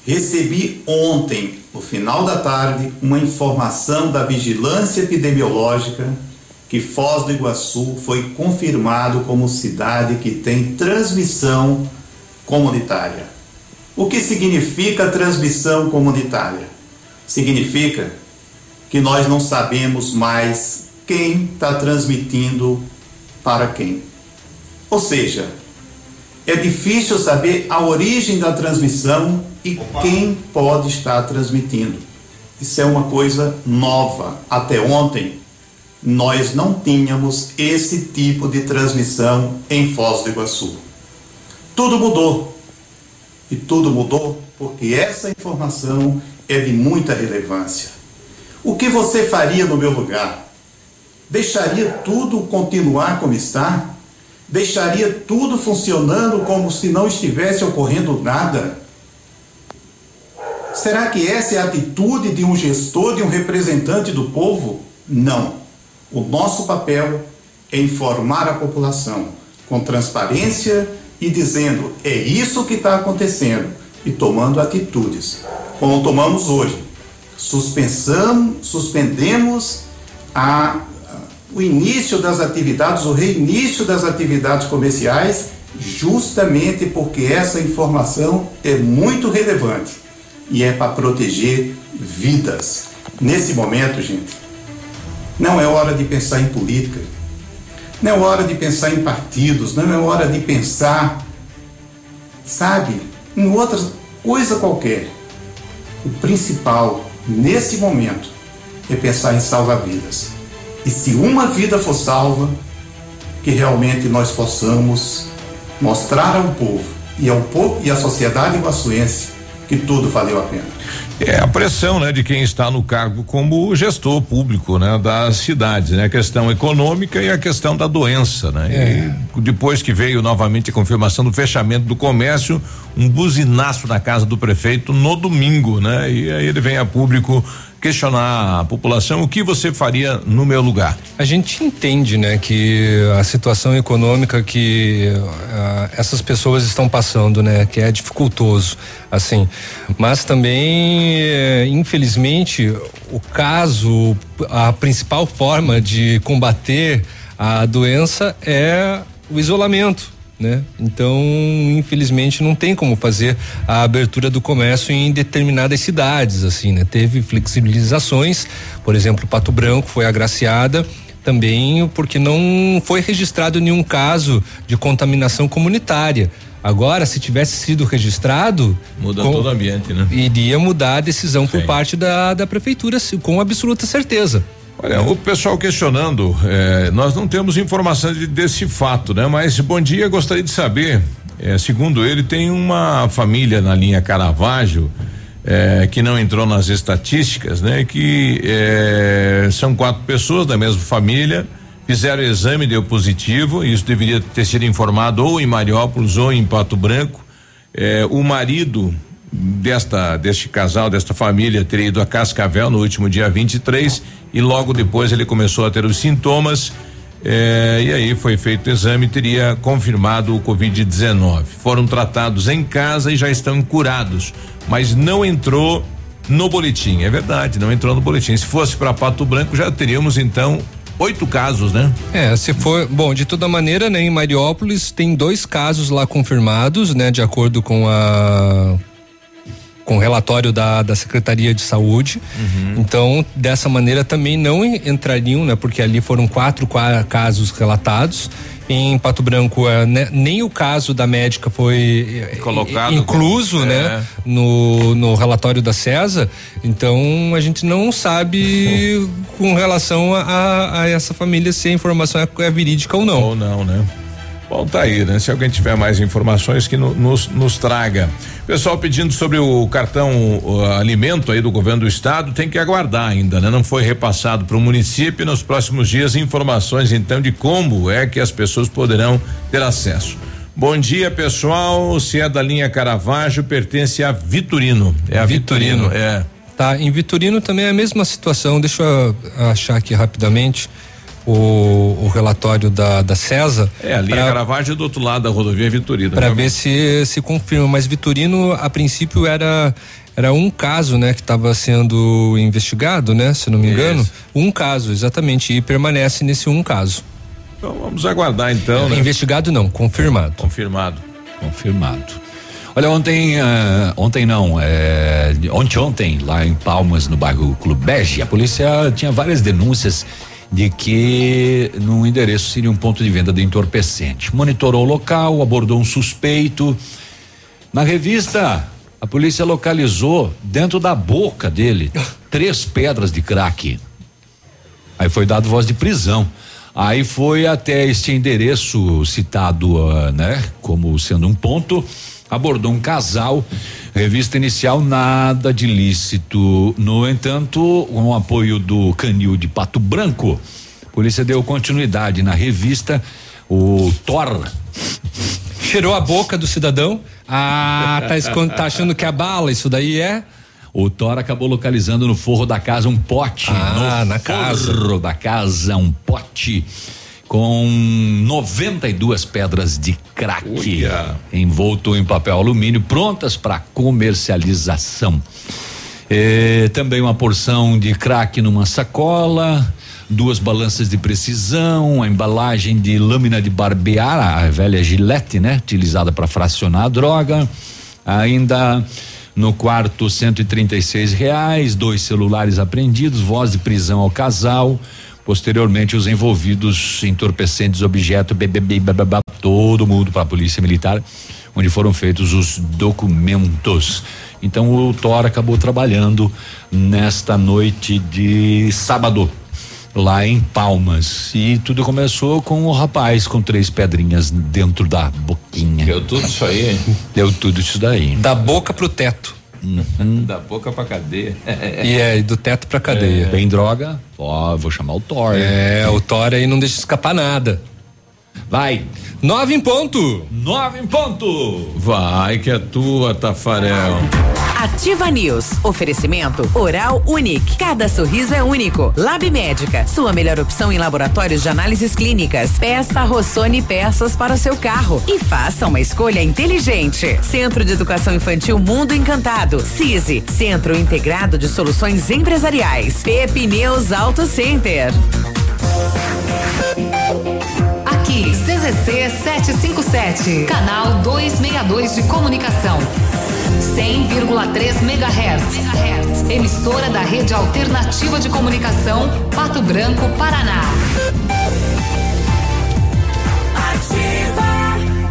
recebi ontem, no final da tarde, uma informação da vigilância epidemiológica que Foz do Iguaçu foi confirmado como cidade que tem transmissão comunitária. O que significa transmissão comunitária? Significa que nós não sabemos mais quem está transmitindo para quem. Ou seja, é difícil saber a origem da transmissão e quem pode estar transmitindo. Isso é uma coisa nova. Até ontem, nós não tínhamos esse tipo de transmissão em Foz do Iguaçu. Tudo mudou. E tudo mudou porque essa informação é de muita relevância. O que você faria no meu lugar? Deixaria tudo continuar como está? Deixaria tudo funcionando como se não estivesse ocorrendo nada? Será que essa é a atitude de um gestor, de um representante do povo? Não. O nosso papel é informar a população com transparência e dizendo é isso que está acontecendo e tomando atitudes, como tomamos hoje. Suspendemos o início das atividades, o reinício das atividades comerciais, justamente porque essa informação é muito relevante e é para proteger vidas. Nesse momento, gente, não é hora de pensar em política, não é hora de pensar em partidos, não é hora de pensar, sabe, em outra coisa qualquer. O principal, nesse momento, é pensar em salvar vidas. E se uma vida for salva, que realmente nós possamos mostrar ao povo e à sociedade iguaçuense que tudo valeu a pena. É a pressão, né, de quem está no cargo como gestor público, né, das cidades, né, a questão econômica e a questão da doença, né? É. E depois que veio novamente a confirmação do fechamento do comércio, um buzinaço na casa do prefeito no domingo, né? E aí ele vem a público questionar a população, o que você faria no meu lugar? A gente entende, né, que a situação econômica que essas pessoas estão passando, né, que é dificultoso, assim, mas também, infelizmente, o caso, a principal forma de combater a doença é o isolamento, né? Então, infelizmente, não tem como fazer a abertura do comércio em determinadas cidades, assim, né? Teve flexibilizações, por exemplo, Pato Branco foi agraciada também porque não foi registrado nenhum caso de contaminação comunitária. Agora, se tivesse sido registrado, muda todo o ambiente, né? Iria mudar a decisão. Sim. Por parte da prefeitura, com absoluta certeza. Olha, o pessoal questionando, nós não temos informação desse fato, né? Mas bom dia, gostaria de saber, segundo ele, tem uma família na linha Caravaggio que não entrou nas estatísticas, né? Que são 4 pessoas da mesma família, fizeram o exame, deu positivo, isso deveria ter sido informado ou em Mariópolis ou em Pato Branco. O marido deste casal, desta família, teria ido a Cascavel no último dia 23 e logo depois ele começou a ter os sintomas e aí foi feito o exame, teria confirmado o Covid-19. Foram tratados em casa e já estão curados, mas não entrou no boletim. É verdade, não entrou no boletim. Se fosse para Pato Branco já teríamos então 8 casos, né? Se for, bom, de toda maneira, né, em Mariópolis tem 2 casos lá confirmados, né, de acordo com com relatório da Secretaria de Saúde. Uhum. Então, dessa maneira também não entrariam, né? Porque ali foram 4 casos relatados. Em Pato Branco, né, nem o caso da médica foi colocado, incluso, né, no relatório da CESA. Então, a gente não sabe com relação a essa família se a informação é verídica ou não. Ou não, né? Bom, tá aí, né? Se alguém tiver mais informações, que nos traga. Pessoal pedindo sobre o cartão alimento aí do governo do estado, tem que aguardar ainda, né? Não foi repassado para o município. Nos próximos dias, informações então de como é que as pessoas poderão ter acesso. Bom dia, pessoal. Se é da linha Caravaggio, pertence a Vitorino. É a Vitorino. Tá, em Vitorino também é a mesma situação. Deixa eu achar aqui rapidamente o relatório da CESA. É, ali a Caravaggio do outro lado da rodovia Vitorino. Para ver se confirma, mas Vitorino a princípio era um caso, né, que estava sendo investigado, né, se não me engano. Isso. Um caso, exatamente, e permanece nesse um caso. Então vamos aguardar então, né? Investigado não, confirmado. Confirmado. Olha, ontem, lá em Palmas, no bairro Clubege, a polícia tinha várias denúncias de que no endereço seria um ponto de venda de entorpecente. Monitorou o local, abordou um suspeito. Na revista, a polícia localizou dentro da boca dele 3 pedras de crack. Aí foi dado voz de prisão. Aí foi até este endereço citado, né, como sendo um ponto. Abordou um casal, revista inicial, nada de lícito. No entanto, com o apoio do canil de Pato Branco, a polícia deu continuidade na revista. O Thor cheirou a boca do cidadão. Ah, tá achando que é bala, isso daí é? O Thor acabou localizando no forro da casa um pote. Um pote com 92 pedras de crack, envolto em papel alumínio, prontas para comercialização. Também uma porção de crack numa sacola, 2 balanças de precisão, a embalagem de lâmina de barbear, a velha gilete, né, utilizada para fracionar a droga. Ainda no quarto, R$136, 2 celulares apreendidos, voz de prisão ao casal. Posteriormente, os envolvidos, entorpecentes, objeto, todo mundo para a polícia militar, onde foram feitos os documentos. Então o Thor acabou trabalhando nesta noite de sábado, lá em Palmas. E tudo começou com o rapaz com 3 pedrinhas dentro da boquinha. Deu tudo isso daí. Da boca pro teto. Da boca pra cadeia. E do teto pra cadeia. Tem droga? Ó, vou chamar o Thor. O Thor aí não deixa escapar nada. Vai. 9 em ponto. Vai que é tua, Tafarel. Ativa News. Oferecimento Oral Unic. Cada sorriso é único. Lab Médica. Sua melhor opção em laboratórios de análises clínicas. Peça Rossoni Peças para o seu carro. E faça uma escolha inteligente. Centro de Educação Infantil Mundo Encantado. CISI. Centro Integrado de Soluções Empresariais. Pep Pneus Auto Center. CZC 757, canal 262 de comunicação, 100,3 MHz. Emissora da Rede Alternativa de Comunicação, Pato Branco, Paraná.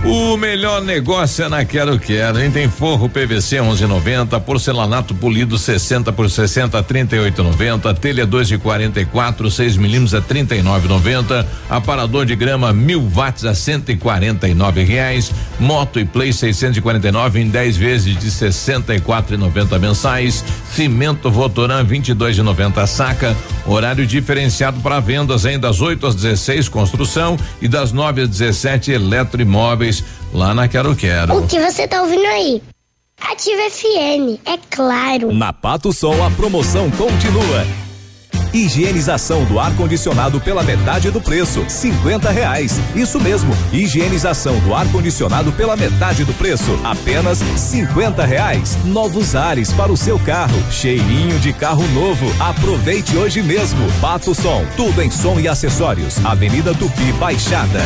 O melhor negócio é na Quero Quero, hein? Tem forro PVC 11,90, porcelanato polido 60 por 60 a 38,90, telha 2 de 44, 6 milímetros a 39,90, aparador de grama 1000 watts a R$149, moto e play 649 em 10 vezes de 64,90 mensais, cimento Votoran 22,90 saca, horário diferenciado para vendas, hein? Das 8 às 16 construção e das 9 às 17 eletroimóveis. Lá na Quero Quero. O que você tá ouvindo aí? Ativa FM, é claro. Na Pato Sol a promoção continua. Higienização do ar-condicionado pela metade do preço, R$50. Isso mesmo, higienização do ar-condicionado pela metade do preço, apenas R$50. Novos ares para o seu carro, cheirinho de carro novo. Aproveite hoje mesmo. Pato Som, tudo em som e acessórios. Avenida Tupi Baixada.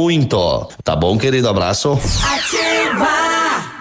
Tá bom, querido? Abraço. Ativa!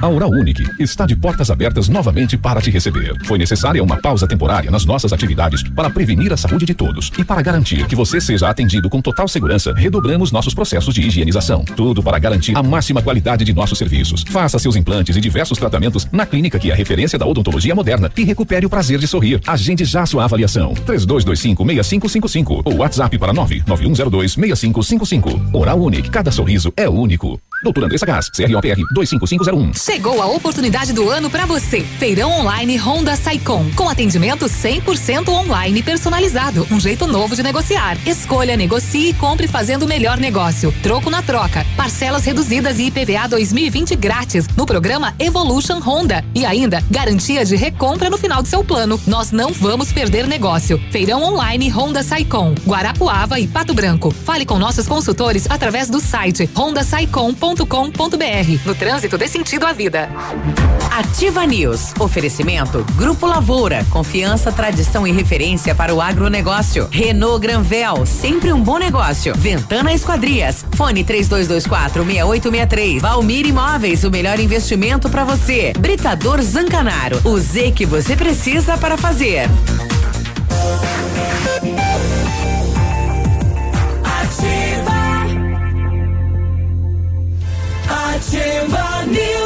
A Oral Unic está de portas abertas novamente para te receber. Foi necessária uma pausa temporária nas nossas atividades para prevenir a saúde de todos e para garantir que você seja atendido com total segurança, redobramos nossos processos de higienização. Tudo para garantir a máxima qualidade de nossos serviços. Faça seus implantes e diversos tratamentos na clínica que é a referência da odontologia moderna e recupere o prazer de sorrir. Agende já sua avaliação. 3225-6555 ou WhatsApp para 99102-6555. Oral Unic, cada sorriso é único. Doutora Andressa Gás, CROPR 25501. Chegou a oportunidade do ano para você. Feirão online Honda Saicom, com atendimento 100% online personalizado, um jeito novo de negociar. Escolha, negocie e compre fazendo o melhor negócio. Troco na troca, parcelas reduzidas e IPVA 2020 grátis no programa Evolution Honda e ainda garantia de recompra no final do seu plano. Nós não vamos perder negócio. Feirão online Honda Saicom, Guarapuava e Pato Branco. Fale com nossos consultores através do site hondasaicom.com.br. No trânsito dê sentido à vida. Ativa News. Oferecimento Grupo Lavoura. Confiança, tradição e referência para o agronegócio. Renault Granvel. Sempre um bom negócio. Ventana Esquadrias. Fone 3224-6863. Valmir Imóveis. O melhor investimento para você. Britador Zancanaro. O Z que você precisa para fazer. Ativa News.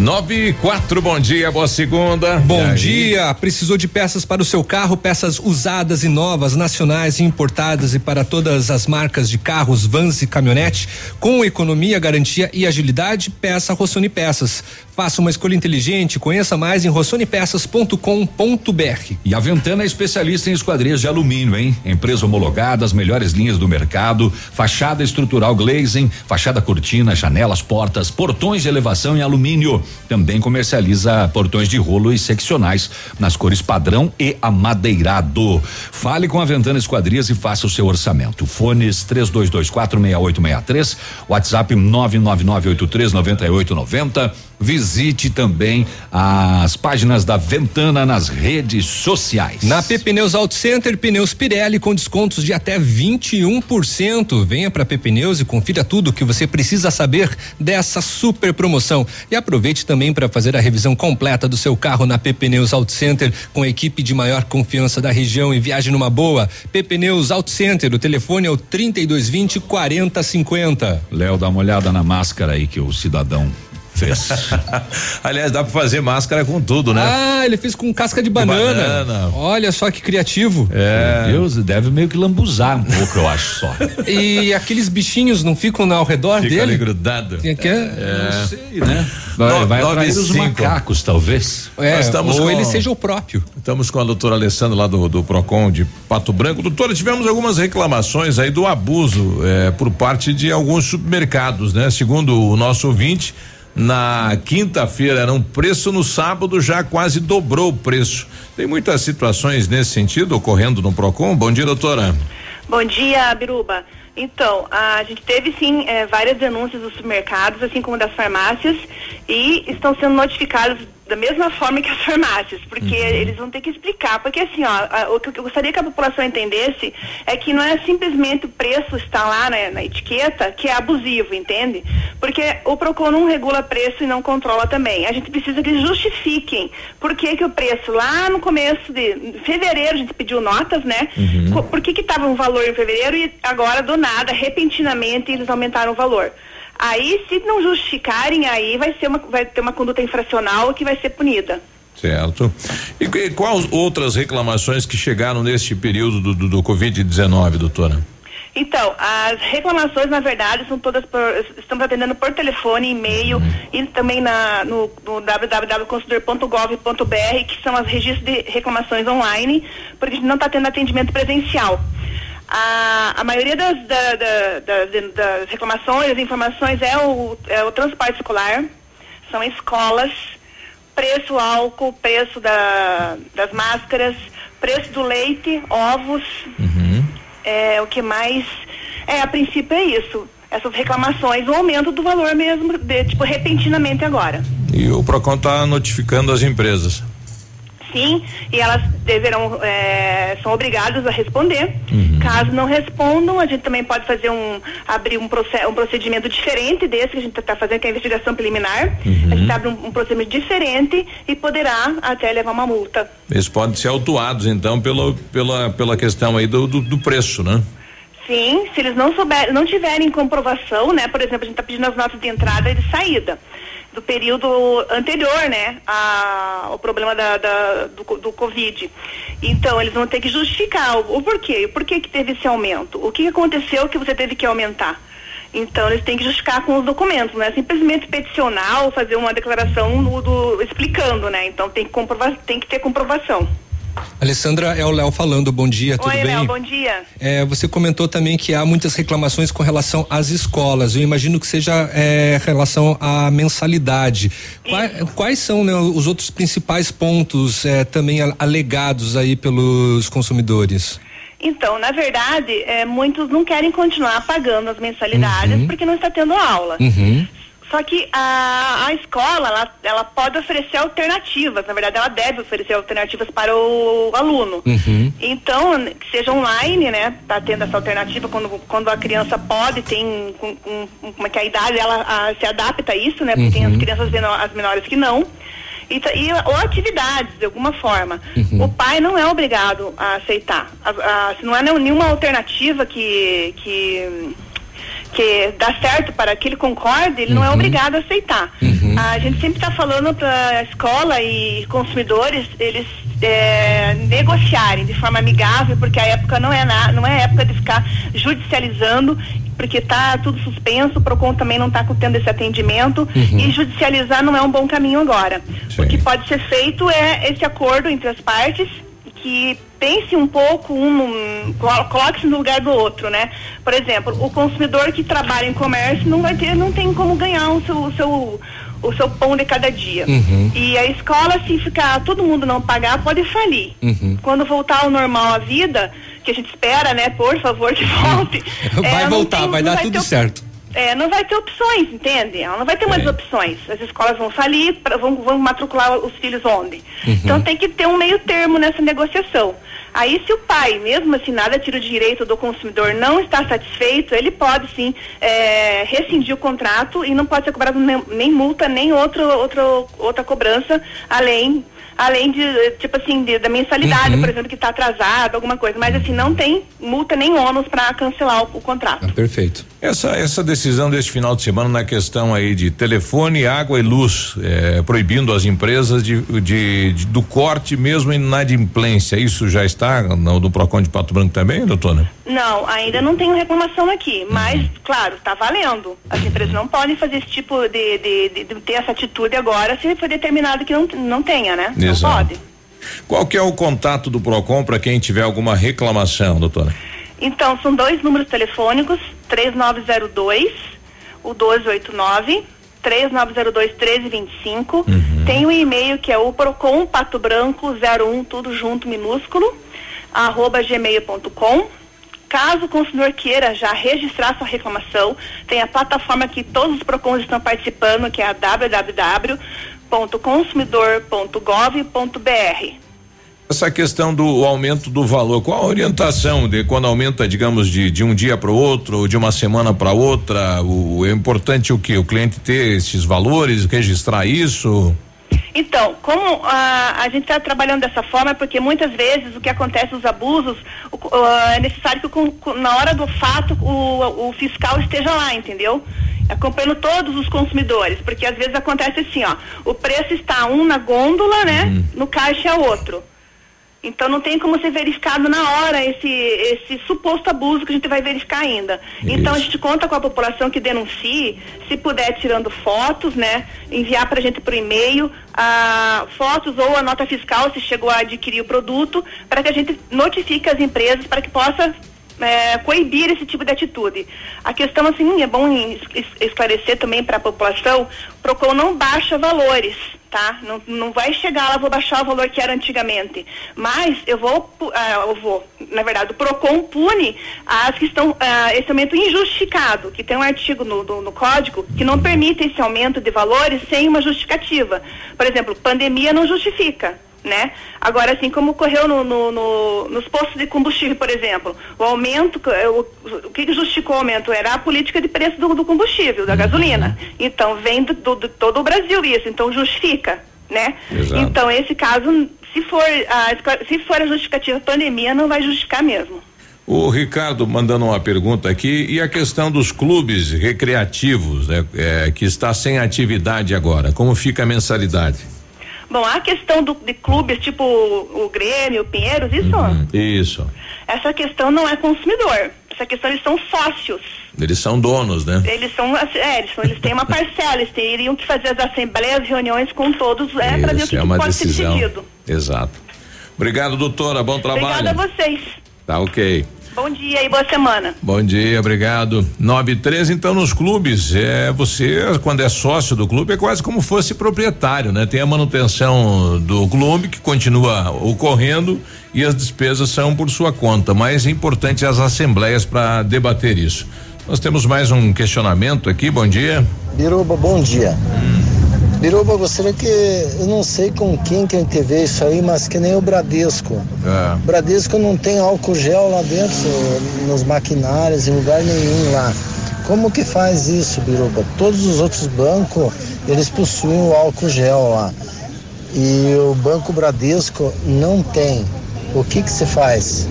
9:04, bom dia, boa segunda. Bom dia, precisou de peças para o seu carro, peças usadas e novas, nacionais e importadas e para todas as marcas de carros, vans e caminhonete, com economia, garantia e agilidade, peça Rossoni Peças. Faça uma escolha inteligente, conheça mais em rossonipeças.com.br. E a Ventana é especialista em esquadrias de alumínio, hein? Empresa homologada, as melhores linhas do mercado, fachada estrutural glazing, fachada cortina, janelas, portas, portões de elevação em alumínio. Também comercializa portões de rolo e seccionais nas cores padrão e amadeirado. Fale com a Ventana Esquadrias e faça o seu orçamento. Fones 32246863, WhatsApp 999839890. Visite também as páginas da Ventana nas redes sociais. Na Pep Pneus Auto Center, pneus Pirelli com descontos de até 21%. Venha para Pep Pneus e confira tudo o que você precisa saber dessa super promoção. E aproveite também para fazer a revisão completa do seu carro na Pep Pneus Auto Center, com a equipe de maior confiança da região, e viaje numa boa. Pep Pneus Auto Center, o telefone é o 3220-4050. Léo, dá uma olhada na máscara aí que o cidadão fez. Aliás, dá pra fazer máscara com tudo, né? Ah, ele fez com casca de banana. Olha só que criativo. É. Meu Deus, deve meio que lambuzar um pouco, eu acho só. E aqueles bichinhos não ficam ao redor dele? Fica ali grudado. Não sei, né? Vai atrair os macacos, talvez. Ele seja o próprio. Estamos com a doutora Alessandra lá do PROCON de Pato Branco. Doutora, tivemos algumas reclamações aí do abuso por parte de alguns supermercados, né? Segundo o nosso ouvinte, na quinta-feira era um preço, no sábado já quase dobrou o preço. Tem muitas situações nesse sentido ocorrendo no PROCON. Bom dia, doutora. Bom dia, Biruba. Então, a gente teve sim várias denúncias dos supermercados, assim como das farmácias, e estão sendo notificados da mesma forma que as farmácias, porque eles vão ter que explicar, porque assim, o que eu gostaria que a população entendesse é que não é simplesmente o preço está lá na etiqueta que é abusivo, entende? Porque o PROCON não regula preço e não controla também. A gente precisa que eles justifiquem por que o preço lá no começo de fevereiro, a gente pediu notas, né? Por que estava um valor em fevereiro e agora do nada, repentinamente, eles aumentaram o valor. Aí, se não justificarem, aí vai ter uma conduta infracional que vai ser punida. Certo. E quais outras reclamações que chegaram neste período do Covid-19, doutora? Então, as reclamações, na verdade, são todas estamos atendendo por telefone, e-mail e também no www.consumidor.gov.br, que são as registros de reclamações online, porque a gente não está tendo atendimento presencial. A maioria das reclamações, informações é o transporte escolar, são escolas, preço do álcool, preço das máscaras, preço do leite, ovos, o que mais? A princípio é isso, essas reclamações, o aumento do valor mesmo, repentinamente agora. E o PROCON está notificando as empresas. sim, e elas deverão, são obrigadas a responder. Uhum. Caso não respondam, a gente também pode fazer abrir um procedimento diferente desse que a gente está fazendo, que é a investigação preliminar. Uhum. A gente abre um procedimento diferente e poderá até levar uma multa. Eles podem ser autuados, então, pela questão aí do preço, né? Sim, se eles não tiverem comprovação, né? Por exemplo, a gente está pedindo as notas de entrada e de saída do período anterior, né, ao problema do Covid. Então, eles vão ter que justificar o porquê. O porquê que teve esse aumento? O que aconteceu que você teve que aumentar? Então, eles têm que justificar com os documentos, não é simplesmente peticionar ou fazer uma declaração explicando, né? Então, tem que ter comprovação. Alessandra, é o Léo falando, bom dia, tudo bem? Oi, Léo, bom dia. Você comentou também que há muitas reclamações com relação às escolas, eu imagino que seja relação à mensalidade. Quais são, né, os outros principais pontos também alegados aí pelos consumidores? Então, na verdade, muitos não querem continuar pagando as mensalidades, uhum, porque não está tendo aula. Uhum. Só que a escola, ela pode oferecer alternativas, na verdade ela deve oferecer alternativas para o aluno. Uhum. Então, que seja online, né, tá tendo essa alternativa quando a criança pode, tem que a idade, ela se adapta a isso, né, porque, uhum, tem as crianças as menores que não. Ou atividades, de alguma forma. Uhum. O pai não é obrigado a aceitar. Se não há nenhuma alternativa que dá certo para que ele concorde, ele, uhum, não é obrigado a aceitar. Uhum. A gente sempre está falando para a escola e consumidores eles negociarem de forma amigável, porque a época não é época de ficar judicializando, porque está tudo suspenso, o PROCON também não está tendo esse atendimento, uhum, e judicializar não é um bom caminho agora. Sim. O que pode ser feito é esse acordo entre as partes, que pense um pouco, coloque-se no lugar do outro, né? Por exemplo, o consumidor que trabalha em comércio não tem como ganhar o seu pão de cada dia. Uhum. E a escola, se ficar todo mundo não pagar, pode falir. Uhum. Quando voltar ao normal a vida, que a gente espera, né? Por favor, que volte. Vai voltar, vai dar tudo certo. Não vai ter opções, entende? Ela não vai ter mais opções. As escolas vão falir, vão matricular os filhos onde? Uhum. Então tem que ter um meio termo nessa negociação. Aí, se o pai, mesmo assim, nada tira o direito do consumidor, não está satisfeito, ele pode sim rescindir o contrato e não pode ser cobrado nem multa, nem outra cobrança, além de, tipo assim, da mensalidade, uhum, por exemplo, que está atrasada, alguma coisa, mas assim, não tem multa nem ônus para cancelar o contrato. Ah, perfeito. Essa decisão deste final de semana na questão aí de telefone, água e luz, proibindo as empresas do corte mesmo em inadimplência, isso já está no PROCON de Pato Branco também, doutora? Não, ainda não tenho reclamação aqui, mas, claro, está valendo. As empresas não podem fazer esse tipo de ter essa atitude agora, se foi determinado que não tenha, né? Exato. Não pode. Qual que é o contato do PROCON para quem tiver alguma reclamação, doutora? Então, são 2 números telefônicos, 3902, o 1289, 3902-1325, uhum. Tem o e-mail que é o PROCON Pato Branco 01, tudo junto, minúsculo, @gmail.com. Caso o consumidor queira já registrar sua reclamação, tem a plataforma que todos os PROCONs estão participando, que é a www.consumidor.gov.br. Essa questão do aumento do valor, qual a orientação de quando aumenta, digamos, de um dia para o outro ou de uma semana para outra? É importante o quê? O cliente ter esses valores, registrar isso? Então, como a gente está trabalhando dessa forma, porque muitas vezes o que acontece, os abusos, é necessário que na hora do fato o fiscal esteja lá, entendeu? Acompanhando todos os consumidores, porque às vezes acontece assim, ó, o preço está na gôndola, né? Uhum. No caixa é outro. Então não tem como ser verificado na hora esse suposto abuso que a gente vai verificar ainda. Isso. Então a gente conta com a população que denuncie, se puder tirando fotos, né? Enviar pra gente por e-mail, fotos ou a nota fiscal se chegou a adquirir o produto, para que a gente notifique as empresas para que possa coibir esse tipo de atitude. A questão, assim, é bom esclarecer também para a população, o PROCON não baixa valores, tá? Não vai chegar lá, vou baixar o valor que era antigamente, mas na verdade, o PROCON pune as que estão, esse aumento injustificado, que tem um artigo no código que não permite esse aumento de valores sem uma justificativa. Por exemplo, pandemia não justifica. né? Agora, assim como ocorreu nos postos de combustível, por exemplo, o aumento, o que justificou o aumento? Era a política de preço do combustível, da gasolina. Então, vem de todo o Brasil isso, então justifica, né? Exato. Então, esse caso, se for a justificativa pandemia, não vai justificar mesmo. O Ricardo mandando uma pergunta aqui, e a questão dos clubes recreativos, né, que está sem atividade agora, como fica a mensalidade? Bom, a questão de clubes, tipo o Grêmio, o Pinheiros, isso? Isso. Essa questão não é consumidor. Essa questão, eles são sócios. Eles são donos, né? Eles têm uma parcela, eles teriam que fazer as assembleias, reuniões com todos, para ver o que pode ser decidido. Exato. Obrigado, doutora, bom trabalho. Obrigada a vocês. Tá, ok. Bom dia e boa semana. Bom dia, obrigado. 9:13, então, nos clubes, você, quando é sócio do clube, é quase como fosse proprietário, né? Tem a manutenção do clube que continua ocorrendo e as despesas são por sua conta, mas é importante as assembleias para debater isso. Nós temos mais um questionamento aqui, bom dia. Biruba, bom dia. Biruba, gostaria que, eu não sei com quem que a gente vê isso aí, mas que nem o Bradesco. O Bradesco não tem álcool gel lá dentro, nos maquinários, em lugar nenhum lá. Como que faz isso, Biruba? Todos os outros bancos, eles possuem o álcool gel lá. E o Banco Bradesco não tem. O que se faz?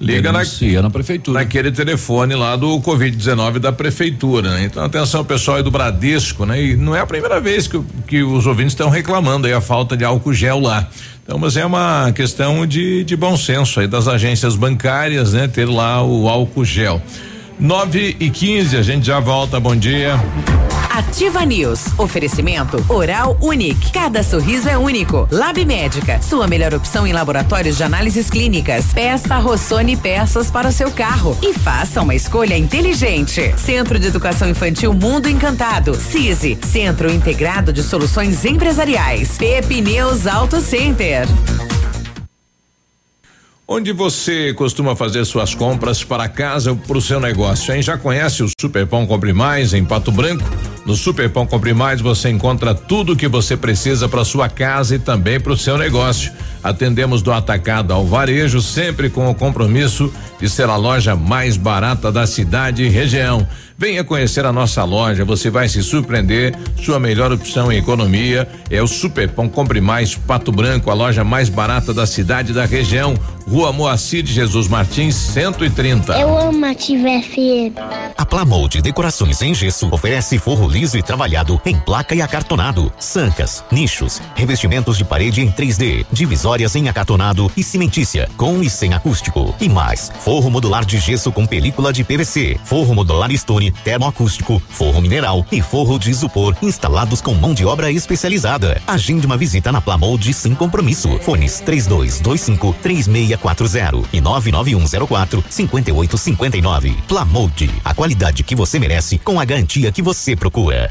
Liga na prefeitura. Naquele telefone lá do Covid-19 da prefeitura, né? Então, atenção, pessoal aí do Bradesco, né? E não é a primeira vez que os ouvintes estão reclamando aí a falta de álcool gel lá. Então, mas é uma questão de bom senso aí das agências bancárias, né? Ter lá o álcool gel. 9:15, a gente já volta, bom dia. Ativa News, oferecimento Oral Unic, cada sorriso é único. Lab Médica, sua melhor opção em laboratórios de análises clínicas. Peça Rossoni Peças para o seu carro e faça uma escolha inteligente. Centro de Educação Infantil Mundo Encantado, CISI, Centro Integrado de Soluções Empresariais, Pep Pneus Auto Center. Onde você costuma fazer suas compras para casa ou para o seu negócio, hein? Já conhece o Superpão Compre Mais em Pato Branco? No Superpão Compre Mais você encontra tudo o que você precisa para sua casa e também para o seu negócio. Atendemos do atacado ao varejo, sempre com o compromisso de ser a loja mais barata da cidade e região. Venha conhecer a nossa loja, você vai se surpreender. Sua melhor opção em economia é o Superpão Compre Mais Pato Branco, a loja mais barata da cidade e da região. Rua Moacir de Jesus Martins, 130. Eu amo a Ativa FM. A Plamolde Decorações em Gesso oferece forro liso e trabalhado em placa e acartonado, sancas, nichos, revestimentos de parede em 3D, divisórias em acartonado e cimentícia, com e sem acústico. E mais, forro modular de gesso com película de PVC, forro modular Stone termoacústico, forro mineral e forro de isopor, instalados com mão de obra especializada. Agende uma visita na Plamolde sem compromisso. Fones 3225-3640 e 99104-5859. Plamolde, a qualidade que você merece com a garantia que você procura.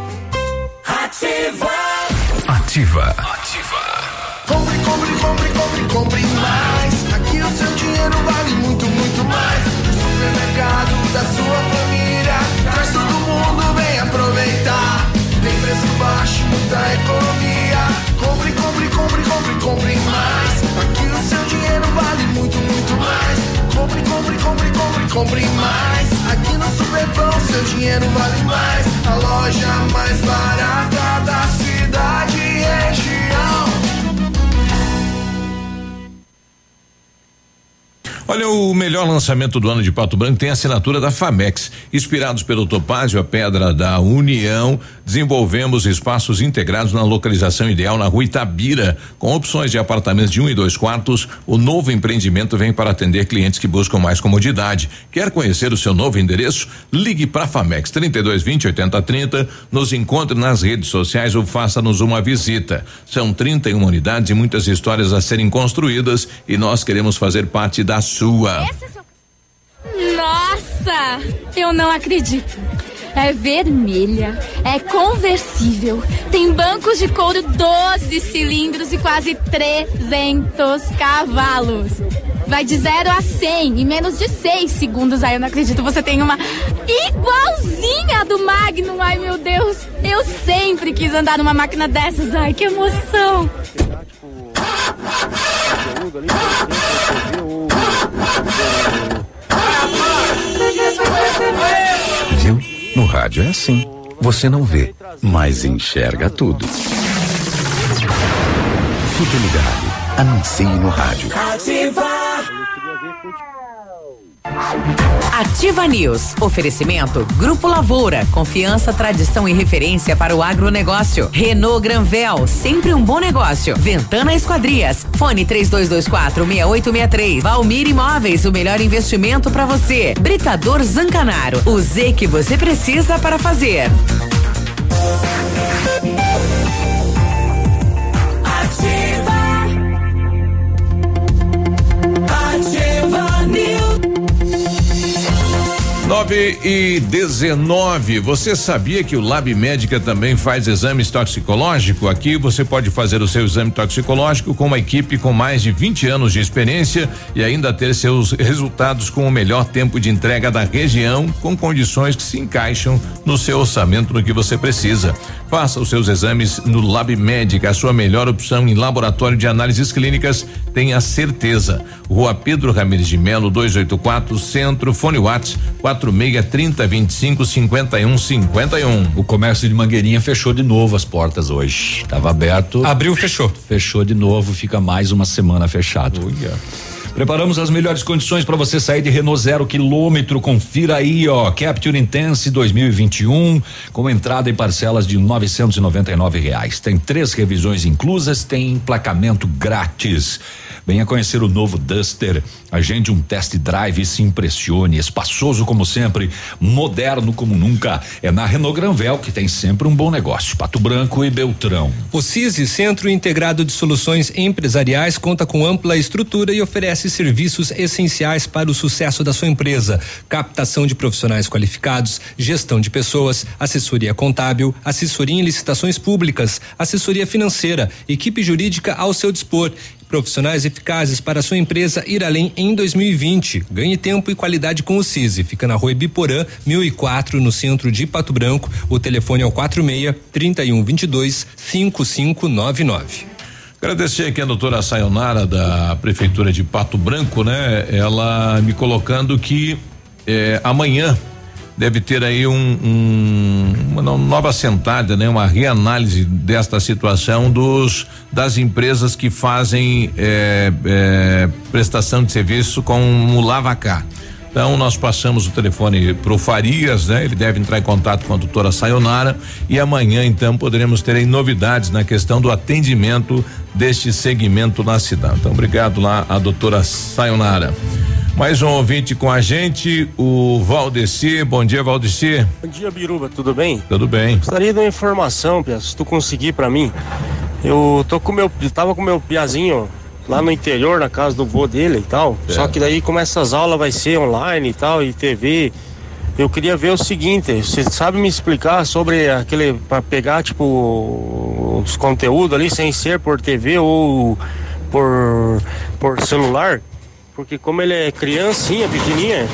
Ativa. Compre mais. Aqui o seu dinheiro vale muito, muito mais. O supermercado da sua família. Traz todo mundo, vem aproveitar. Tem preço baixo, muita economia. Compre mais. Aqui o seu dinheiro vale muito, muito mais. Compre mais. Aqui no Superpão, seu dinheiro vale mais. A loja mais barata da cidade e região. Olha, o melhor lançamento do ano de Pato Branco tem a assinatura da Famex. Inspirados pelo topázio, a pedra da união, Desenvolvemos espaços integrados na localização ideal na Rua Itabira, com opções de apartamentos de 1 e 2 quartos. O novo empreendimento vem para atender clientes que buscam mais comodidade. Quer conhecer o seu novo endereço? Ligue para a Famex 3220-8030, nos encontre nas redes sociais ou faça-nos uma visita. São 31 unidades e muitas histórias a serem construídas e nós queremos fazer parte da sua. Nossa, eu não acredito. É vermelha, é conversível, tem bancos de couro 12 cilindros e quase 300 cavalos. Vai de 0 a 100 em menos de 6 segundos. Ai, eu não acredito, você tem uma igualzinha do Magnum. Ai, meu Deus, eu sempre quis andar numa máquina dessas. Ai, que emoção. Viu? No rádio é assim. Você não vê, mas enxerga tudo. Fique ligado. Anuncie no rádio. Ativa News. Oferecimento Grupo Lavoura. Confiança, tradição e referência para o agronegócio. Renault Granvel. Sempre um bom negócio. Ventana Esquadrias. Fone 3224-6863. Valmir Imóveis. O melhor investimento para você. Britador Zancanaro. O Z que você precisa para fazer. Ativa News. 9:19. Você sabia que o Lab Médica também faz exames toxicológicos? Aqui você pode fazer o seu exame toxicológico com uma equipe com mais de 20 anos de experiência e ainda ter seus resultados com o melhor tempo de entrega da região, com condições que se encaixam no seu orçamento, no que você precisa. Faça os seus exames no Lab Médica, a sua melhor opção em laboratório de análises clínicas, tenha certeza. Rua Pedro Ramirez de Melo, 284, Centro, Fone Whats 46 30 25 51 51. O comércio de Mangueirinha fechou de novo as portas hoje. Tava aberto. Abriu, fechou. Fechou de novo, fica mais uma semana fechado. Uia. Preparamos as melhores condições para você sair de Renault 0 km. Confira aí, ó, Captur Intense 2021 com entrada e parcelas de R$999. Tem 3 revisões inclusas, tem emplacamento grátis. Venha conhecer o novo Duster. Agende um test drive e se impressione. Espaçoso como sempre, moderno como nunca. É na Renault Granvel, que tem sempre um bom negócio. Pato Branco e Beltrão. O CISI, Centro Integrado de Soluções Empresariais, conta com ampla estrutura e oferece serviços essenciais para o sucesso da sua empresa: captação de profissionais qualificados, gestão de pessoas, assessoria contábil, assessoria em licitações públicas, assessoria financeira, equipe jurídica ao seu dispor. Profissionais eficazes para sua empresa ir além em 2020. Ganhe tempo e qualidade com o CISI. Fica na Rua Ibiporã, 1004, no centro de Pato Branco. O telefone é o 46 3122 5599. Agradecer aqui a doutora Sayonara da Prefeitura de Pato Branco, né? Ela me colocando que amanhã deve ter aí uma nova sentada, né? Uma reanálise desta situação das empresas que fazem prestação de serviço com o Lavacá. Então nós passamos o telefone pro Farias, né? Ele deve entrar em contato com a doutora Sayonara e amanhã então poderemos ter aí novidades na questão do atendimento deste segmento na cidade. Então obrigado lá a doutora Sayonara. Mais um ouvinte com a gente, o Valdeci. Bom dia, Valdeci. Bom dia, Biruba, tudo bem? Tudo bem. Gostaria de uma informação, Pia, se tu conseguir pra mim. Eu tava com meu piazinho lá no interior, na casa do vô dele e tal, só que daí como essas aulas vai ser online e tal, e TV, eu queria ver o seguinte: você sabe me explicar sobre aquele, pra pegar tipo os conteúdos ali sem ser por TV ou por celular? Porque como ele é criancinha, pequenininha,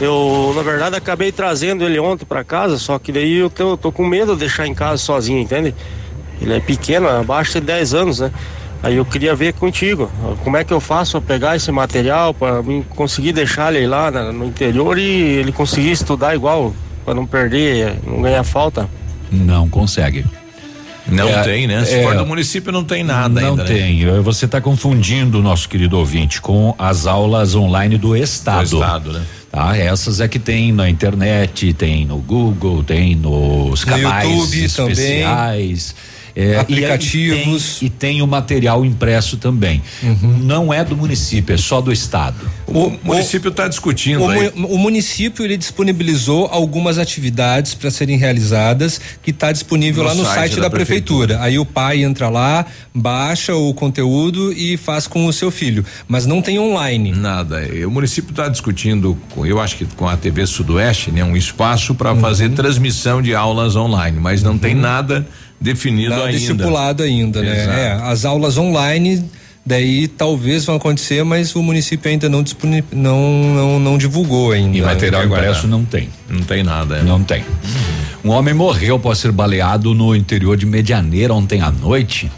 eu na verdade acabei trazendo ele ontem pra casa, só que daí eu tô com medo de deixar em casa sozinho, entende? Ele é pequeno, abaixo de 10 anos, né? Aí eu queria ver contigo, como é que eu faço pra pegar esse material, pra conseguir deixar ele lá no interior e ele conseguir estudar igual, pra não perder, não ganhar falta? Não consegue. Não tem, né? Se for do município não tem nada ainda. Não tem. Né? Você está confundindo o nosso querido ouvinte com as aulas online do estado. Do estado, né? Tá, essas é que tem na internet, tem no Google, tem nos canais YouTube especiais. Também. Aplicativos. E tem o material impresso também. Uhum. Não é do município, é só do estado. O município está discutindo. O município ele disponibilizou algumas atividades para serem realizadas que está disponível lá no site da prefeitura. Aí o pai entra lá, baixa o conteúdo e faz com o seu filho. Mas não tem online. Nada. O município está discutindo, eu acho que com a TV Sudoeste, né, um espaço para fazer transmissão de aulas online, mas não tem nada definido ainda. Discipulado ainda, né? As aulas online, daí talvez vão acontecer, mas o município ainda não divulgou ainda. E material impresso não tem. Não tem nada. É. Não tem. Um homem morreu após ser baleado no interior de Medianeira ontem à noite.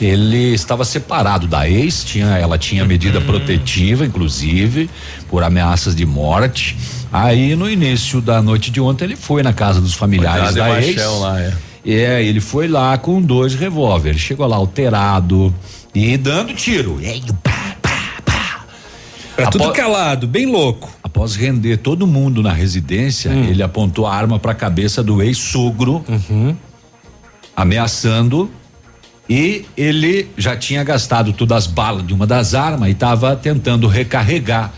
Ele estava separado da ex, ela tinha medida protetiva, inclusive, por ameaças de morte. Aí no início da noite de ontem ele foi na casa dos familiares da ex. Lá, ele foi lá com 2 revólveres, chegou lá alterado e dando tiro. Pra tudo calado, bem louco. Após render todo mundo na residência, ele apontou a arma pra cabeça do ex-sogro, ameaçando, e ele já tinha gastado todas as balas de uma das armas e estava tentando recarregar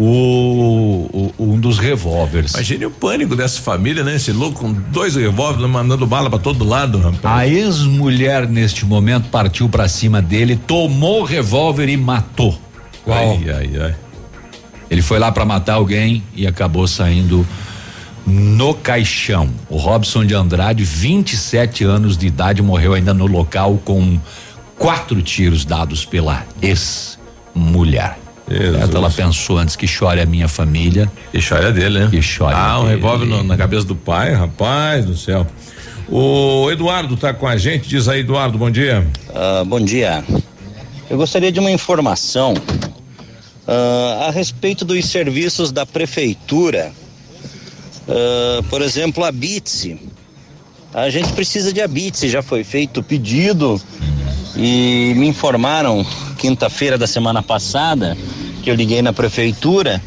um dos revólveres. Imagine o pânico dessa família, né? Esse louco com 2 revólveres mandando bala pra todo lado, rapaz. A ex-mulher neste momento partiu pra cima dele, tomou o revólver e matou. Ai. Ele foi lá pra matar alguém e acabou saindo no caixão. O Robson de Andrade, 27 anos de idade, morreu ainda no local com 4 tiros dados pela ex-mulher. Ela pensou antes que chore a minha família. E chore a dele, né? Um revólver na cabeça do pai, rapaz do céu. O Eduardo tá com a gente, diz aí, Eduardo, bom dia. Bom dia. Eu gostaria de uma informação a respeito dos serviços da prefeitura. Por exemplo, a BITSE. A gente precisa de a BITSE, já foi feito o pedido e me informaram quinta-feira da semana passada, que eu liguei na prefeitura,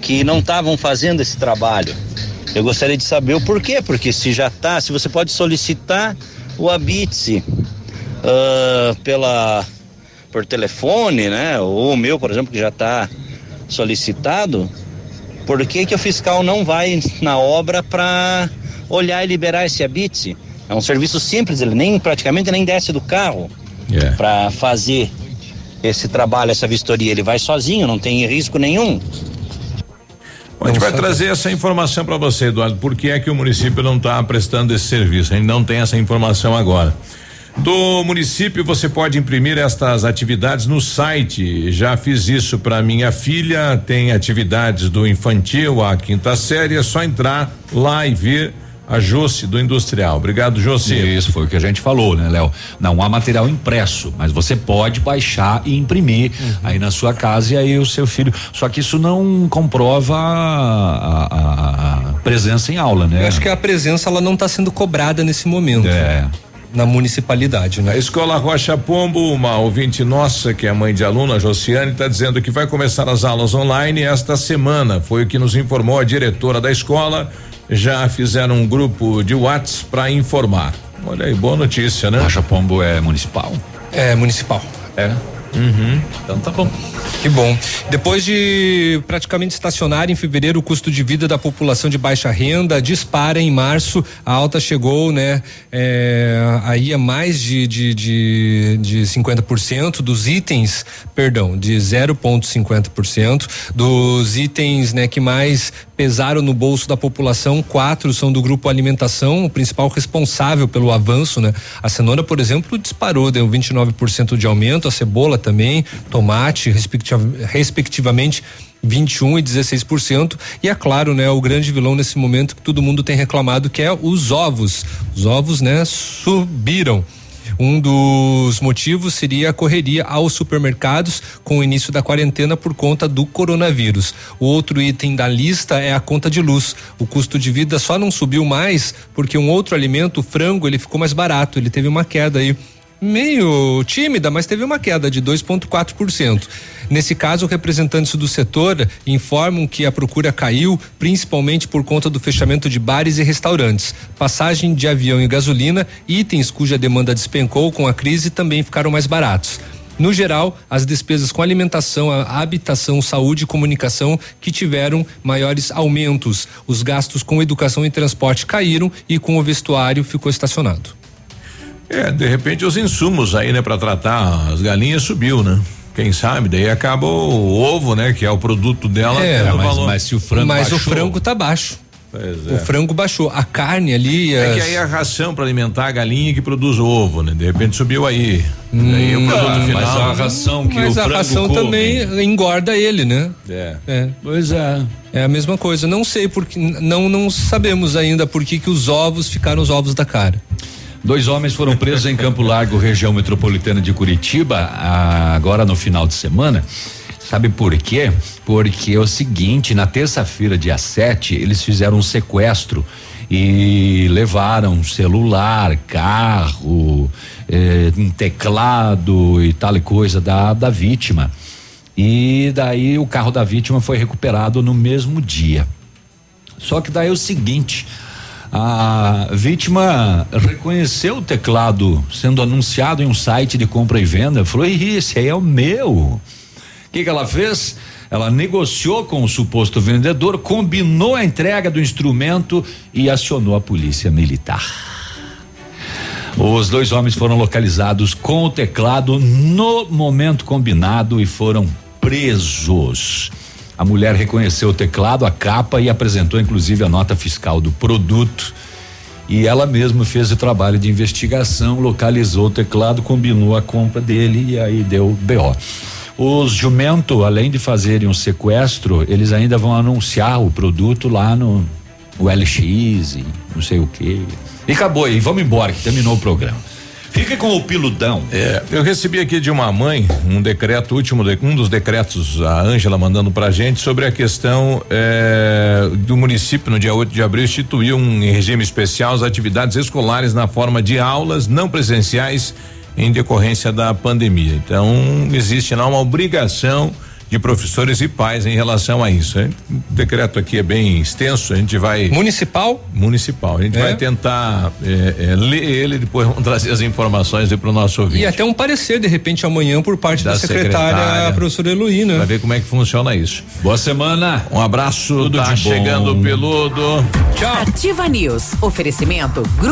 que não estavam fazendo esse trabalho. Eu gostaria de saber o porquê, porque se você pode solicitar o ABITSE por telefone, né? Ou o meu, por exemplo, que já está solicitado, por que o fiscal não vai na obra para olhar e liberar esse ABITSE? É um serviço simples, ele praticamente nem desce do carro para fazer esse trabalho, essa vistoria. Ele vai sozinho, não tem risco nenhum. A gente vai trazer essa informação para você, Eduardo. Por que é que o município não está prestando esse serviço? A gente não tem essa informação agora. Do município, você pode imprimir estas atividades no site. Já fiz isso para minha filha. Tem atividades do infantil à quinta série. É só entrar lá e ver. A Josi do Industrial. Obrigado, Josi. Isso foi o que a gente falou, né, Léo? Não há material impresso, mas você pode baixar e imprimir aí na sua casa e aí o seu filho. Só que isso não comprova a presença em aula, né? Eu acho que a presença ela não está sendo cobrada nesse momento. É. Na municipalidade, né? A Escola Rocha Pombo, uma ouvinte nossa que é mãe de aluna, a Josiane, está dizendo que vai começar as aulas online esta semana. Foi o que nos informou a diretora da escola. Já fizeram um grupo de Whats para informar. Olha aí, boa notícia, né? Rocha Pombo é municipal? É municipal. É. Então tá bom. Que bom. Depois de praticamente estacionar em fevereiro, o custo de vida da população de baixa renda dispara em março. A alta chegou, né? Aí é mais de 50% dos itens, de 0,50% dos itens, né? Que mais pesaram no bolso da população. 4 são do grupo alimentação, o principal responsável pelo avanço, né? A cenoura, por exemplo, disparou, deu 29% de aumento, a cebola também, tomate, respectivamente 21% e 16%. E é claro, né, o grande vilão nesse momento que todo mundo tem reclamado, que é os ovos. Os ovos, né, subiram. Um dos motivos seria a correria aos supermercados com o início da quarentena por conta do coronavírus. O outro item da lista é a conta de luz. O custo de vida só não subiu mais porque um outro alimento, o frango, ele ficou mais barato, ele teve uma queda aí meio tímida, mas teve uma queda de 2,4%. Nesse caso, representantes do setor informam que a procura caiu, principalmente por conta do fechamento de bares e restaurantes. Passagem de avião e gasolina, itens cuja demanda despencou com a crise, também ficaram mais baratos. No geral, as despesas com alimentação, habitação, saúde e comunicação que tiveram maiores aumentos. Os gastos com educação e transporte caíram e com o vestuário ficou estacionado. De repente os insumos aí, para tratar as galinhas subiu, Quem sabe, daí acaba o ovo, que é o produto dela. Mas se o frango baixou. Mas o frango tá baixo. Pois é. O frango baixou, a carne ali. É que aí a ração para alimentar a galinha que produz o ovo, De repente subiu aí. Daí o produto final. Mas a ração que mas o frango a ração come também engorda ele, É. Pois é. É a mesma coisa. Não sei porque não sabemos ainda por que os ovos ficaram os ovos da cara. 2 homens foram presos em Campo Largo, região metropolitana de Curitiba, agora no final de semana. Sabe por quê? Porque é o seguinte, na terça-feira, dia 7, eles fizeram um sequestro e levaram celular, carro, um teclado e tal coisa da vítima. E daí o carro da vítima foi recuperado no mesmo dia. Só que daí é o seguinte, a vítima reconheceu o teclado sendo anunciado em um site de compra e venda, falou: esse aí é o meu. O que ela fez? Ela negociou com o suposto vendedor, combinou a entrega do instrumento e acionou a polícia militar. Os 2 homens foram localizados com o teclado no momento combinado e foram presos. A mulher reconheceu o teclado, a capa e apresentou inclusive a nota fiscal do produto. E ela mesma fez o trabalho de investigação, localizou o teclado, combinou a compra dele e aí deu BO. Os jumento, além de fazerem um sequestro, eles ainda vão anunciar o produto lá no LX, não sei o quê. E acabou aí, vamos embora que terminou o programa. Fica com o piludão. Eu recebi aqui de uma mãe um decreto, um dos decretos, a Ângela mandando pra gente, sobre a questão do município no dia 8 de abril instituiu em regime especial as atividades escolares na forma de aulas não presenciais em decorrência da pandemia. Então, existe lá uma obrigação de professores e pais em relação a isso. O decreto aqui é bem extenso, a gente vai... Municipal. A gente vai tentar ler ele, depois vamos trazer as informações aí pro nosso ouvinte. E até um parecer, de repente, amanhã, por parte da secretária, a professora Heloína. Pra ver como é que funciona isso. Boa semana. Um abraço. Tudo tá de bom. Chegando peludo. Tchau. Ativa News. Oferecimento. Grupo